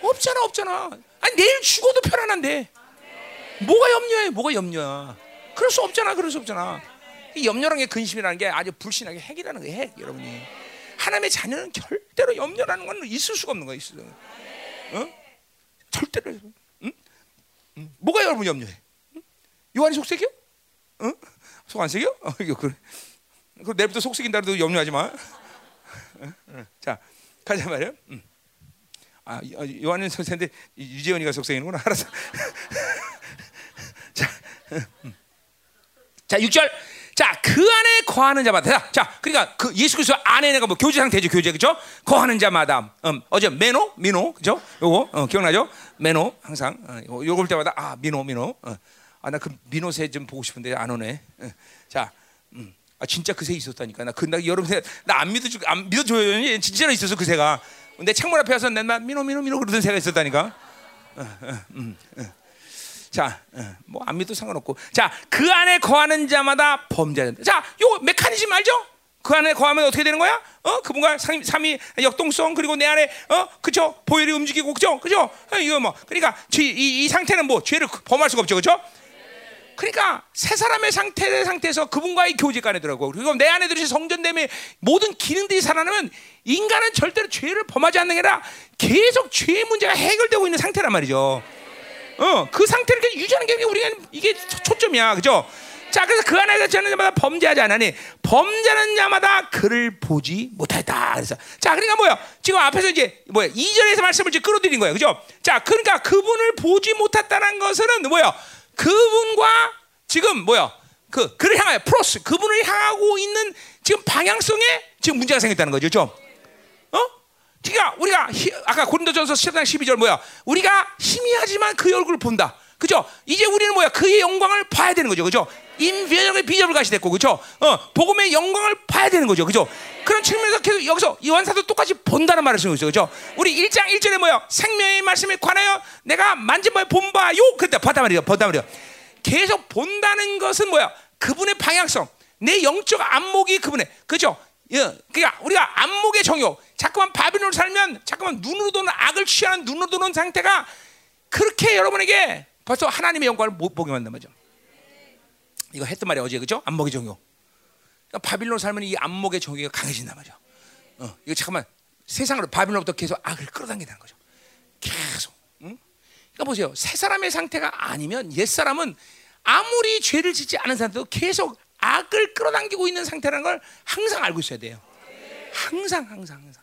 없잖아, 없잖아. 아니 내일 죽어도 편안한데 뭐가 염려해? 뭐가 염려야? 그럴 수 없잖아, 그럴 수 없잖아. 이 염려라는 게 근심이라는 게 아주 불신하게 핵이라는 거예요, 핵, 여러분이. 하나님의 자녀는 절대로 염려라는 건 있을 수가 없는 거예요, 있을 수가. 어? 절대로. 응? 응? 뭐가 여러분 염려해? 응? 요한이 속삭여? 응? 속 안 새겨? 어, 이거 그래. 그럼 내일부터 속 새긴다 해도 염려하지 마. 자, 가자 말이야. 음. 아, 요한은 선생인데 유재원이가 속 새기는구나. 알았어. 자, 음. 자, 육 절. 자, 그 안에 거하는 자마다. 자, 그러니까 그 예수 그리스도 안에 내가 뭐 교제 상태죠, 교제 그죠? 거하는 자마다. 음, 어제 메노, 미노, 그죠? 요거 어, 기억나죠? 메노 항상 어, 요거, 요거 볼 때마다 아 미노, 미노. 어. 아, 나 그 미노 새 좀 보고 싶은데 안 오네. 어. 자, 음, 아 진짜 그 새 있었다니까. 나 그 나 여름 새 나 안 믿어주, 안 믿어줘요. 진짜로 있었어 그 새가. 내 창문 앞에 와서 내 막 미노, 미노, 미노 그러던 새가 있었다니까. 어, 어, 음, 어. 자, 뭐 안 믿어도 상관없고, 자, 그 안에 거하는 자마다 범죄한다. 자, 요 메커니즘 알죠? 그 안에 거하면 어떻게 되는 거야? 어, 그분과 삼위 역동성 그리고 내 안에 어, 그죠? 보혈이 움직이고 그죠? 그죠? 이거 뭐 그러니까 이, 이, 이 상태는 뭐 죄를 범할 수가 없죠, 그죠? 그러니까 새 사람의 상태 상태에서 그분과의 교제가 안에 들어가고 그리고 내 안에 들으신 성전됨의 모든 기능들이 살아나면 인간은 절대로 죄를 범하지 않는 게 아니라 계속 죄의 문제가 해결되고 있는 상태란 말이죠. 어, 그 상태를 계속 유지하는 게 우리가 이게 초점이야, 그죠? 자, 그래서 그 안에 거하는 자마다 범죄하지 않으니 범죄하는 자마다 그를 보지 못하였다. 그래서 자, 그러니까 뭐야? 지금 앞에서 이제 뭐야? 이 절에서 말씀을 이제 끌어들인 거예요, 그죠? 자, 그러니까 그분을 보지 못했다는 것은 뭐야? 그분과 지금 뭐야? 그 그를 향하여 플러스 그분을 향하고 있는 지금 방향성에 지금 문제가 생겼다는 거죠, 그죠? 어? 그러니까 우리가 아까 고린도전서 십삼 장 십이 절 뭐야? 우리가 희미하지만 그의 얼굴을 본다. 그죠? 이제 우리는 뭐야? 그의 영광을 봐야 되는 거죠. 그죠? 인비전의 비전불가시됐고, 그죠? 어, 복음의 영광을 봐야 되는 거죠. 그죠? 그런 측면에서 계속 여기서 요한사도 똑같이 본다는 말을 쓰고 있어요. 그죠? 우리 일 장 일 절에 뭐야? 생명의 말씀에 관하여 내가 만진 바에 본바요. 그랬다. 봤단 말이야. 봤단 말이야. 계속 본다는 것은 뭐야? 그분의 방향성, 내 영적 안목이 그분의, 그죠? 예, 그러니까 우리가 안목의 정욕, 자꾸만 바빌론으로 살면 자꾸만 눈으로 도는 악을 취하는 눈으로 도는 상태가 그렇게 여러분에게 벌써 하나님의 영광을 못 보게 만든단 말이죠. 이거 했던 말이 어제 그죠? 안목의 정욕. 그러니까 바빌론으로 살면 이 안목의 정욕이 강해진단 말이죠. 어, 이거 잠깐만 세상으로 바빌론부터 계속 악을 끌어당긴다는 거죠. 계속. 응? 그러니까 보세요. 새 사람의 상태가 아니면 옛 사람은 아무리 죄를 짓지 않은 사람도 계속 악을 끌어당기고 있는 상태라는 걸 항상 알고 있어야 돼요. 항상, 항상, 항상,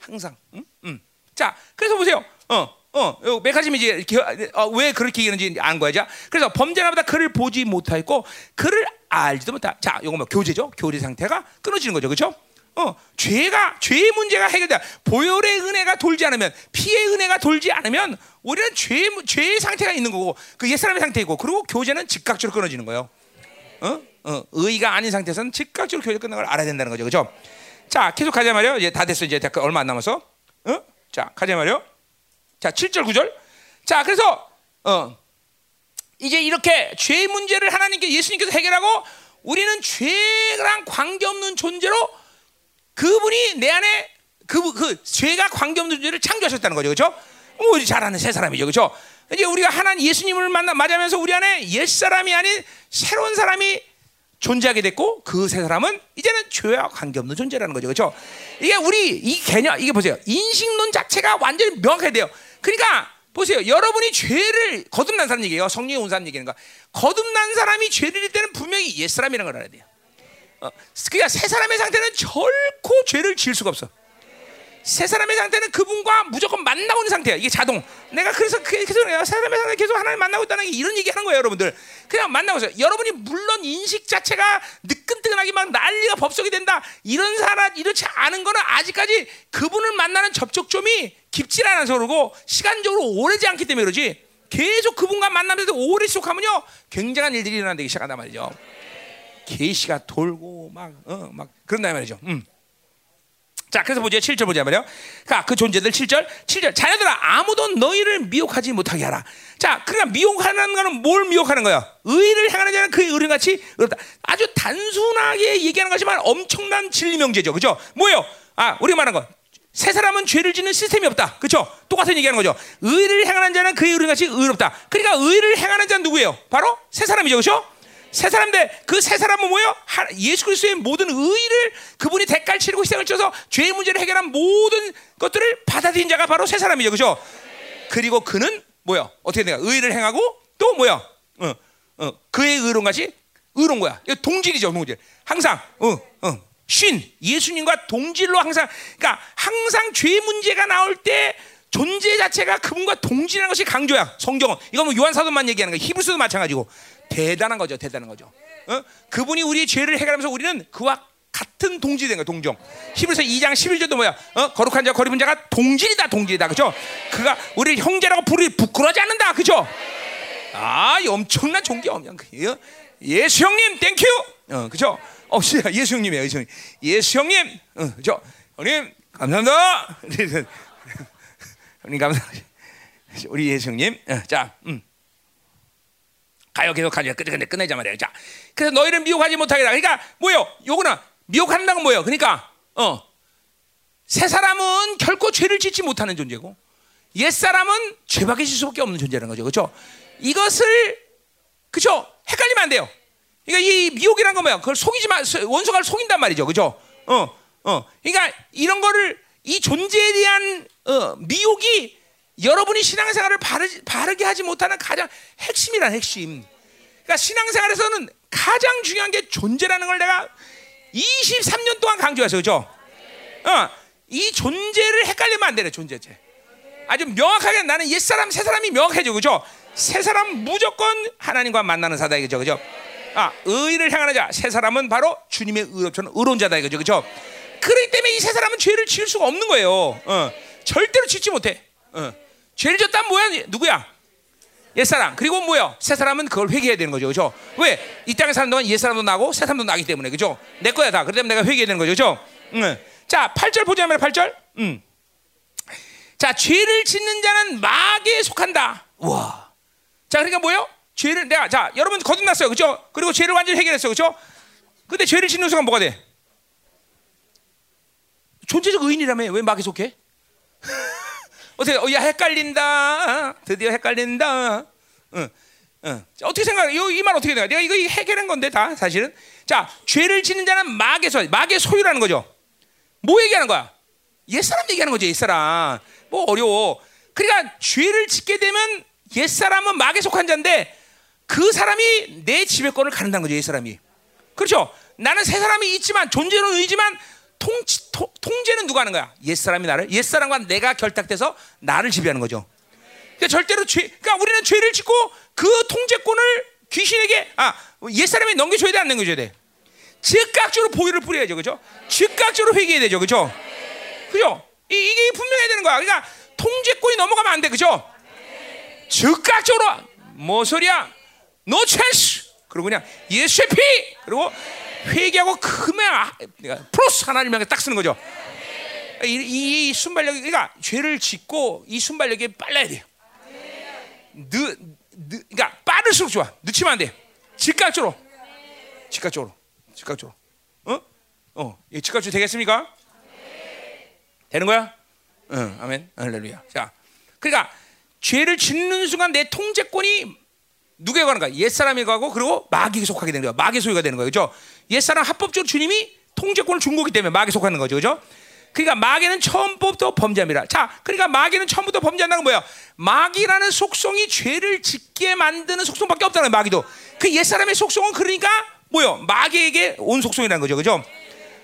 항상. 응? 응. 자, 그래서 보세요. 어, 어, 메카즘이 이제 어, 왜 그렇게 얘기하는지 아는 거야, 자. 그래서 범죄나보다 그를 보지 못하였고 그를 알지도 못하. 자, 이거 뭐 교제죠. 교제 상태가 끊어지는 거죠, 그렇죠? 어, 죄가 죄의 문제가 해결돼. 보혈의 은혜가 돌지 않으면 피의 은혜가 돌지 않으면 우리는 죄 죄의 상태가 있는 거고 그 옛사람의 상태이고 그리고 교제는 즉각적으로 끊어지는 거예요. 어? 어, 의의가 아닌 상태에서는 즉각적으로 교제가 끝난 걸 알아야 된다는 거죠, 그렇죠? 자, 계속 가자 말이요. 이제 다 됐어. 이제 얼마 안 남았어. 어? 자, 가자 말이요. 자, 칠 절 구 절. 자, 그래서 어, 이제 이렇게 죄 문제를 하나님께 예수님께서 해결하고 우리는 죄랑 관계없는 존재로 그분이 내 안에 그, 그 죄가 관계없는 존재를 창조하셨다는 거죠, 그렇죠? 뭐 잘하는 새 사람이죠, 그렇죠? 이제 우리가 하나님 예수님을 만나 맞으면서 우리 안에 옛 사람이 아닌 새로운 사람이 존재하게 됐고 그 세 사람은 이제는 죄와 관계없는 존재라는 거죠, 그렇죠? 이게 우리 이 개념 이게 보세요. 인식론 자체가 완전히 명확해야 돼요. 그러니까 보세요. 여러분이 죄를 거듭난 사람 얘기예요. 성령이 온 사람 얘기하는 거. 거듭난 사람이 죄를 질 때는 분명히 옛 사람이라는 걸 알아야 돼요. 어, 그러니까 세 사람의 상태는 결코 죄를 지을 수가 없어. 세 사람의 상태는 그분과 무조건 만나고 있는 상태야. 이게 자동. 내가 그래서 계속 세 사람의 상태 계속 하나님 만나고 있다는 게 이런 얘기하는 거예요, 여러분들. 그냥 만나고 있어요. 여러분이 물론 인식 자체가 느끈뜨끈하게 막 난리가 법석이 된다. 이런 사람 이렇지 않은 거는 아직까지 그분을 만나는 접촉점이 깊지 않아서 그러고 시간적으로 오래지 않기 때문에 그러지. 계속 그분과 만나면서 오래 지속하면요, 굉장한 일들이 일어나기 시작한단 말이죠. 계시가 돌고 막 어 막 그런단 말이죠. 음. 자, 그래서 보자. 칠 절 보자 말이요. 자, 그 존재들 칠 절, 칠 절. 자녀들아, 아무도 너희를 미혹하지 못하게 하라. 자, 그러니까 미혹하는 거는 뭘 미혹하는 거야? 의를 행하는 자는 그의 의를 같이 의롭다. 아주 단순하게 얘기하는 것이지만 엄청난 진리 명제죠, 그렇죠? 뭐예요? 아, 우리 말한 거. 새 사람은 죄를 짓는 시스템이 없다, 그렇죠? 똑같은 얘기하는 거죠. 의를 행하는 자는 그의 의를 같이 의롭다. 그러니까 의를 행하는 자는 누구예요? 바로 새 사람이죠, 그렇죠? 새 사람인데 그 새 사람은 뭐예요? 예수 그리스도의 모든 의의를 그분이 대가를 치르고 희생을 쳐서 죄의 문제를 해결한 모든 것들을 받아들인 자가 바로 새 사람이죠, 그렇죠? 그리고 그는 뭐요? 어떻게 내가 의의를 행하고 또 뭐요? 어, 어, 그의 의로운 것이 의로운 거야. 이거 동질이죠, 동질. 항상, 어, 어, 신, 예수님과 동질로 항상, 그러니까 항상 죄 문제가 나올 때 존재 자체가 그분과 동질이라는 것이 강조야. 성경은. 이건 뭐 요한사도만 얘기하는 거야. 히브리서도 마찬가지고. 대단한 거죠, 대단한 거죠. 어? 그분이 우리의 죄를 해결하면서 우리는 그와 같은 동질이 된 거야, 동종. 히브리서 이 장 십일 절도 뭐야? 어? 거룩한 자, 거리분 자가 동질이다, 동질이다. 그죠? 그가 우리를 형제라고 부르 부끄러워하지 않는다. 그죠? 아, 이 엄청난 존경이야. 예수 형님, 땡큐. 어, 그죠? 어, 예수 형님이야, 예수 형님. 예수 형님, 어, 그죠? 형님, 감사합니다. 형님, 감사합니다. 우리 예수 형님. 어, 자, 음. 가요, 계속 가요. 끝내, 끝내자 말이야. 자, 그래서 너희를 미혹하지 못하게. 그러니까, 뭐요? 요거나, 미혹한다는 건 뭐예요? 그러니까, 어. 새 사람은 결코 죄를 짓지 못하는 존재고, 옛 사람은 죄밖에 짓을 수밖에 없는 존재라는 거죠. 그죠? 이것을, 그죠? 헷갈리면 안 돼요. 그러니까 이 미혹이란 건 뭐야? 그걸 속이지 마, 원수가 속인단 말이죠. 그죠? 어, 어. 그러니까 이런 거를, 이 존재에 대한, 어, 미혹이 여러분이 신앙생활을 바르, 바르게 하지 못하는 가장 핵심이란 핵심. 그러니까 신앙생활에서는 가장 중요한 게 존재라는 걸 내가 이십삼 년 동안 강조했어요. 그죠? 어, 이 존재를 헷갈리면 안 되네, 존재체. 아주 명확하게 나는 옛사람, 새사람이 명확해져. 그죠? 새사람 무조건 하나님과 만나는 사다. 이거죠. 그죠? 아, 의의를 향하는 자. 새사람은 바로 주님의 의롭처럼 의로운 자다. 이거죠. 그죠? 그렇기 때문에 이 새사람은 죄를 지을 수가 없는 거예요. 어, 절대로 짓지 못해. 어, 죄를 졌다면 뭐야? 누구야? 옛사람. 그리고 뭐야? 새사람은 그걸 회개해야 되는 거죠. 그죠? 왜? 이 땅에 사는 동안 옛사람도 나고 새사람도 나기 때문에. 그죠? 내 거야 다. 그렇기 때문에 내가 회개해야 되는 거죠. 그죠? 응. 자, 팔 절 보자면 팔 절. 음. 자, 죄를 짓는 자는 마귀에 속한다. 우와. 자, 그러니까 뭐예요? 죄를 내가, 자, 여러분 거듭났어요. 그죠? 그리고 죄를 완전히 해결했어요. 그죠? 근데 죄를 짓는 순간 뭐가 돼? 존재적 의인이라며. 왜 마귀에 속해? 어떻게, 어, 야, 헷갈린다. 드디어 헷갈린다. 응, 응. 자, 어떻게 생각해? 이 말 어떻게 생각해? 내가 이거 해결한 건데, 다, 사실은. 자, 죄를 짓는 자는 마귀의 소유, 마귀의 소유라는 거죠. 뭐 얘기하는 거야? 옛사람 얘기하는 거죠, 옛사람. 뭐 어려워. 그러니까, 죄를 짓게 되면 옛사람은 마귀에 속한 자인데, 그 사람이 내 지배권을 가른다는 거죠, 옛사람이. 그렇죠? 나는 새 사람이 있지만, 존재는 의지만, 통치, 통, 통제는 누가 하는 거야? 옛사람이 나를. 옛사람과 내가 결탁돼서 나를 지배하는 거죠. 그러니까 절대로 죄, 그러니까 우리는 죄를 짓고 그 통제권을 귀신에게, 아, 옛사람이 넘겨줘야 돼, 안 넘겨줘야 돼? 즉각적으로 보혈을 뿌려야죠. 그죠? 즉각적으로 회개해야 되죠. 그죠? 그죠? 이, 이게 분명해야 되는 거야. 그러니까 통제권이 넘어가면 안 돼. 그죠? 즉각적으로, 뭐 소리야? No chance! 그리고 그냥 예수의 피! 그리고 회개하고 그만 프로스 하나님 향해 딱 쓰는 거죠. 이, 이 순발력이, 그러니까 죄를 짓고 이 순발력이 빨라야 돼요. 느, 느, 그러니까 빠를수록 좋아. 늦추면 안 돼. 즉각적으로, 즉각적으로, 즉각적으로. 어, 어, 이 즉각적으로 되겠습니까? 되는 거야? 응, 아멘, 할렐루야. 자, 그러니까 죄를 짓는 순간 내 통제권이 누구에게 가는 거야? 옛사람에게 가고 그리고 마귀에 속하게 되는 거야. 마귀 소유가 되는 거예요. 그렇죠? 옛사람 합법적으로 주님이 통제권을 준 거기 때문에 마귀에 속하는 거죠. 그렇죠? 그러니까 마귀는 처음부터 범죄합니다. 자, 그러니까 마귀는 처음부터 범죄한다는 건 뭐야? 마귀라는 속성이 죄를 짓게 만드는 속성밖에 없다는 거예요. 마귀도. 그 옛사람의 속성은 그러니까 뭐요? 마귀에게 온 속성이라는 거죠. 그렇죠?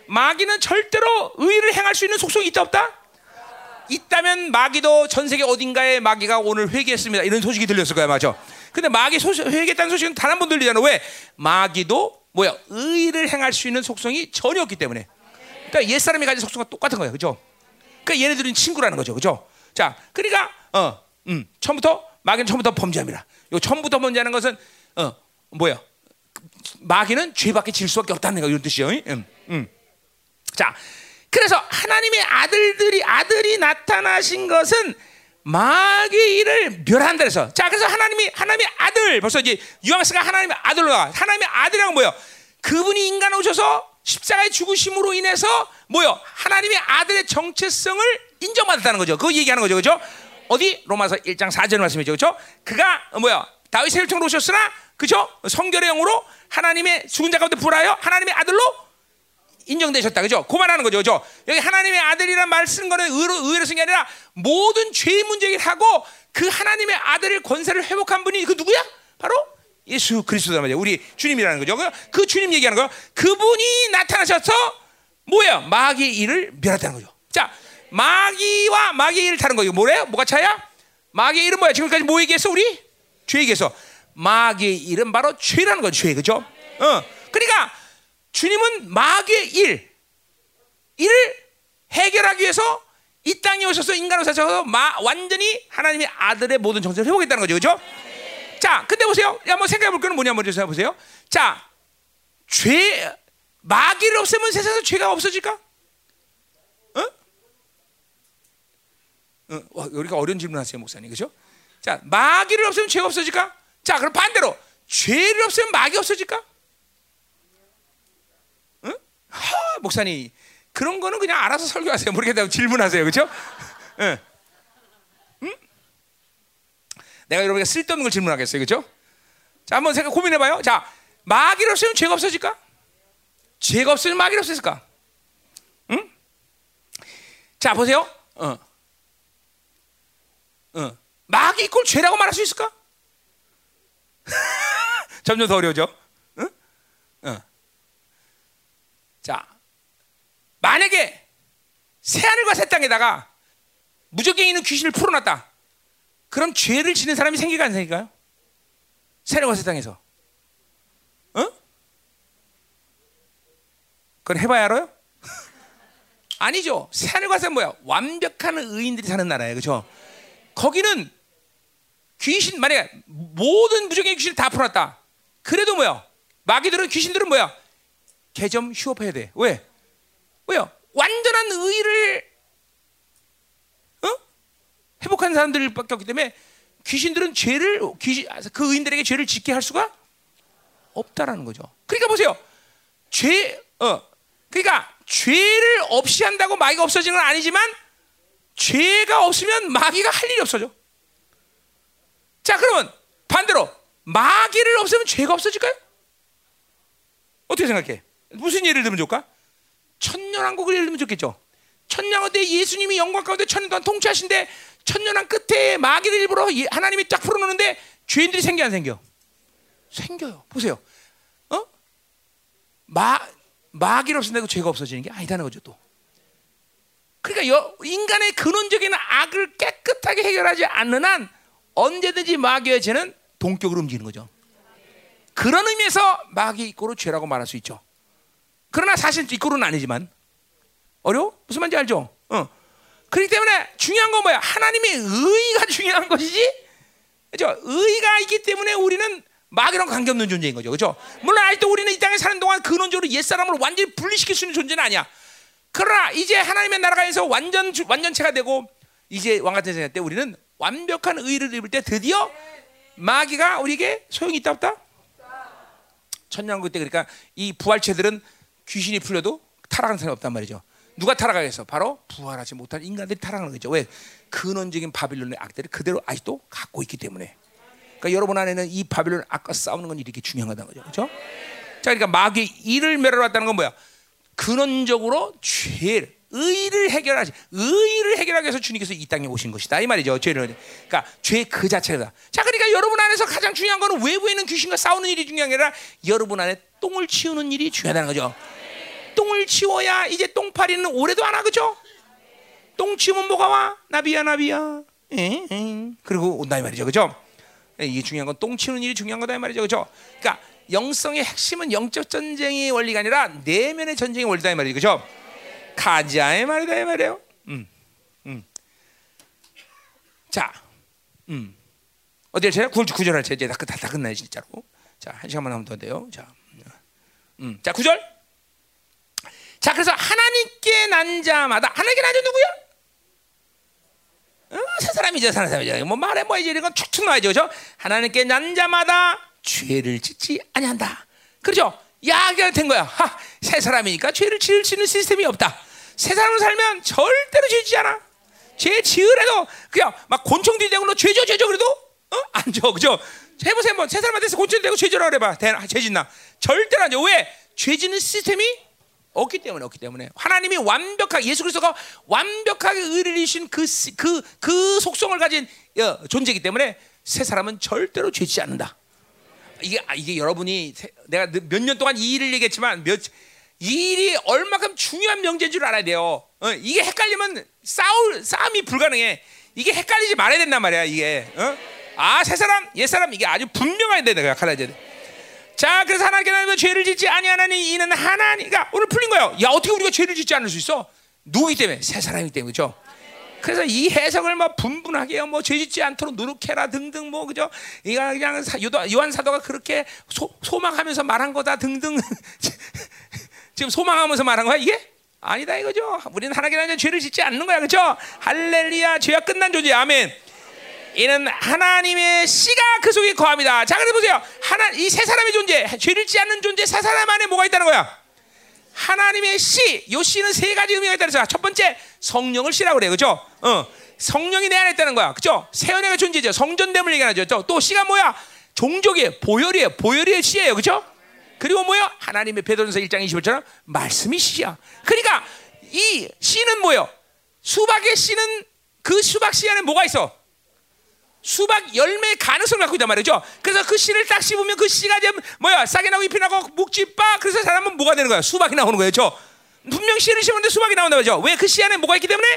마귀는 절대로 의를 행할 수 있는 속성이 있다 없다? 있다면 마귀도 전 세계 어딘가에 마귀가 오늘 회개했습니다. 이런 소식이 들렸을 거야. 맞죠? 근데 마귀 소식, 회개했다는 소식은 단 한 번 들리잖아. 왜? 마귀도 뭐야? 의를 행할 수 있는 속성이 전혀 없기 때문에. 그러니까 옛사람이 가진 속성과 똑같은 거예요. 그죠? 그러니까 얘네들은 친구라는 거죠. 그죠? 자, 그러니까, 어, 음, 처음부터, 마귀는 처음부터 범죄합니다. 요 처음부터 범죄하는 것은, 어, 뭐야? 마귀는 죄밖에 질 수밖에 없다는 거, 이런 뜻이에요. 음, 음. 자, 그래서 하나님의 아들들이, 아들이 나타나신 것은 마귀의 일을 멸한다 해서. 자, 그래서 하나님이, 하나님의 아들, 벌써 이제 유황스가 하나님의 아들로 나와. 하나님의 아들이란 뭐예요? 그분이 인간 오셔서 십자가의 죽으심으로 인해서 뭐예요? 하나님의 아들의 정체성을 인정받았다는 거죠. 그거 얘기하는 거죠. 그죠? 어디? 로마서 일 장 사 절 말씀이죠. 그죠? 그가 뭐예요? 다윗의 혈통으로 오셨으나, 그죠? 성결의 영으로 하나님의 죽은 자 가운데 부활하여 하나님의 아들로 인정되셨다. 그죠? 그 말하는 거죠. 그죠? 여기 하나님의 아들이란 말 쓰는 거는 의로, 의외로 쓴 게 아니라 모든 죄의 문제를 하고 그 하나님의 아들의 권세를 회복한 분이 그 누구야? 바로 예수 그리스도란 말이야. 우리 주님이라는 거죠. 그 주님 얘기하는 거야. 그분이 나타나셔서 뭐야? 마귀의 일을 멸했다는 거죠. 자, 마귀와 마귀의 일을 다른 거예요. 뭐래요? 뭐가 차야? 마귀의 일은 뭐야? 지금까지 뭐 얘기했어? 우리 죄 얘기했어. 마귀의 일은 바로 죄라는 거죠. 죄, 그죠? 어. 그러니까 주님은 마귀의 일, 일을 해결하기 위해서 이 땅에 오셔서 인간으로 사셔서 마, 완전히 하나님의 아들의 모든 정신을 회복했다는 거죠. 그죠? 자, 근데 보세요. 한번 생각해 볼 거는 뭐냐, 먼저 생각해 보세요. 자, 죄, 마귀를 없애면 세상에서 죄가 없어질까? 응? 응, 우리가 어려운 질문하세요, 목사님. 그죠? 자, 마귀를 없애면 죄가 없어질까? 자, 그럼 반대로, 죄를 없애면 마귀 없어질까? 응? 하, 목사님. 그런 거는 그냥 알아서 설교하세요. 모르겠다고 질문하세요. 그렇죠? 응. 응? 내가 여러분에게 쓸데없는 걸 질문하겠어요. 그렇죠? 자, 한번 생각 고민해 봐요. 자, 마귀를 없애면 죄가 없어질까? 죄가 없으면 마귀를 없애질까? 응? 자, 보세요. 어. 어. 마귀 이꼴 죄라고 말할 수 있을까? 점점 더 어려워져. 응? 어. 자, 만약에 새하늘과 새 땅에다가 무적행에 있는 귀신을 풀어놨다. 그럼 죄를 지는 사람이 생기가 안 생길까요? 새하늘과 새 땅에서. 어? 그건 해봐야 알아요? 아니죠. 새하늘과 새 땅은 뭐야? 완벽한 의인들이 사는 나라예요. 그렇죠? 거기는 귀신, 만약에 모든 무적행의 귀신을 다 풀어놨다. 그래도 뭐야? 마귀들은, 귀신들은 뭐야? 개점 휴업해야 돼. 왜? 왜요? 완전한 의의를 어? 회복한 사람들밖에 없기 때문에 귀신들은 죄를 귀신, 그 의인들에게 죄를 짓게 할 수가 없다라는 거죠. 그러니까 보세요, 죄, 어, 그러니까 죄를 없이 한다고 마귀가 없어지는 건 아니지만 죄가 없으면 마귀가 할 일이 없어져. 자, 그러면 반대로 마귀를 없애면 죄가 없어질까요? 어떻게 생각해? 무슨 예를 들면 좋을까? 천년왕국을 예를 들면 좋겠죠. 천년왕국 때 예수님이 영광 가운데 천년 동안 통치하신데 천년왕 끝에 마귀를 일부러 하나님이 쫙 풀어놓는데 죄인들이 생겨 안 생겨? 생겨요. 보세요. 어? 마, 마귀를 없앤다고 죄가 없어지는 게 아니다는 거죠 또. 그러니까 여, 인간의 근원적인 악을 깨끗하게 해결하지 않는 한 언제든지 마귀의 죄는 동격으로 움직이는 거죠. 그런 의미에서 마귀 이꼬로 죄라고 말할 수 있죠. 그러나 사실 이꼴은 아니지만. 어려워? 무슨 말인지 알죠? 어. 그렇기 때문에 중요한 건 뭐야? 하나님의 의의가 중요한 것이지. 그죠? 의의가 있기 때문에 우리는 마귀랑 관계없는 존재인 거죠. 그죠? 물론 아직도 우리는 이 땅에 사는 동안 근원적으로 옛사람을 완전히 분리시킬 수 있는 존재는 아니야. 그러나 이제 하나님의 나라가에서 완전, 완전체가 되고 이제 왕같은 세상 때 우리는 완벽한 의의를 입을 때 드디어 마귀가 우리에게 소용이 있다 없다? 천년왕국 때 그러니까 이 부활체들은 귀신이 풀려도 타락하는 사람이 없단 말이죠. 누가 타락하겠어? 바로 부활하지 못한 인간들이 타락하는 거죠. 왜? 근원적인 바빌론의 악들을 그대로 아직도 갖고 있기 때문에. 그러니까 여러분 안에는 이 바빌론 악과 싸우는 건 이렇게 중요하다는 거죠. 그렇죠? 자, 그러니까 마귀의 일을 멸하러 왔다는 건 뭐야? 근원적으로 죄를, 의를 해결하지, 의를 해결하기 위해서 주님께서 이 땅에 오신 것이다 이 말이죠. 죄를, 그러니까 죄 그 자체다. 자, 그러니까 여러분 안에서 가장 중요한 거는 외부에 있는 귀신과 싸우는 일이 중요한 게 아니라 여러분 안에 똥을 치우는 일이 중요하다는 거죠. 똥을 치워야 이제 똥파리는 오래도 안 하겠죠? 똥 치우면 뭐가 와? 나비야 나비야. 에이, 에이. 그리고 온다 이 말이죠. 그죠? 이게 중요한 건 똥 치우는 일이 중요한 거다 이 말이죠. 그죠? 그러니까 영성의 핵심은 영적 전쟁의 원리가 아니라 내면의 전쟁의 원리다 이 말이죠. 그죠? 가자의 말이다 이 말이에요. 음, 음. 자, 음. 어디에 제가 구절 할 제제 다 끝, 다 끝나요 진짜로. 자, 한 시간만 하면 더 돼요. 자, 음. 자, 구절. 자, 그래서 하나님께 난 자마다, 하나님께 난 자 누구야? 어, 세 사람이죠, 사는 사람이죠. 뭐 말해 뭐 이제 이런 건 툭툭 나와야죠, 그렇죠? 하나님께 난 자마다 죄를 짓지 아니한다. 그렇죠? 야기가 된 거야. 하, 세 사람이니까 죄를 지을 수 있는 시스템이 없다. 세 사람으로 살면 절대로 죄 지지 않아. 죄 지으래도 그냥 막 곤충들이 되고 너 죄죠, 죄죠 그래도 어? 안 줘, 그렇죠? 해보세요, 한번 세 사람한테서 곤충들이 되고 죄죠라 그래봐. 대나, 죄 짓나? 절대로 안 줘. 왜? 죄 짓는 시스템이 없기 때문에, 없기 때문에 하나님이 완벽하게 예수 그리스도가 완벽하게 의를 이루신 그, 그, 그 속성을 가진 존재이기 때문에 새 사람은 절대로 죄지 않는다. 이게 이게 여러분이 내가 몇 년 동안 이 일을 얘기했지만 몇 이 일이 얼마큼 중요한 명제인 줄 알아야 돼요. 어, 이게 헷갈리면 싸울 싸움이 불가능해. 이게 헷갈리지 말아야 된단 말이야. 이게 어? 아, 새 사람, 옛 사람 이게 아주 분명해야 돼. 내가 갈라야 돼. 자, 그래서 하나님께서 죄를 짓지 아니하나니 이는 하나님이가 오늘 풀린 거예요. 야, 어떻게 우리가 죄를 짓지 않을 수 있어? 누구기 때문에? 새 사람이기 때문에, 그렇죠? 그래서 이 해석을 막 분분하게요, 뭐 죄짓지 않도록 노력해라 등등, 뭐 그죠? 이거 그냥 요한 사도가 그렇게 소, 소망하면서 말한 거다 등등. 지금 소망하면서 말한 거야 이게? 아니다 이거죠. 우리는 하나님께서 죄를 짓지 않는 거야, 그렇죠? 할렐루야, 죄가 끝난 존재, 아멘. 이는 하나님의 씨가 그 속에 거합니다. 자, 그래 보세요. 하나 이 세 사람의 존재, 죄를 짓지 않는 존재, 세 사람 안에 뭐가 있다는 거야? 하나님의 씨, 요 씨는 세 가지 의미가 있다는 거야. 첫 번째, 성령을 씨라고 그래요, 그렇죠? 어, 성령이 내 안에 있다는 거야, 그렇죠? 세연애가 존재죠. 성전됨을 얘기하죠. 또, 또 씨가 뭐야? 종족이에요, 보혈이에요, 보혈의 씨예요, 그렇죠? 그리고 뭐야? 하나님의 베드로전서 일 장 이십오 절처럼 말씀이 씨야. 그러니까 이 씨는 뭐예요? 수박의 씨는 그 수박 씨 안에 뭐가 있어? 수박 열매의 가능성을 갖고 있단 말이죠. 그래서 그 씨를 딱 씹으면 그 씨가 되면 뭐야? 싹이 나고 잎이 나고 목지 빠. 그래서 사람은 뭐가 되는 거야? 수박이 나오는 거예요, 그렇죠? 분명 씨를 심었는데 수박이 나온다 말이죠. 왜? 그 씨 안에 뭐가 있기 때문에?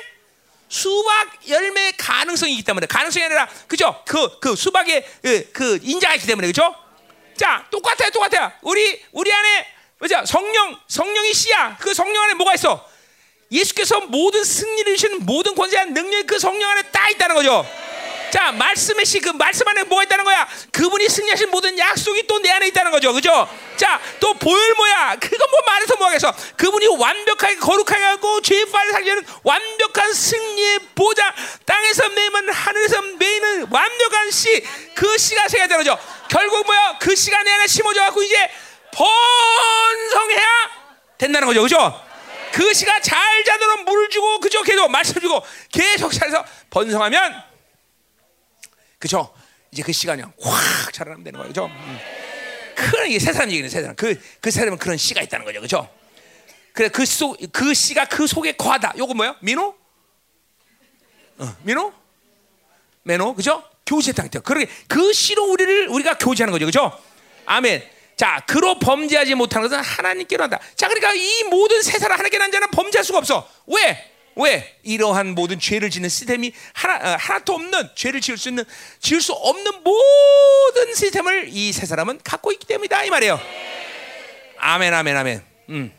수박 열매의 가능성이 있기 때문에. 가능성이 아니라, 그죠? 그, 그 수박의 그, 그 인자가 있기 때문에, 그죠? 자, 똑같아요, 똑같아요. 우리 우리 안에 뭐죠? 성령, 성령이 씨야. 그 성령 안에 뭐가 있어? 예수께서 모든 승리를 주신 모든 권세와 능력이 그 성령 안에 다 있다는 거죠. 자, 말씀의 씨, 그 말씀 안에 뭐가 있다는 거야? 그분이 승리하신 모든 약속이 또 내 안에 있다는 거죠, 그죠? 자, 또 보혈 뭐야? 그건 뭐 말해서 뭐 하겠어? 그분이 완벽하게 거룩하게 하고 죄의 파를 상기하는 완벽한 승리의 보좌, 땅에서 매이면 하늘에서 매이는 완벽한 씨, 그 씨가 생겨야 되는 거죠. 결국 뭐야? 그 씨가 내 안에 심어져 갖고 이제 번성해야 된다는 거죠, 그죠? 그 씨가 잘 자도록 물을 주고, 그죠? 계속 말씀 주고 계속 잘해서 번성하면, 그죠? 이제 그 시간이 확 자라나면 되는 거예요, 그죠? 음. 그런 이게 세 사람 얘기는 세 사람. 그, 그 사람은 그런 씨가 있다는 거죠, 그죠? 그래, 그 속, 그 씨가 그 속에 거하다. 요거 뭐야? 민호? 어, 민호? 매노? 그죠? 교제 상태. 그러게, 그 씨로 우리를, 우리가 교제하는 거죠, 그죠? 아멘. 자, 그로 범죄하지 못하는 것은 하나님께로 한다. 자, 그러니까 이 모든 세 사람, 하나님께로 한 자는 범죄할 수가 없어. 왜? 왜? 이러한 모든 죄를 짓는 시스템이 하나, 하나도 없는, 죄를 지을 수 있는, 지을 수 없는 모든 시스템을 이 세 사람은 갖고 있기 때문이다, 이 말이에요. 아멘, 아멘, 아멘. 음.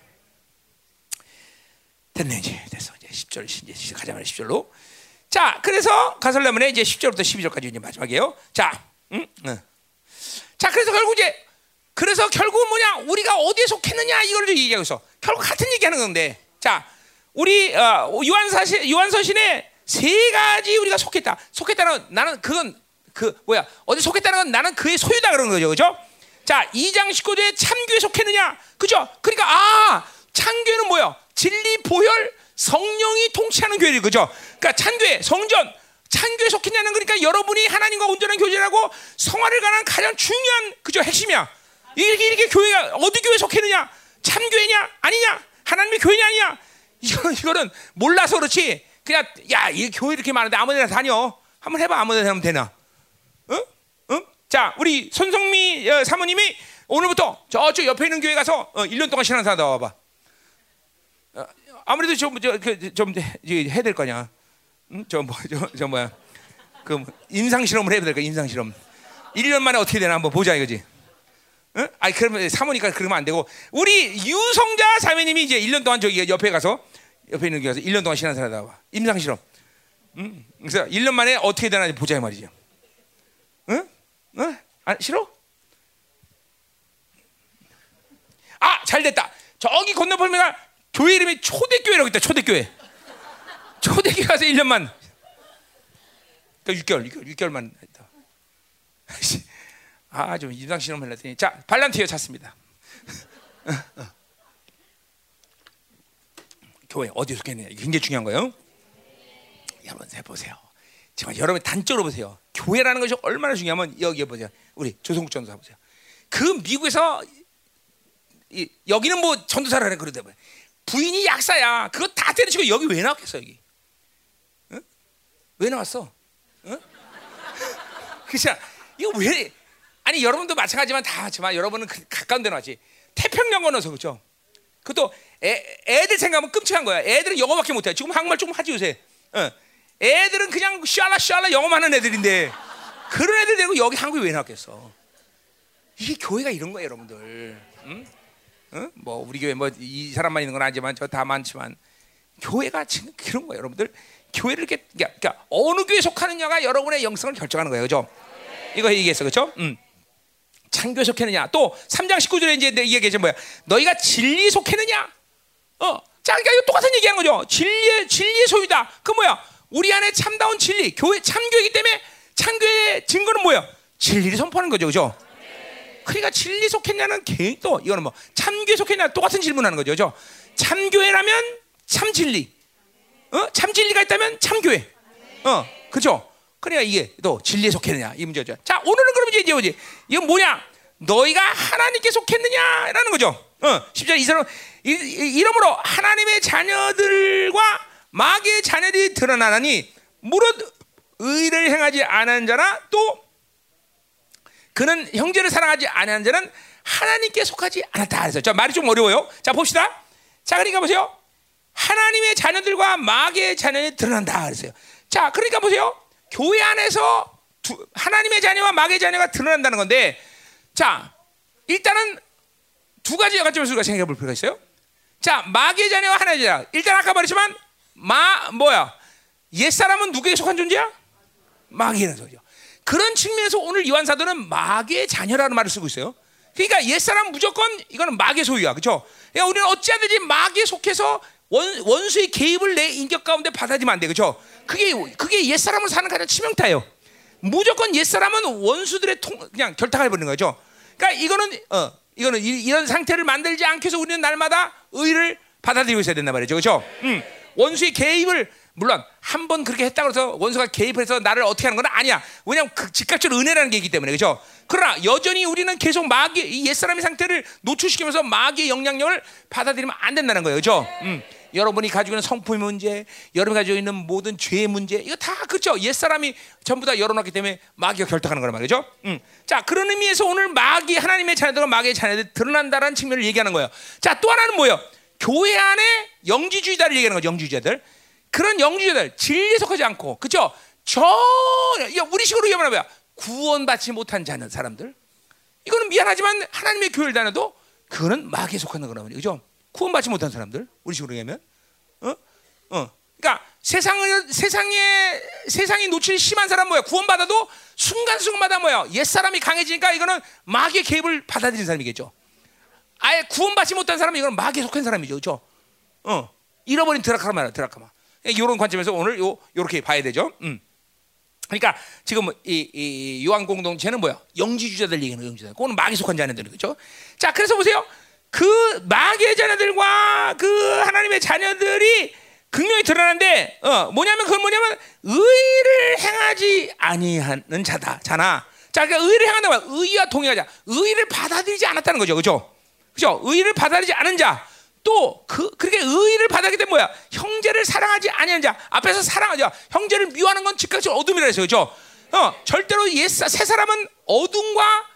됐네, 이제. 됐어. 이제 십 절, 이제 가자, 말이야, 십 절로. 자, 그래서 가설라면에 이제 십 절부터 십이 절까지 이제 마지막이에요. 자, 음, 음. 자, 그래서 결국 이제, 그래서 결국은 뭐냐, 우리가 어디에 속했느냐, 이걸 얘기하고 있어. 결국 같은 얘기 하는 건데. 자, 우리 어, 요한사시, 요한서신에 세 가지 우리가 속했다. 속했다는 나는 그건 그 뭐야? 어디 속했다는 건 나는 그의 소유다 그런 거죠, 그렇죠? 자, 이 장 십구 절에 참교에 속했느냐, 그렇죠? 그러니까 아, 참교는 뭐야? 진리, 보혈, 성령이 통치하는 교회를, 그렇죠? 그러니까 참교에 성전, 참교에 속했냐는 그러니까 여러분이 하나님과 온전한 교제라고 성화를 가는 가장 중요한, 그죠? 핵심이야. 이렇게 이렇게 교회가 어디 교회에 속했느냐? 참교회냐, 아니냐? 하나님의 교회냐, 아니냐? 이거, 이거는 몰라서 그렇지. 그냥, 야, 이 교회 이렇게 많은데 아무 데나 다녀. 한번 해봐. 아무 데나 하면 되나? 응? 응? 자, 우리 손성미 사모님이 오늘부터 저쪽 옆에 있는 교회 가서 일 년 동안 신앙사다 와봐. 아무래도 좀, 저, 그, 좀 해야 될 거냐? 응? 저, 뭐, 저, 저 뭐야? 그, 인상실험을 해야 될 거야, 인상실험. 일 년 만에 어떻게 되나 한번 보자, 이거지. 응? 아니, 그러면 사모니까 그러면 안 되고. 우리 유성자 사모님이 이제 일 년 동안 저기 옆에 가서 옆에 있는 교회에서 일 년 동안 신앙생활하다 와. 임상실험. 응? 그래서 일 년 만에 어떻게 되나 보자, 이 말이죠. 응? 응? 아, 싫어? 아, 잘 됐다. 저기 건너편에가 교회 이름이 초대교회라고 있다. 초대교회. 초대교회 가서 일 년만. 그러니까 육 개월, 육 개월, 육 개월만 했다. 아, 좀 임상실험 하려더니. 자, 발란티어 찾습니다. 어, 어. 교회 어디에 속했느냐, 이게 굉장히 중요한 거예요. 여러분 해보세요. 정말 여러분 단적으로 보세요. 교회라는 것이 얼마나 중요하면 여기에 보세요. 우리 조성국 전도사 보세요. 그 미국에서 이, 여기는 뭐 전도사라는 그러다 보니 부인이 약사야. 그거 다 때려치고 여기 왜 나왔겠어 여기? 응? 왜 나왔어? 응? 그치? 이거 왜? 아니 여러분도 마찬가지지만 다 하지만 여러분은 그, 가까운 데로 하지. 태평양 건너서 그렇죠. 그것도 애, 애들 생각하면 끔찍한 거야. 애들은 영어밖에 못해. 지금 한국말 조금 하지 요새. 어. 애들은 그냥 샬라 샬라 영어만 하는 애들인데 그런 애들 되고 여기 한국에 왜 나왔겠어? 이게 교회가 이런 거예요, 여러분들. 응? 어? 뭐 우리 교회 뭐 이 사람만 있는 건 아니지만 저 다 많지만 교회가 지금 그런 거예요, 여러분들. 교회를 이렇게 그러니까 어느 교회에 속하느냐가 여러분의 영성을 결정하는 거예요, 그죠? 이거 얘기했어, 그죠? 음. 창교에 속했느냐? 또 삼 장 십구 절에 이제 이 얘기했지 뭐야? 너희가 진리에 속했느냐? 어, 자, 그러니까 이거 똑같은 얘기한 거죠. 진리의 진리의 소유다. 그 뭐야? 우리 안에 참다운 진리, 교회 참교이기 때문에 참교의 증거는 뭐야? 진리를 선포하는 거죠, 그죠? 그러니까 진리 속했냐는 개, 또 이거는 뭐 참교에 속했냐 똑같은 질문하는 거죠, 그죠? 참교회라면 참 진리, 어? 참 진리가 있다면 참교회, 어, 그죠? 그래야 이게 또 진리에 속했느냐 이 문제죠. 자, 오늘은 그럼 이제 이제 뭐지? 이건 뭐냐? 너희가 하나님께 속했느냐라는 거죠. 어, 십자 이 사람 이러므로 하나님의 자녀들과 마귀의 자녀들이 드러나나니 무릇 의를 행하지 않은 자나 또 그는 형제를 사랑하지 않은 자는 하나님께 속하지 않았다. 그래서 자, 말이 좀 어려워요. 자, 봅시다. 자, 그러니까 보세요. 하나님의 자녀들과 마귀의 자녀들이 드러난다. 그랬어요. 자, 그러니까 보세요. 교회 안에서 두, 하나님의 자녀와 마귀의 자녀가 드러난다는 건데, 자, 일단은 두 가지 여가지 우리가 생각해 볼 필요가 있어요. 자, 마귀의 자녀와 하나님의 자녀. 일단 아까 말했지만, 마, 뭐야? 옛사람은 누구에게 속한 존재야? 마귀라는 소리죠. 그런 측면에서 오늘 요한사도는 마귀의 자녀라는 말을 쓰고 있어요. 그러니까 옛사람 무조건 이거는 마귀의 소유야. 그쵸? 그러니까 우리는 어찌하든지 마귀에 속해서 원, 원수의 개입을 내 인격 가운데 받아들이면 안 돼. 그렇죠? 그게 그게 옛사람으로 사는 가장 치명타예요. 무조건 옛사람은 원수들의 통, 그냥 결탁을 해버리는 거죠. 그러니까 이거는 어, 이거는 이, 이런 상태를 만들지 않기 위해서 우리는 날마다 의를 받아들이고 있어야 된단 말이죠. 그렇죠? 음. 원수의 개입을 물론 한 번 그렇게 했다고 해서 원수가 개입해서 나를 어떻게 하는 건 아니야. 왜냐하면 그 즉각적으로 은혜라는 게 있기 때문에. 그렇죠? 그러나 여전히 우리는 계속 마귀 이 옛사람의 상태를 노출시키면서 마귀의 영향력을 받아들이면 안 된다는 거예요. 그렇죠? 음. 여러분이 가지고 있는 성품의 문제, 여러분이 가지고 있는 모든 죄의 문제, 이거 다 그렇죠. 옛사람이 전부 다 열어놨기 때문에 마귀가 결탁하는 거란 말이죠. 음. 자, 그런 의미에서 오늘 마귀, 하나님의 자녀들과 마귀의 자녀들이 드러난다는 측면을 얘기하는 거예요. 자, 또 하나는 뭐예요? 교회 안에 영지주의자를 얘기하는 거죠. 영지주의자들. 그런 영지주의자들, 진리에 속하지 않고, 그렇죠? 전혀, 우리 식으로 얘기하면 뭐야? 구원받지 못한 자는 사람들. 이거는 미안하지만 하나님의 교회를 다녀도 그거는 마귀에 속하는 거란 말이죠. 그렇죠? 구원받지 못한 사람들, 우리 식으로 얘기하면, 어, 어, 그러니까 세상을 세상에 세상이 노출이 심한 사람 뭐야? 구원받아도 순간순간마다 뭐야? 옛 사람이 강해지니까 이거는 마귀의 개입을 받아들인 사람이겠죠. 아예 구원받지 못한 사람은 이건 마귀에 속한 사람이죠, 그렇죠? 어, 잃어버린 드라카마라, 드라카마. 이런 관점에서 오늘 요 요렇게 봐야 되죠. 음. 그러니까 지금 이, 이 요한 공동체는 뭐야? 영지주자들 얘기는 영지주자. 그건 마귀에 속한 자녀들, 그렇죠? 자, 그래서 보세요. 그 마귀의 자녀들과 그 하나님의 자녀들이 극명히 드러나는데, 어, 뭐냐면 그건 뭐냐면 의를 행하지 아니하는 자다, 자나. 자, 그러니까 의를 행한다고 하면 의와 동의하자. 의를 받아들이지 않았다는 거죠, 그렇죠? 그렇죠? 의를 받아들이지 않은 자. 또 그 그렇게 의를 받아들이게 되면 뭐야? 형제를 사랑하지 아니하는 자. 앞에서 사랑하자. 형제를 미워하는 건 즉각적으로 어둠이라 했어요, 그렇죠? 어, 절대로 옛 세 사람은 어둠과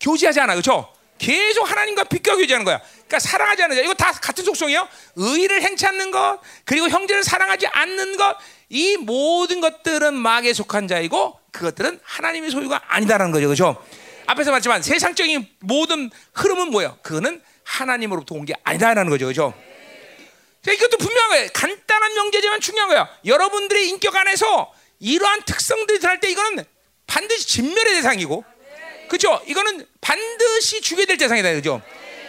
교제하지 않아, 그렇죠? 계속 하나님과 비껴 교제하는 거야. 그러니까 사랑하지 않는 자. 이거 다 같은 속성이에요. 의의를 행치 않는 것, 그리고 형제를 사랑하지 않는 것, 이 모든 것들은 마귀에 속한 자이고 그것들은 하나님의 소유가 아니다라는 거죠. 그렇죠? 앞에서 봤지만 세상적인 모든 흐름은 뭐예요? 그거는 하나님으로부터 온 게 아니다라는 거죠. 그렇죠? 그러니까 이것도 분명한 거예요. 간단한 명제지만 중요한 거예요. 여러분들의 인격 안에서 이러한 특성들이 드러날 때 이거는 반드시 진멸의 대상이고, 그렇죠? 이거는 반드시 죽게 될 대상이다, 그렇죠?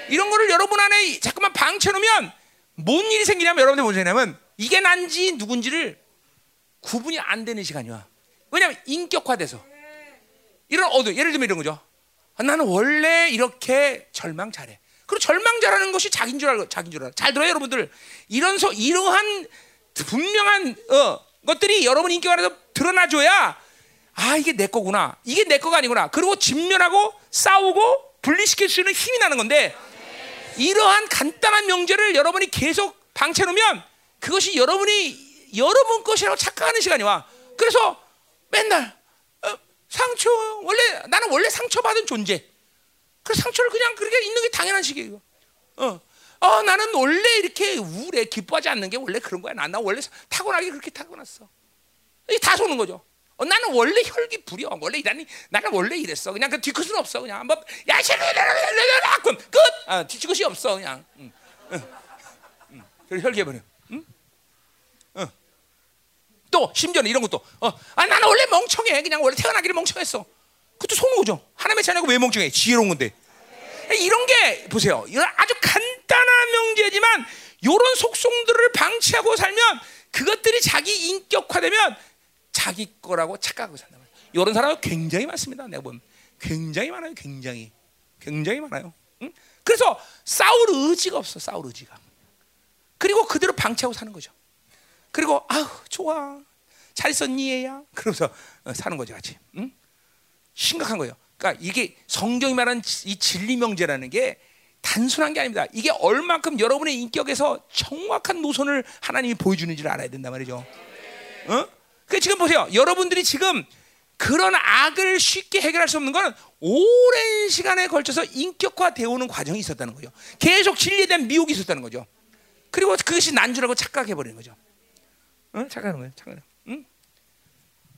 이런 거를 여러분 안에 자꾸만 방치해놓으면 뭔 일이 생기냐면 여러분들 뭔 생기냐면 이게 난지 누군지를 구분이 안 되는 시간이 와. 왜냐하면 인격화돼서 이런 어두 예를 들면 이런 거죠. 아, 나는 원래 이렇게 절망 잘해. 그리고 절망 잘하는 것이 자기인 줄 알고 자기인 줄 알아. 잘 들어요, 여러분들. 이런 소 이러한 분명한 어, 것들이 여러분 인격 안에서 드러나줘야. 아, 이게 내 거구나. 이게 내 거가 아니구나. 그리고 직면하고 싸우고 분리시킬 수 있는 힘이 나는 건데, 이러한 간단한 명제를 여러분이 계속 방치해놓으면 그것이 여러분이 여러분 것이라고 착각하는 시간이 와. 그래서 맨날 어, 상처, 원래, 나는 원래 상처받은 존재. 그 상처를 그냥 그렇게 있는 게 당연한 식이에요. 어. 어, 나는 원래 이렇게 우울해, 기뻐하지 않는 게 원래 그런 거야. 나, 나 원래 타고나게 그렇게 타고났어. 이게 다 속는 거죠. 어, 나는 원래 혈기 부려. 원래 이라니, 나는 원래 이랬어. 그냥 그 뒤끝은 없어. 그냥 한번, 야, 쉐르르르르르 끝! 아, 뒤끝이 없어, 그냥. 응. 응. 응. 그래서 혈기해버려. 응? 응. 또, 심지어는 이런 것도. 어, 아, 나는 원래 멍청해. 그냥 원래 태어나기를 멍청했어. 그것도 속는 거죠. 하나님의 자녀가 왜 멍청해? 지혜로운 건데. 이런 게 보세요. 이건 아주 간단한 명제지만 이런 속성들을 방치하고 살면 그것들이 자기 인격화되면 자기 거라고 착각하고 산다 말이에요. 이런 사람은 굉장히 많습니다. 내가 보면 굉장히 많아요. 굉장히 굉장히 많아요. 응? 그래서 싸울 의지가 없어. 싸울 의지가. 그리고 그대로 방치하고 사는 거죠. 그리고 아우 좋아 잘 있었니 얘야. 그러면서 사는 거죠 같이. 응? 심각한 거예요. 그러니까 이게 성경이 말하는 이 진리 명제라는 게 단순한 게 아닙니다. 이게 얼만큼 여러분의 인격에서 정확한 노선을 하나님이 보여주는지를 알아야 된단 말이죠. 어? 그러니까 지금 보세요. 여러분들이 지금 그런 악을 쉽게 해결할 수 없는 건 오랜 시간에 걸쳐서 인격화되어오는 과정이 있었다는 거죠. 계속 진리에 대한 미혹이 있었다는 거죠. 그리고 그것이 난주라고 착각해버리는 거죠. 어? 착각하는 거예요. 착각하는 거예요.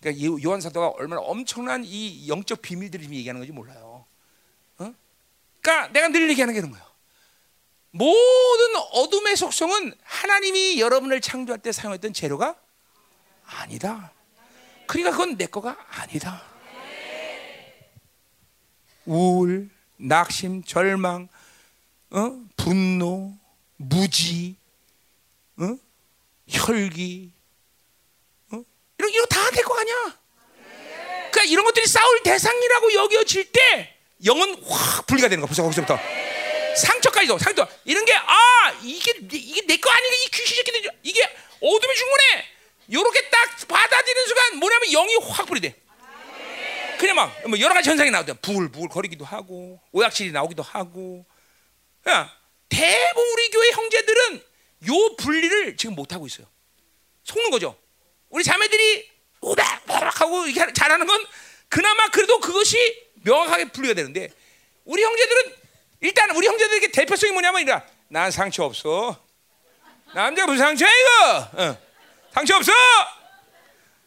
그러니까 요한 사도가 얼마나 엄청난 이 영적 비밀들을 지금 얘기하는 건지 몰라요. 어? 그러니까 내가 늘 얘기하는 게 이런 거예요. 모든 어둠의 속성은 하나님이 여러분을 창조할 때 사용했던 재료가 아니다. 그러니까 그건 내 거가 아니다. 우울, 낙심, 절망, 어? 분노, 무지, 어? 혈기. 이런 이거 다 될 거 아니야. 그러니까 이런 것들이 싸울 대상이라고 여겨질 때 영은 확 분리가 되는 거. 벌써 거기서부터 상처까지도 상처 이런 게 아 이게 이게 내 거 아니야. 이 귀신 새끼들 이게 어둠의 중문에 요렇게 딱 받아들이는 순간 뭐냐면 영이 확 분리돼. 그냥 막 뭐 여러 가지 현상이 나오죠. 부글부글 거리기도 하고 오약질이 나오기도 하고. 그냥 대부분 우리 교회 형제들은 요 분리를 지금 못 하고 있어요. 속는 거죠. 우리 자매들이 오박 오박 하고 이렇게 잘하는 건 그나마 그래도 그것이 명확하게 분리가 되는데 우리 형제들은 일단 우리 형제들에게 대표성이 뭐냐면 이라 난 상처 없어. 남자가 무슨 상처야 이거? 어. 상처 없어.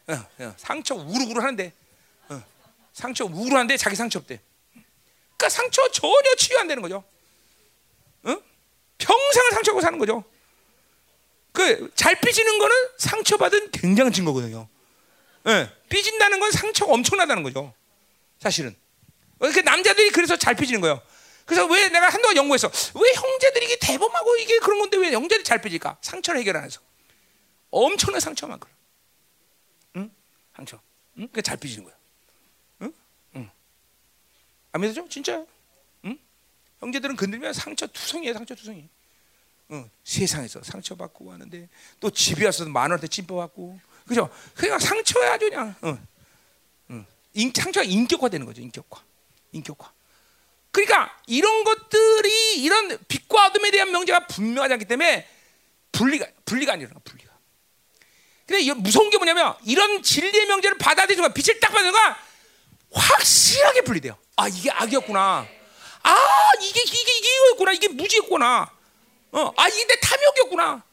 어, 어. 상처 우르르 하는데 어. 상처 우르르 하는데 자기 상처 없대. 그러니까 상처 전혀 치유 안 되는 거죠. 어? 평생을 상처하고 사는 거죠. 그 잘 삐지는 거는 상처받은 굉장한 증거거든요. 예, 삐진다는 건 상처가 엄청나다는 거죠. 사실은. 그러니까 남자들이 그래서 잘 삐지는 거예요. 그래서 왜 내가 한동안 연구했어. 왜 형제들이 이게 대범하고 이게 그런 건데 왜 형제들이 잘 삐질까? 상처를 해결 안 해서. 엄청난 상처만 그래. 응? 상처. 응? 그게 잘 삐지는 거야. 응? 응. 안 믿어죠? 진짜. 응? 형제들은 건들면 상처 투성이에요. 상처 투성이. 어, 세상에서 상처받고 하는데 또 집에 와서 만 원한테 찜빠받고 그죠? 그냥 상처야 아주 그냥 어. 어. 인, 상처가 인격화되는 거죠. 인격화 인격화 그러니까 이런 것들이 이런 빛과 어둠에 대한 명제가 분명하지 않기 때문에 분리가 분리가 아니라 분리가 근데 이 무서운 게 뭐냐면 이런 진리의 명제를 받아들이는 순간 빛을 딱 받는 순간 확실하게 분리돼요. 아 이게 악이었구나. 아 이게 이게 이게 이거였구나. 이게 무지였구나. 어, 아, 이게 내 탐욕이었구나.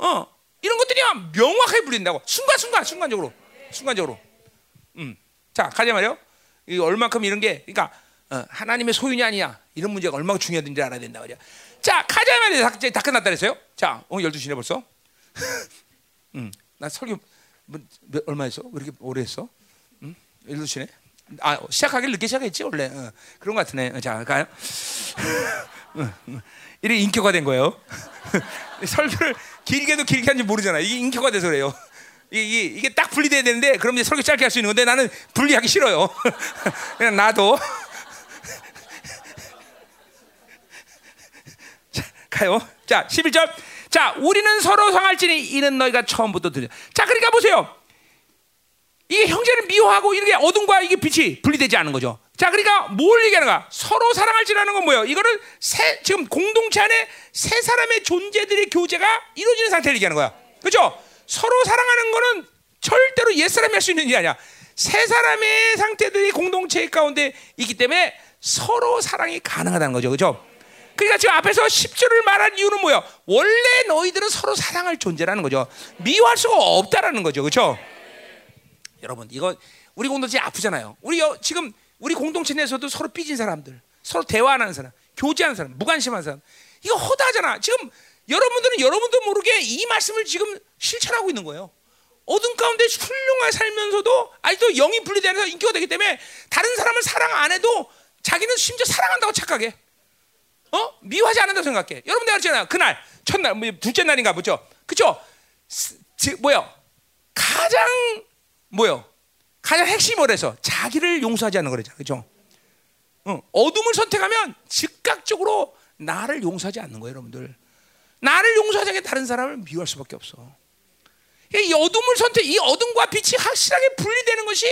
어, 이런 것들이 명확하게 불린다고. 순간순간, 순간적으로. 순간적으로. 음. 자, 가자 말이요. 이 얼만큼 이런 게, 그러니까, 어, 하나님의 소유냐 아니냐. 이런 문제가 얼마나 중요한지 알아야 된다. 말이야. 자, 가자 말이요. 다, 다 끝났다 그랬어요. 자, 어, 열두 시네 벌써. 음, 나 설교, 뭐, 몇, 얼마 했어? 왜 이렇게 오래 했어? 음, 열두 시네. 아, 시작하길 늦게 시작했지, 원래. 어, 그런 것 같으네. 자, 가요. 음, 음. 이게 인격화된 거예요. 설교를 길게도 길게 하는지 모르잖아. 이게 인격화돼서 그래요. 이게, 이게 딱 분리돼야 되는데 그럼 이제 설교 짧게 할 수 있는 건데 나는 분리하기 싫어요. 그냥 나도 자, 가요. 자, 십일 절. 자, 우리는 서로 상할지니 이는 너희가 처음부터 들려. 자, 그러니까 보세요. 이게 형제를 미워하고 이게 어둠과 이게 빛이 분리되지 않은 거죠. 자, 그러니까 뭘 얘기하는가? 서로 사랑할지라는 건 뭐예요? 이거는 세, 지금 공동체 안에 세 사람의 존재들의 교제가 이루어지는 상태를 얘기하는 거야. 그렇죠? 서로 사랑하는 거는 절대로 옛사람이 할 수 있는 일이 아니야. 세 사람의 상태들이 공동체 가운데 있기 때문에 서로 사랑이 가능하다는 거죠. 그렇죠? 그러니까 지금 앞에서 십 절을 말한 이유는 뭐예요? 원래 너희들은 서로 사랑할 존재라는 거죠. 미워할 수가 없다라는 거죠. 그렇죠? 여러분, 이거 우리 공동체 아프잖아요. 우리 여, 지금 우리 공동체 내에서도 서로 삐진 사람들, 서로 대화 안 하는 사람, 교제하는 사람, 무관심한 사람, 이거 허다하잖아. 지금 여러분들은 여러분도 모르게 이 말씀을 지금 실천하고 있는 거예요. 어둠 가운데 훌륭하게 살면서도 아직도 영이 분리되면서 인격화 되기 때문에 다른 사람을 사랑 안 해도 자기는 심지어 사랑한다고 착각해. 어? 미워하지 않는다고 생각해. 여러분 내가 그랬잖아요. 그날, 첫날, 뭐 둘째 날인가 보죠. 그쵸? 뭐요? 가장, 뭐요? 가장 핵심이 뭐래서? 자기를 용서하지 않는 거래죠. 그죠? 어, 어둠을 선택하면 즉각적으로 나를 용서하지 않는 거예요, 여러분들. 나를 용서하지 않게 다른 사람을 미워할 수밖에 없어. 이 어둠을 선택, 이 어둠과 빛이 확실하게 분리되는 것이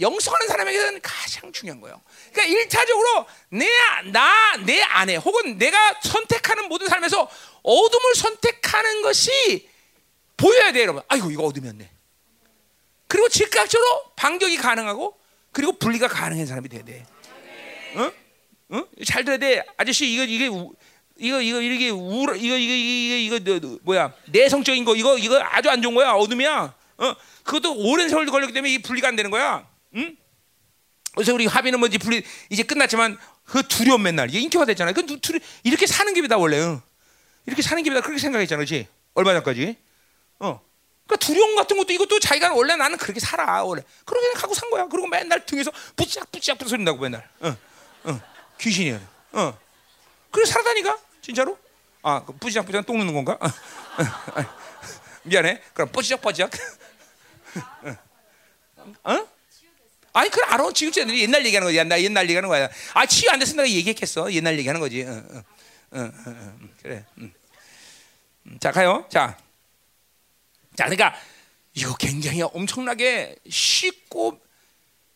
영성하는 사람에게는 가장 중요한 거예요. 그러니까 일차적으로 내, 나, 내 안에 혹은 내가 선택하는 모든 삶에서 어둠을 선택하는 것이 보여야 돼요, 여러분. 아이고, 이거 어둠이었네. 그리고 즉각적으로 반격이 가능하고 그리고 분리가 가능한 사람이 돼야 돼. 응? 응? 잘 들어야 돼. 아저씨, 이거, 이게, 이거, 이거, 이게, 우, 이거, 이거, 이거, 이거, 이거, 뭐야. 내성적인 거, 이거, 이거 아주 안 좋은 거야. 어둠이야. 어? 그것도 오랜 세월도 걸렸기 때문에 이 분리가 안 되는 거야. 응? 그래서 우리 합의는 뭔지 분리, 이제 끝났지만 그 두려움 맨날. 이게 인격화 됐잖아. 그 두려, 이렇게 사는 기분이다, 원래. 응. 이렇게 사는 기분이다. 그렇게 생각했잖아. 그렇지? 얼마 전까지. 어. 그러니까 두려움 같은 것도 이것도 자기가 원래 나는 그렇게 살아. 원래. 그렇게 생각하고 산 거야. 그리고 맨날 등에서 부짝부짝 소리 난다고 맨날. 응. 응. 귀신이야. 응. 그래서 살아다니까? 진짜로? 아, 뿌지작뿌지작 똥 넣는 건가? 미안해. 그럼 뿌지작뿌지작. 어? 아니 그래 알아. 지우제들이 옛날 얘기하는 거야. 나 옛날 얘기하는 거야. 아 치유 안 됐으면 내가 얘기했겠어. 옛날 얘기하는 거지. 어, 어, 어, 어, 어. 그래. 음. 자 가요. 자, 자 그러니까 이거 굉장히 엄청나게 쉽고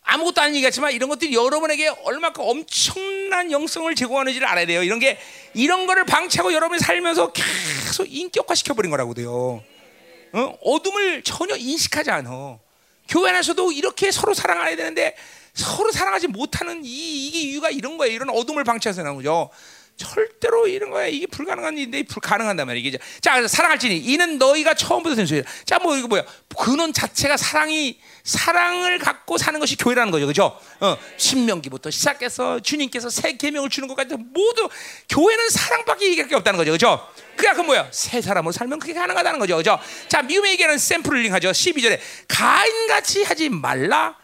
아무것도 아닌 얘기였지만 이런 것들이 여러분에게 얼마큼 엄청난 영성을 제공하는지를 알아야 돼요. 이런 게 이런 거를 방치하고 여러분이 살면서 계속 인격화 시켜버린 거라고 돼요. 어? 어둠을 전혀 인식하지 않아. 교회 안에서도 이렇게 서로 사랑해야 되는데 서로 사랑하지 못하는 이, 이게 이유가 이런 거예요. 이런 어둠을 방치해서 나온 거죠. 절대로 이런 거야. 이게 불가능한 일인데 불가능한단 말이야. 자, 사랑할지니 이는 너희가 처음부터 된 소리야. 자, 뭐 이거 뭐야? 근원 자체가 사랑이 사랑을 갖고 사는 것이 교회라는 거죠, 그렇죠? 어, 신명기부터 시작해서 주님께서 새 계명을 주는 것까지 모두 교회는 사랑밖에 얘기할 게 없다는 거죠, 그렇죠? 그야 그 뭐야? 새 사람으로 살면 그게 가능하다는 거죠, 그렇죠? 자, 미움의 얘기는 샘플링 하죠. 십이 절에 가인같이 하지 말라.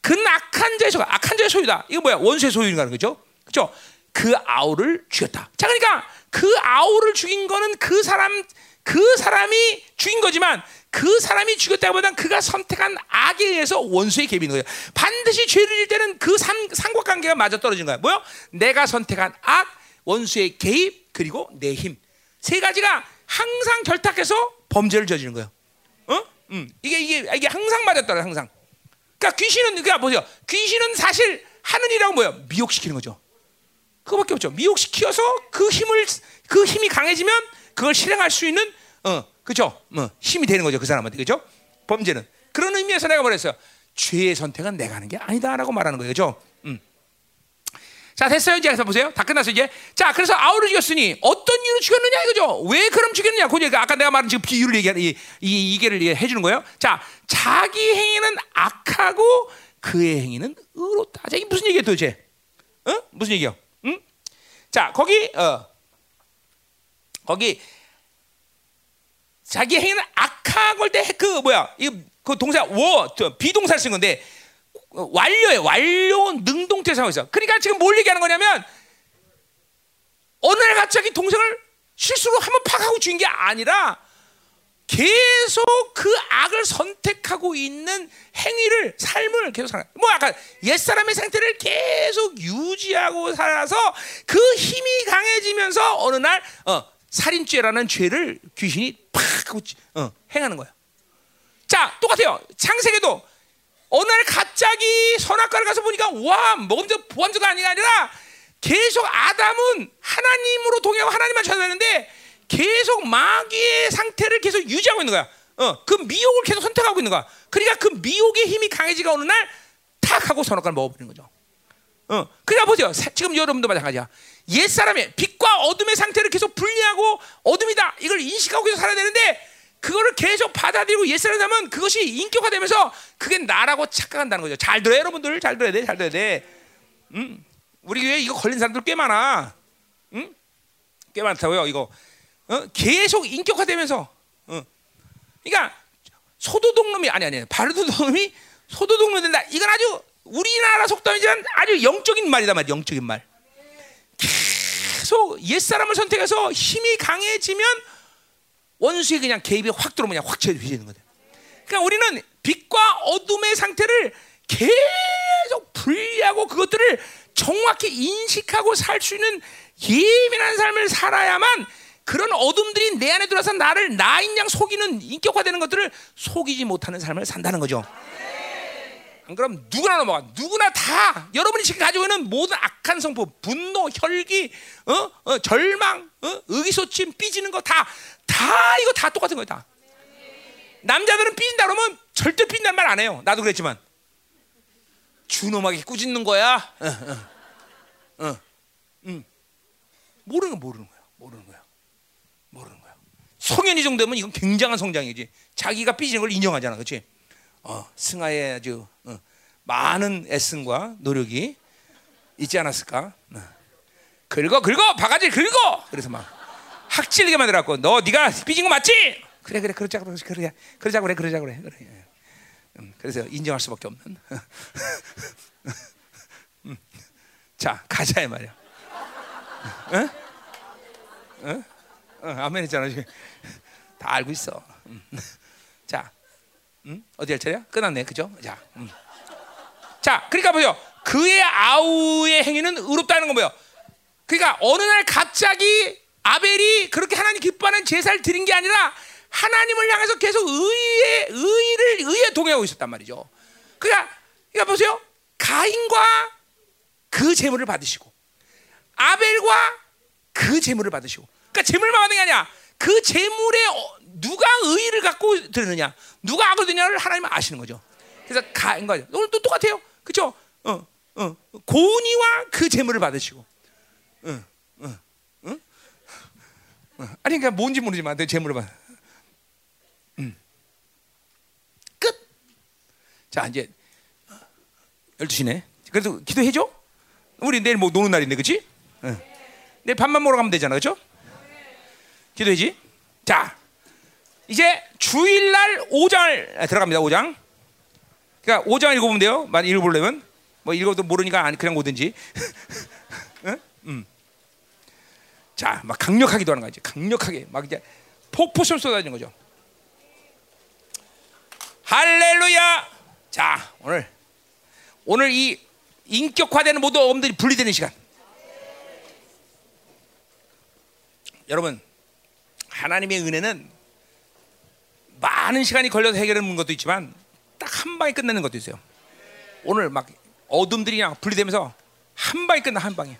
그는 악한 자의 소유, 악한 자의 소유다. 이거 뭐야? 원수의 소유인가는 거죠, 그렇죠? 그 아우를 죽였다. 자, 그러니까 그 아우를 죽인 거는 그 사람, 그 사람이 죽인 거지만 그 사람이 죽였다기보다는 그가 선택한 악에 의해서 원수의 갭인 거예요. 반드시 죄를 질 때는 그 삼, 삼각관계가 맞아 떨어진 거야. 뭐요? 내가 선택한 악, 원수의 개입, 그리고 내 힘. 세 가지가 항상 결탁해서 범죄를 저지르는 거예요. 어? 음. 이게 이게 이게 항상 맞아 떨어져, 항상. 그러니까 귀신은 그러니까 보세요. 귀신은 사실 하늘이라고 뭐예요? 미혹시키는 거죠. 그거밖에 없죠. 미혹시켜서 그 힘을 그 힘이 강해지면 그걸 실행할 수 있는 어 그죠? 어, 힘이 되는 거죠 그 사람한테 그죠? 범죄는 그런 의미에서 내가 말했어요. 죄의 선택은 내가 하는 게 아니다라고 말하는 거예요, 그죠? 음. 자 됐어요. 이제 보세요. 다 끝났어요 이제. 자 그래서 아우를 죽였으니 어떤 이유로 죽였느냐 이거죠. 왜 그럼 죽였느냐? 그러니까 아까 내가 말한 지금 비유를 얘기하는 이, 이 이게를 해주는 거예요. 자 자기 행위는 악하고 그의 행위는 의롭다. 자, 이게 무슨 얘기예요 도대체? 어? 무슨 얘기요? 자 거기 어 거기 자기 행위는 악하고 때 그 뭐야 이 그 동사 워 비동사를 쓴 건데 완료예요. 완료 능동태 상황 있어. 그러니까 지금 뭘 얘기하는 거냐면 어느 날 갑자기 동생을 실수로 한번 팍 하고 죽인 게 아니라 계속 그 악을 선택하고 있는 행위를 삶을 계속 살아. 뭐 약간 옛 사람의 상태를 계속 유지하고 살아서 그 힘이 강해지면서 어느 날 어, 살인죄라는 죄를 귀신이 팍 하고 어, 행하는 거야. 자 똑같아요. 창세기도 어느 날 갑자기 선악과를 가서 보니까 와 먹음직 보암직가 아니라 아니라 계속 아담은 하나님으로 동의하고 하나님만 찾아냈는데. 계속 마귀의 상태를 계속 유지하고 있는 거야. 어, 그 미혹을 계속 선택하고 있는 거야. 그러니까 그 미혹의 힘이 강해지가 어느 날 탁 하고 선악과를 먹어버리는 거죠. 어, 그러니까 보세요. 지금 여러분도 마찬가지야. 옛사람의 빛과 어둠의 상태를 계속 분리하고 어둠이다 이걸 인식하고 계속 살아야 되는데 그거를 계속 받아들이고 옛사람을 하면 그것이 인격화되면서 그게 나라고 착각한다는 거죠. 잘 들어요 여러분들. 잘 들어야 돼. 잘 들어야 돼. 음, 우리 교회에 이거 걸린 사람들 꽤 많아. 음? 꽤 많다고요 이거. 어? 계속 인격화되면서 어. 그러니까 소도둑놈이 아니 아니 바르도둑놈이 소도둑놈이 된다. 이건 아주 우리나라 속담이지만 아주 영적인 말이다 말이야. 영적인 말. 계속 옛사람을 선택해서 힘이 강해지면 원수의 그냥 개입이 확 들어오면 그냥 확 채워지는 거다. 그러니까 우리는 빛과 어둠의 상태를 계속 분리하고 그것들을 정확히 인식하고 살 수 있는 예민한 삶을 살아야만 그런 어둠들이 내 안에 들어와서 나를 나인 양 속이는 인격화되는 것들을 속이지 못하는 삶을 산다는 거죠. 안 그럼 누구나 넘어가. 누구나 다 여러분이 지금 가지고 있는 모든 악한 성품, 분노, 혈기, 어? 어, 절망, 어? 의기소침, 삐지는 거 다, 다 이거 다 똑같은 거야 다. 남자들은 삐진다 그러면 절대 삐진다는 말 안 해요. 나도 그랬지만 주놈하게 꾸짖는 거야. 어, 어, 어, 음. 모르는 거 모르는 거야. 모르는 거야. 모르는 거야. 성현이 정도면 이건 굉장한 성장이지. 자기가 삐지는 걸 인정하잖아, 그렇지? 어, 승하의 아주 어, 많은 애씀과 노력이 있지 않았을까? 어. 긁어 긁어 바가지 긁어. 그래서 막 학질리게 만들었고 너 네가 삐진 거 맞지? 그래 그래 그러자 그러자 그러자 그러자 그래 그러자 그래 그래. 음, 그래서 인정할 수밖에 없는. 음, 자 가자 이 말이야. 응? 응? 응 아멘 했잖아 지금. 다 알고 있어. 음. 자. 음? 어디 할 차례야? 끝났네, 그죠? 자, 음. 자, 그러니까 뭐요? 그의 아우의 행위는 의롭다는 건 뭐요? 그러니까 어느 날 갑자기 아벨이 그렇게 하나님 기뻐하는 제사를 드린 게 아니라 하나님을 향해서 계속 의의 의를 의에 동의하고 있었단 말이죠. 그러니까, 그러니까 보세요, 가인과 그 제물을 받으시고 아벨과 그 제물을 받으시고, 그러니까 제물만 받는 게 아니야. 그 제물에 어, 누가 의의를 갖고 드느냐, 누가 악을 드느냐를 하나님은 아시는 거죠. 그래서 가인 거죠. 오늘 또 똑같아요, 그렇죠? 어, 어, 고은이와 그 제물을 받으시고, 응, 응, 응. 아니 그러니까 뭔지 모르지만 내 제물을 받. 음. 끝. 자 이제 열두 시네. 그래도 기도해줘. 우리 내일 뭐 노는 날인데, 그렇지? 응. 내일 밥만 먹으러 가면 되잖아, 그렇죠? 기도해지. 자, 이제 주일날 오 장을 들어갑니다. 오 장. 그러니까 오 장 읽어보면 돼요. 만약 읽어보려면 뭐 읽어도 모르니까 그냥 오든지. 응? 음. 자, 막 강력하게 기도하는 거지. 강력하게 막 이제 폭포처럼 쏟아지는 거죠. 할렐루야. 자, 오늘 오늘 이 인격화되는 모든 어음들이 분리되는 시간. 여러분. 하나님의 은혜는 많은 시간이 걸려서 해결하는 것도 있지만 딱 한 방에 끝내는 것도 있어요. 오늘 막 어둠들이 그냥 분리되면서 한 방에 끝나. 한 방에.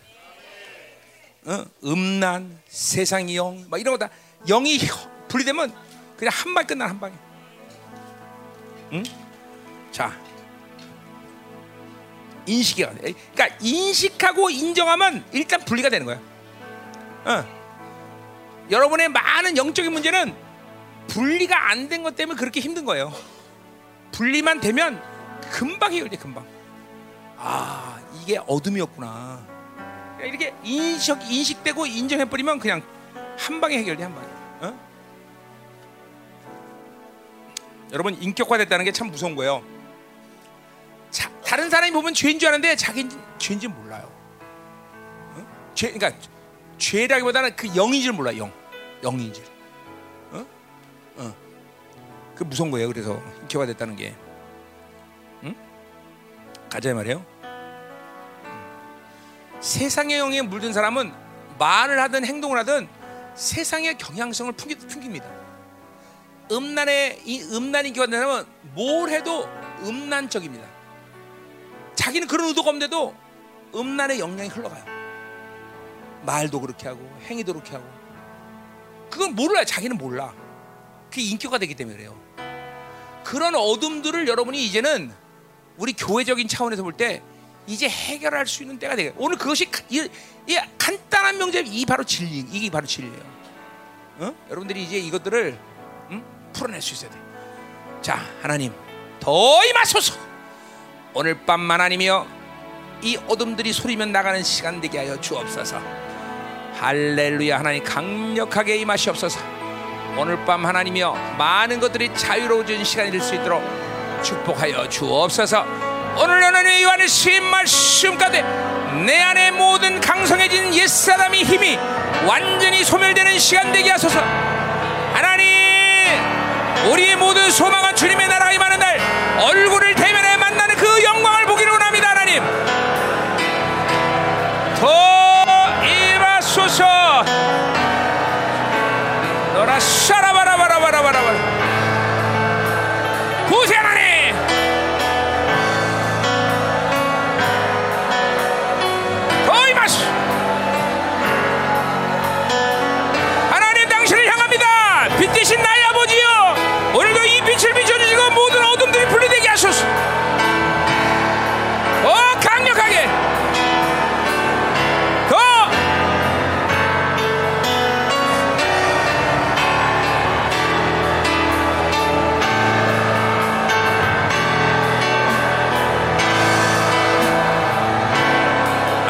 어? 음란, 세상의 영, 막 이런 거 다 영이 분리되면 그냥 한 방에 끝나. 한 방에. 응? 자, 인식이야. 그러니까 인식하고 인정하면 일단 분리가 되는 거야. 어. 여러분의 많은 영적인 문제는 분리가 안 된 것 때문에 그렇게 힘든 거예요. 분리만 되면 금방 해결돼. 금방. 아 이게 어둠이었구나. 이렇게 인식, 인식되고 인정해버리면 그냥 한 방에 해결돼. 한 방에. 어? 여러분 인격화됐다는 게 참 무서운 거예요. 자, 다른 사람이 보면 죄인 줄 아는데 자기 죄인지 몰라요. 어? 죄, 그러니까 죄라기보다는 그 영인 줄 몰라. 영, 영인 줄. 어, 어. 그 무서운 거예요. 그래서 기회가 됐다는 게. 응? 가자 말이에요. 응. 세상의 영에 물든 사람은 말을 하든 행동을 하든 세상의 경향성을 풍기, 풍깁니다. 음란의 이 음란이 기화된 사람은 뭘 해도 음란적입니다. 자기는 그런 의도가 없는데도 음란의 영향이 흘러가요. 말도 그렇게 하고 행위도 그렇게 하고. 그건 몰라요. 자기는 몰라. 그게 인격화 되기 때문에 그래요. 그런 어둠들을 여러분이 이제는 우리 교회적인 차원에서 볼 때 이제 해결할 수 있는 때가 되겠어요. 오늘 그것이 이, 이 간단한 명제입니다. 이 바로 진리, 이게 바로 진리예요. 어? 여러분들이 이제 이것들을 음? 풀어낼 수 있어야 돼. 자, 하나님 더 임하소서. 오늘 밤만 아니며 이 어둠들이 소리면 나가는 시간 되게 하여 주옵소서. 할렐루야. 하나님 강력하게 임하시옵소서. 오늘 밤 하나님이여, 많은 것들이 자유로워진 시간이 될 수 있도록 축복하여 주옵소서. 오늘 하나님의 요한의 신 말씀 가운데 내 안에 모든 강성해진 옛사람의 힘이 완전히 소멸되는 시간 되게 하소서. 하나님, 우리의 모든 소망은 주님의 나라가 임하는 날 얼굴을 대면해 만나는 그 영광을 보기를 원합니다. 하나님 더 임하소서. 너라 샤라바라바라바라바라 구세 하나님 빛이신 나의 아버지여, 오늘도 이 빛을 비춰주시고 모든 어둠들이 분리되게 하소서. 더 강력하게, 더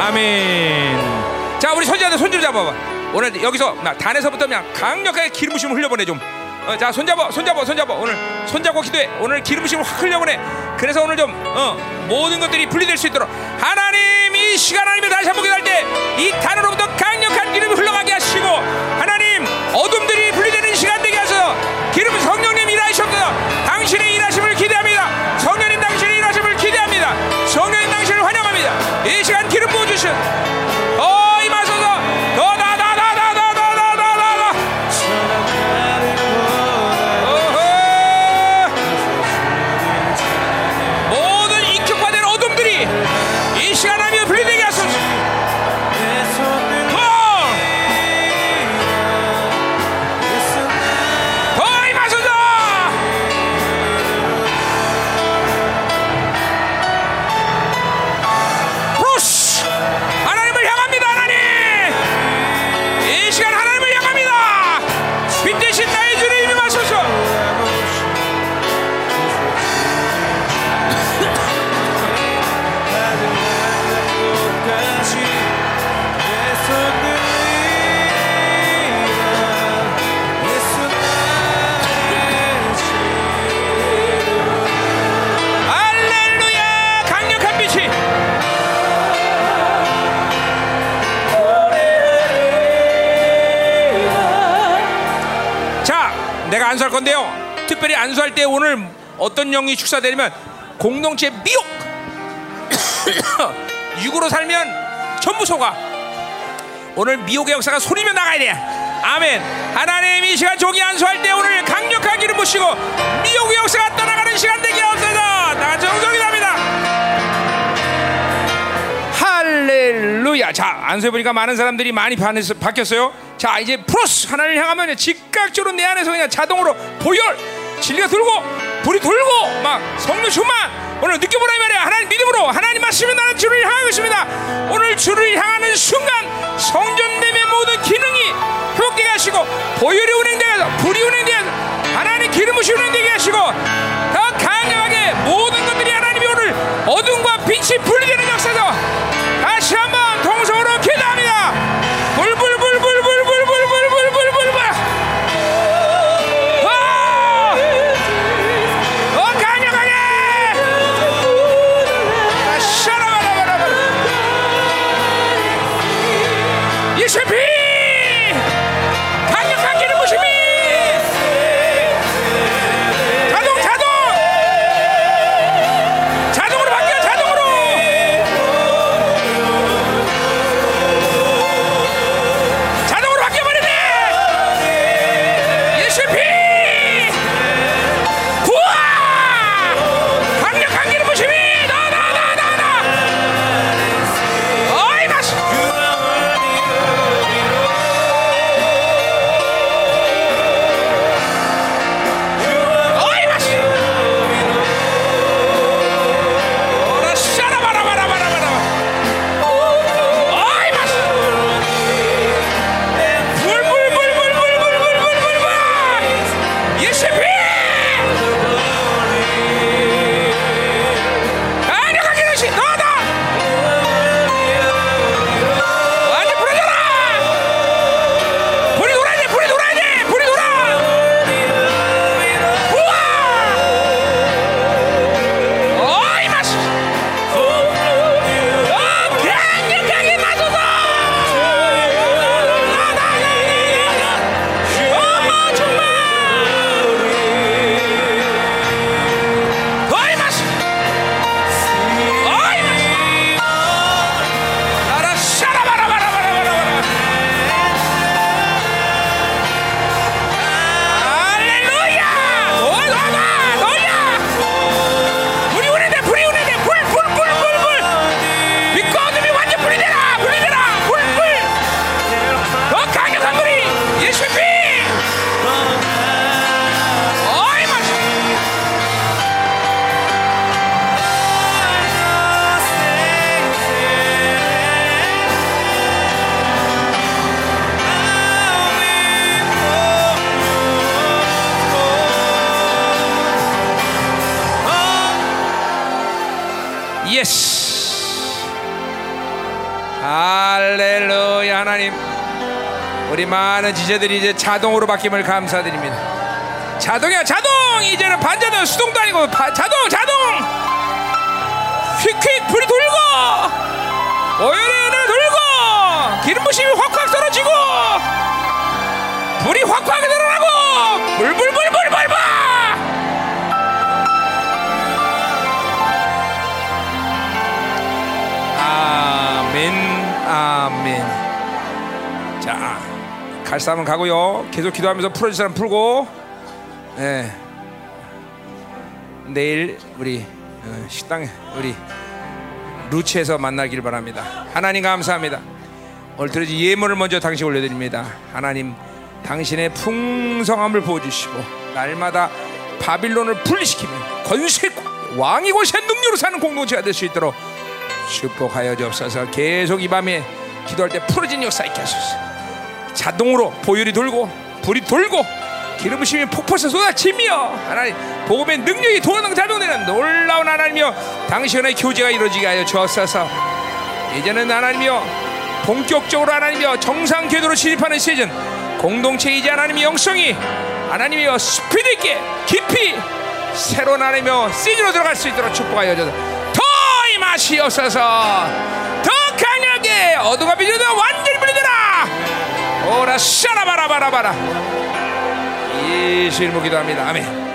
아멘. 자, 우리 선지자들 손 좀 잡아봐. 오늘 여기서 나 단에서부터 그냥 강력하게 기름부심을 흘려보내 좀. 어, 자, 손잡아, 손잡아, 손잡아. 오늘 손잡고 기도해. 오늘 기름부심을 확 흘려보내. 그래서 오늘 좀 어, 모든 것들이 분리될 수 있도록 하나님, 이 시간 하나님을 다시 한번 기도할 때 이 단으로부터 강력한 기름이 흘러가게 하시고, 하나님 어둠들이 분리되는 시간 되게 하소서. 기름 성령님 일하시옵소서. 당신의 일하심을 기대합니다. 성령님 당신의 일하심을 기대합니다. 성령님 당신을 환영합니다. 이 시간 기름 부어주신 어 임하소서. 더 나 안수할 건데요. 특별히 안수할 때 오늘 어떤 영이 축사되면 공동체 미혹 육으로 살면 전부 속아. 오늘 미혹의 역사가 소리며 나가야 돼. 아멘. 하나님, 이 시간 종이 안수할 때 오늘 강력한 기름 부시고 미혹의 역사가 떠나가는 시간 되게 하옵소서. 나 정정이랍니다. 할렐루야. 자, 안수해 보니까 많은 사람들이 많이 반해서, 바뀌었어요. 자, 이제 플러스 하나를 향하면 즉각적으로 내 안에서 그냥 자동으로 보혈 진리가 돌고 불이 돌고 막 성령 충만 오늘 느껴보라 이 말이야. 하나님 믿음으로 하나님 말씀에 나는 주를 향하고 있습니다. 오늘 주를 향하는 순간 성전됨의 모든 기능이 회복되게 하시고 보혈이 운행되게 하시고 불이 운행되게 하시고 하나님 기름부시 운행되게 하시고 더 강력하게 모든 것들이 하나님이 오늘 어둠과 빛이 분리되는 역사에서 다시 한번 동성으로 기도합니다. 불불불불불 예스. 할렐루야. 하나님, 우리 많은 지체들이 이제 자동으로 바뀜을 감사드립니다. 자동이야 자동. 이제는 반자동 수동도 아니고 바, 자동 자동 휙휙 불이 돌고 오일이 돌고 기름부심이 확확 떨어지고 불이 확확 늘어나고 불불불불불불. 아멘 아멘. 자, 갈 사람은 가고요. 계속 기도하면서 풀어질 사람 풀고. 예. 내일 우리 식당 우리 루치에서 만나길 바랍니다. 하나님 감사합니다. 오늘 드려진 예물을 먼저 당신 올려드립니다. 하나님, 당신의 풍성함을 보여주시고 날마다 바빌론을 분리시키며 권세과 왕이 권세의 능력으로 사는 공동체가 될 수 있도록 축복하여 주옵소서. 계속 이 밤에 기도할 때 풀어진 역사 있게 하소서. 자동으로 보혈이 돌고 불이 돌고 기름부심이 폭포에서 쏟아지며 하나님 복음의 능력이 도로당 작용되는 놀라운 하나님이여, 당신의 교제가 이루어지게 하여 주옵소서. 이제는 하나님이여, 본격적으로 하나님이여 정상 궤도로 진입하는 시즌, 공동체이지 하나님의 영성이 하나님이여 스피드 있게 깊이 새로운 하나님이여 시즌으로 들어갈 수 있도록 축복하여 주옵소서. 더 임하시옵소서. 더 강하게 어둠과 빛으로 완전히 분리되라. 오라 샤라바라바라바라. 예수의 이름으로 기도합니다. 아멘.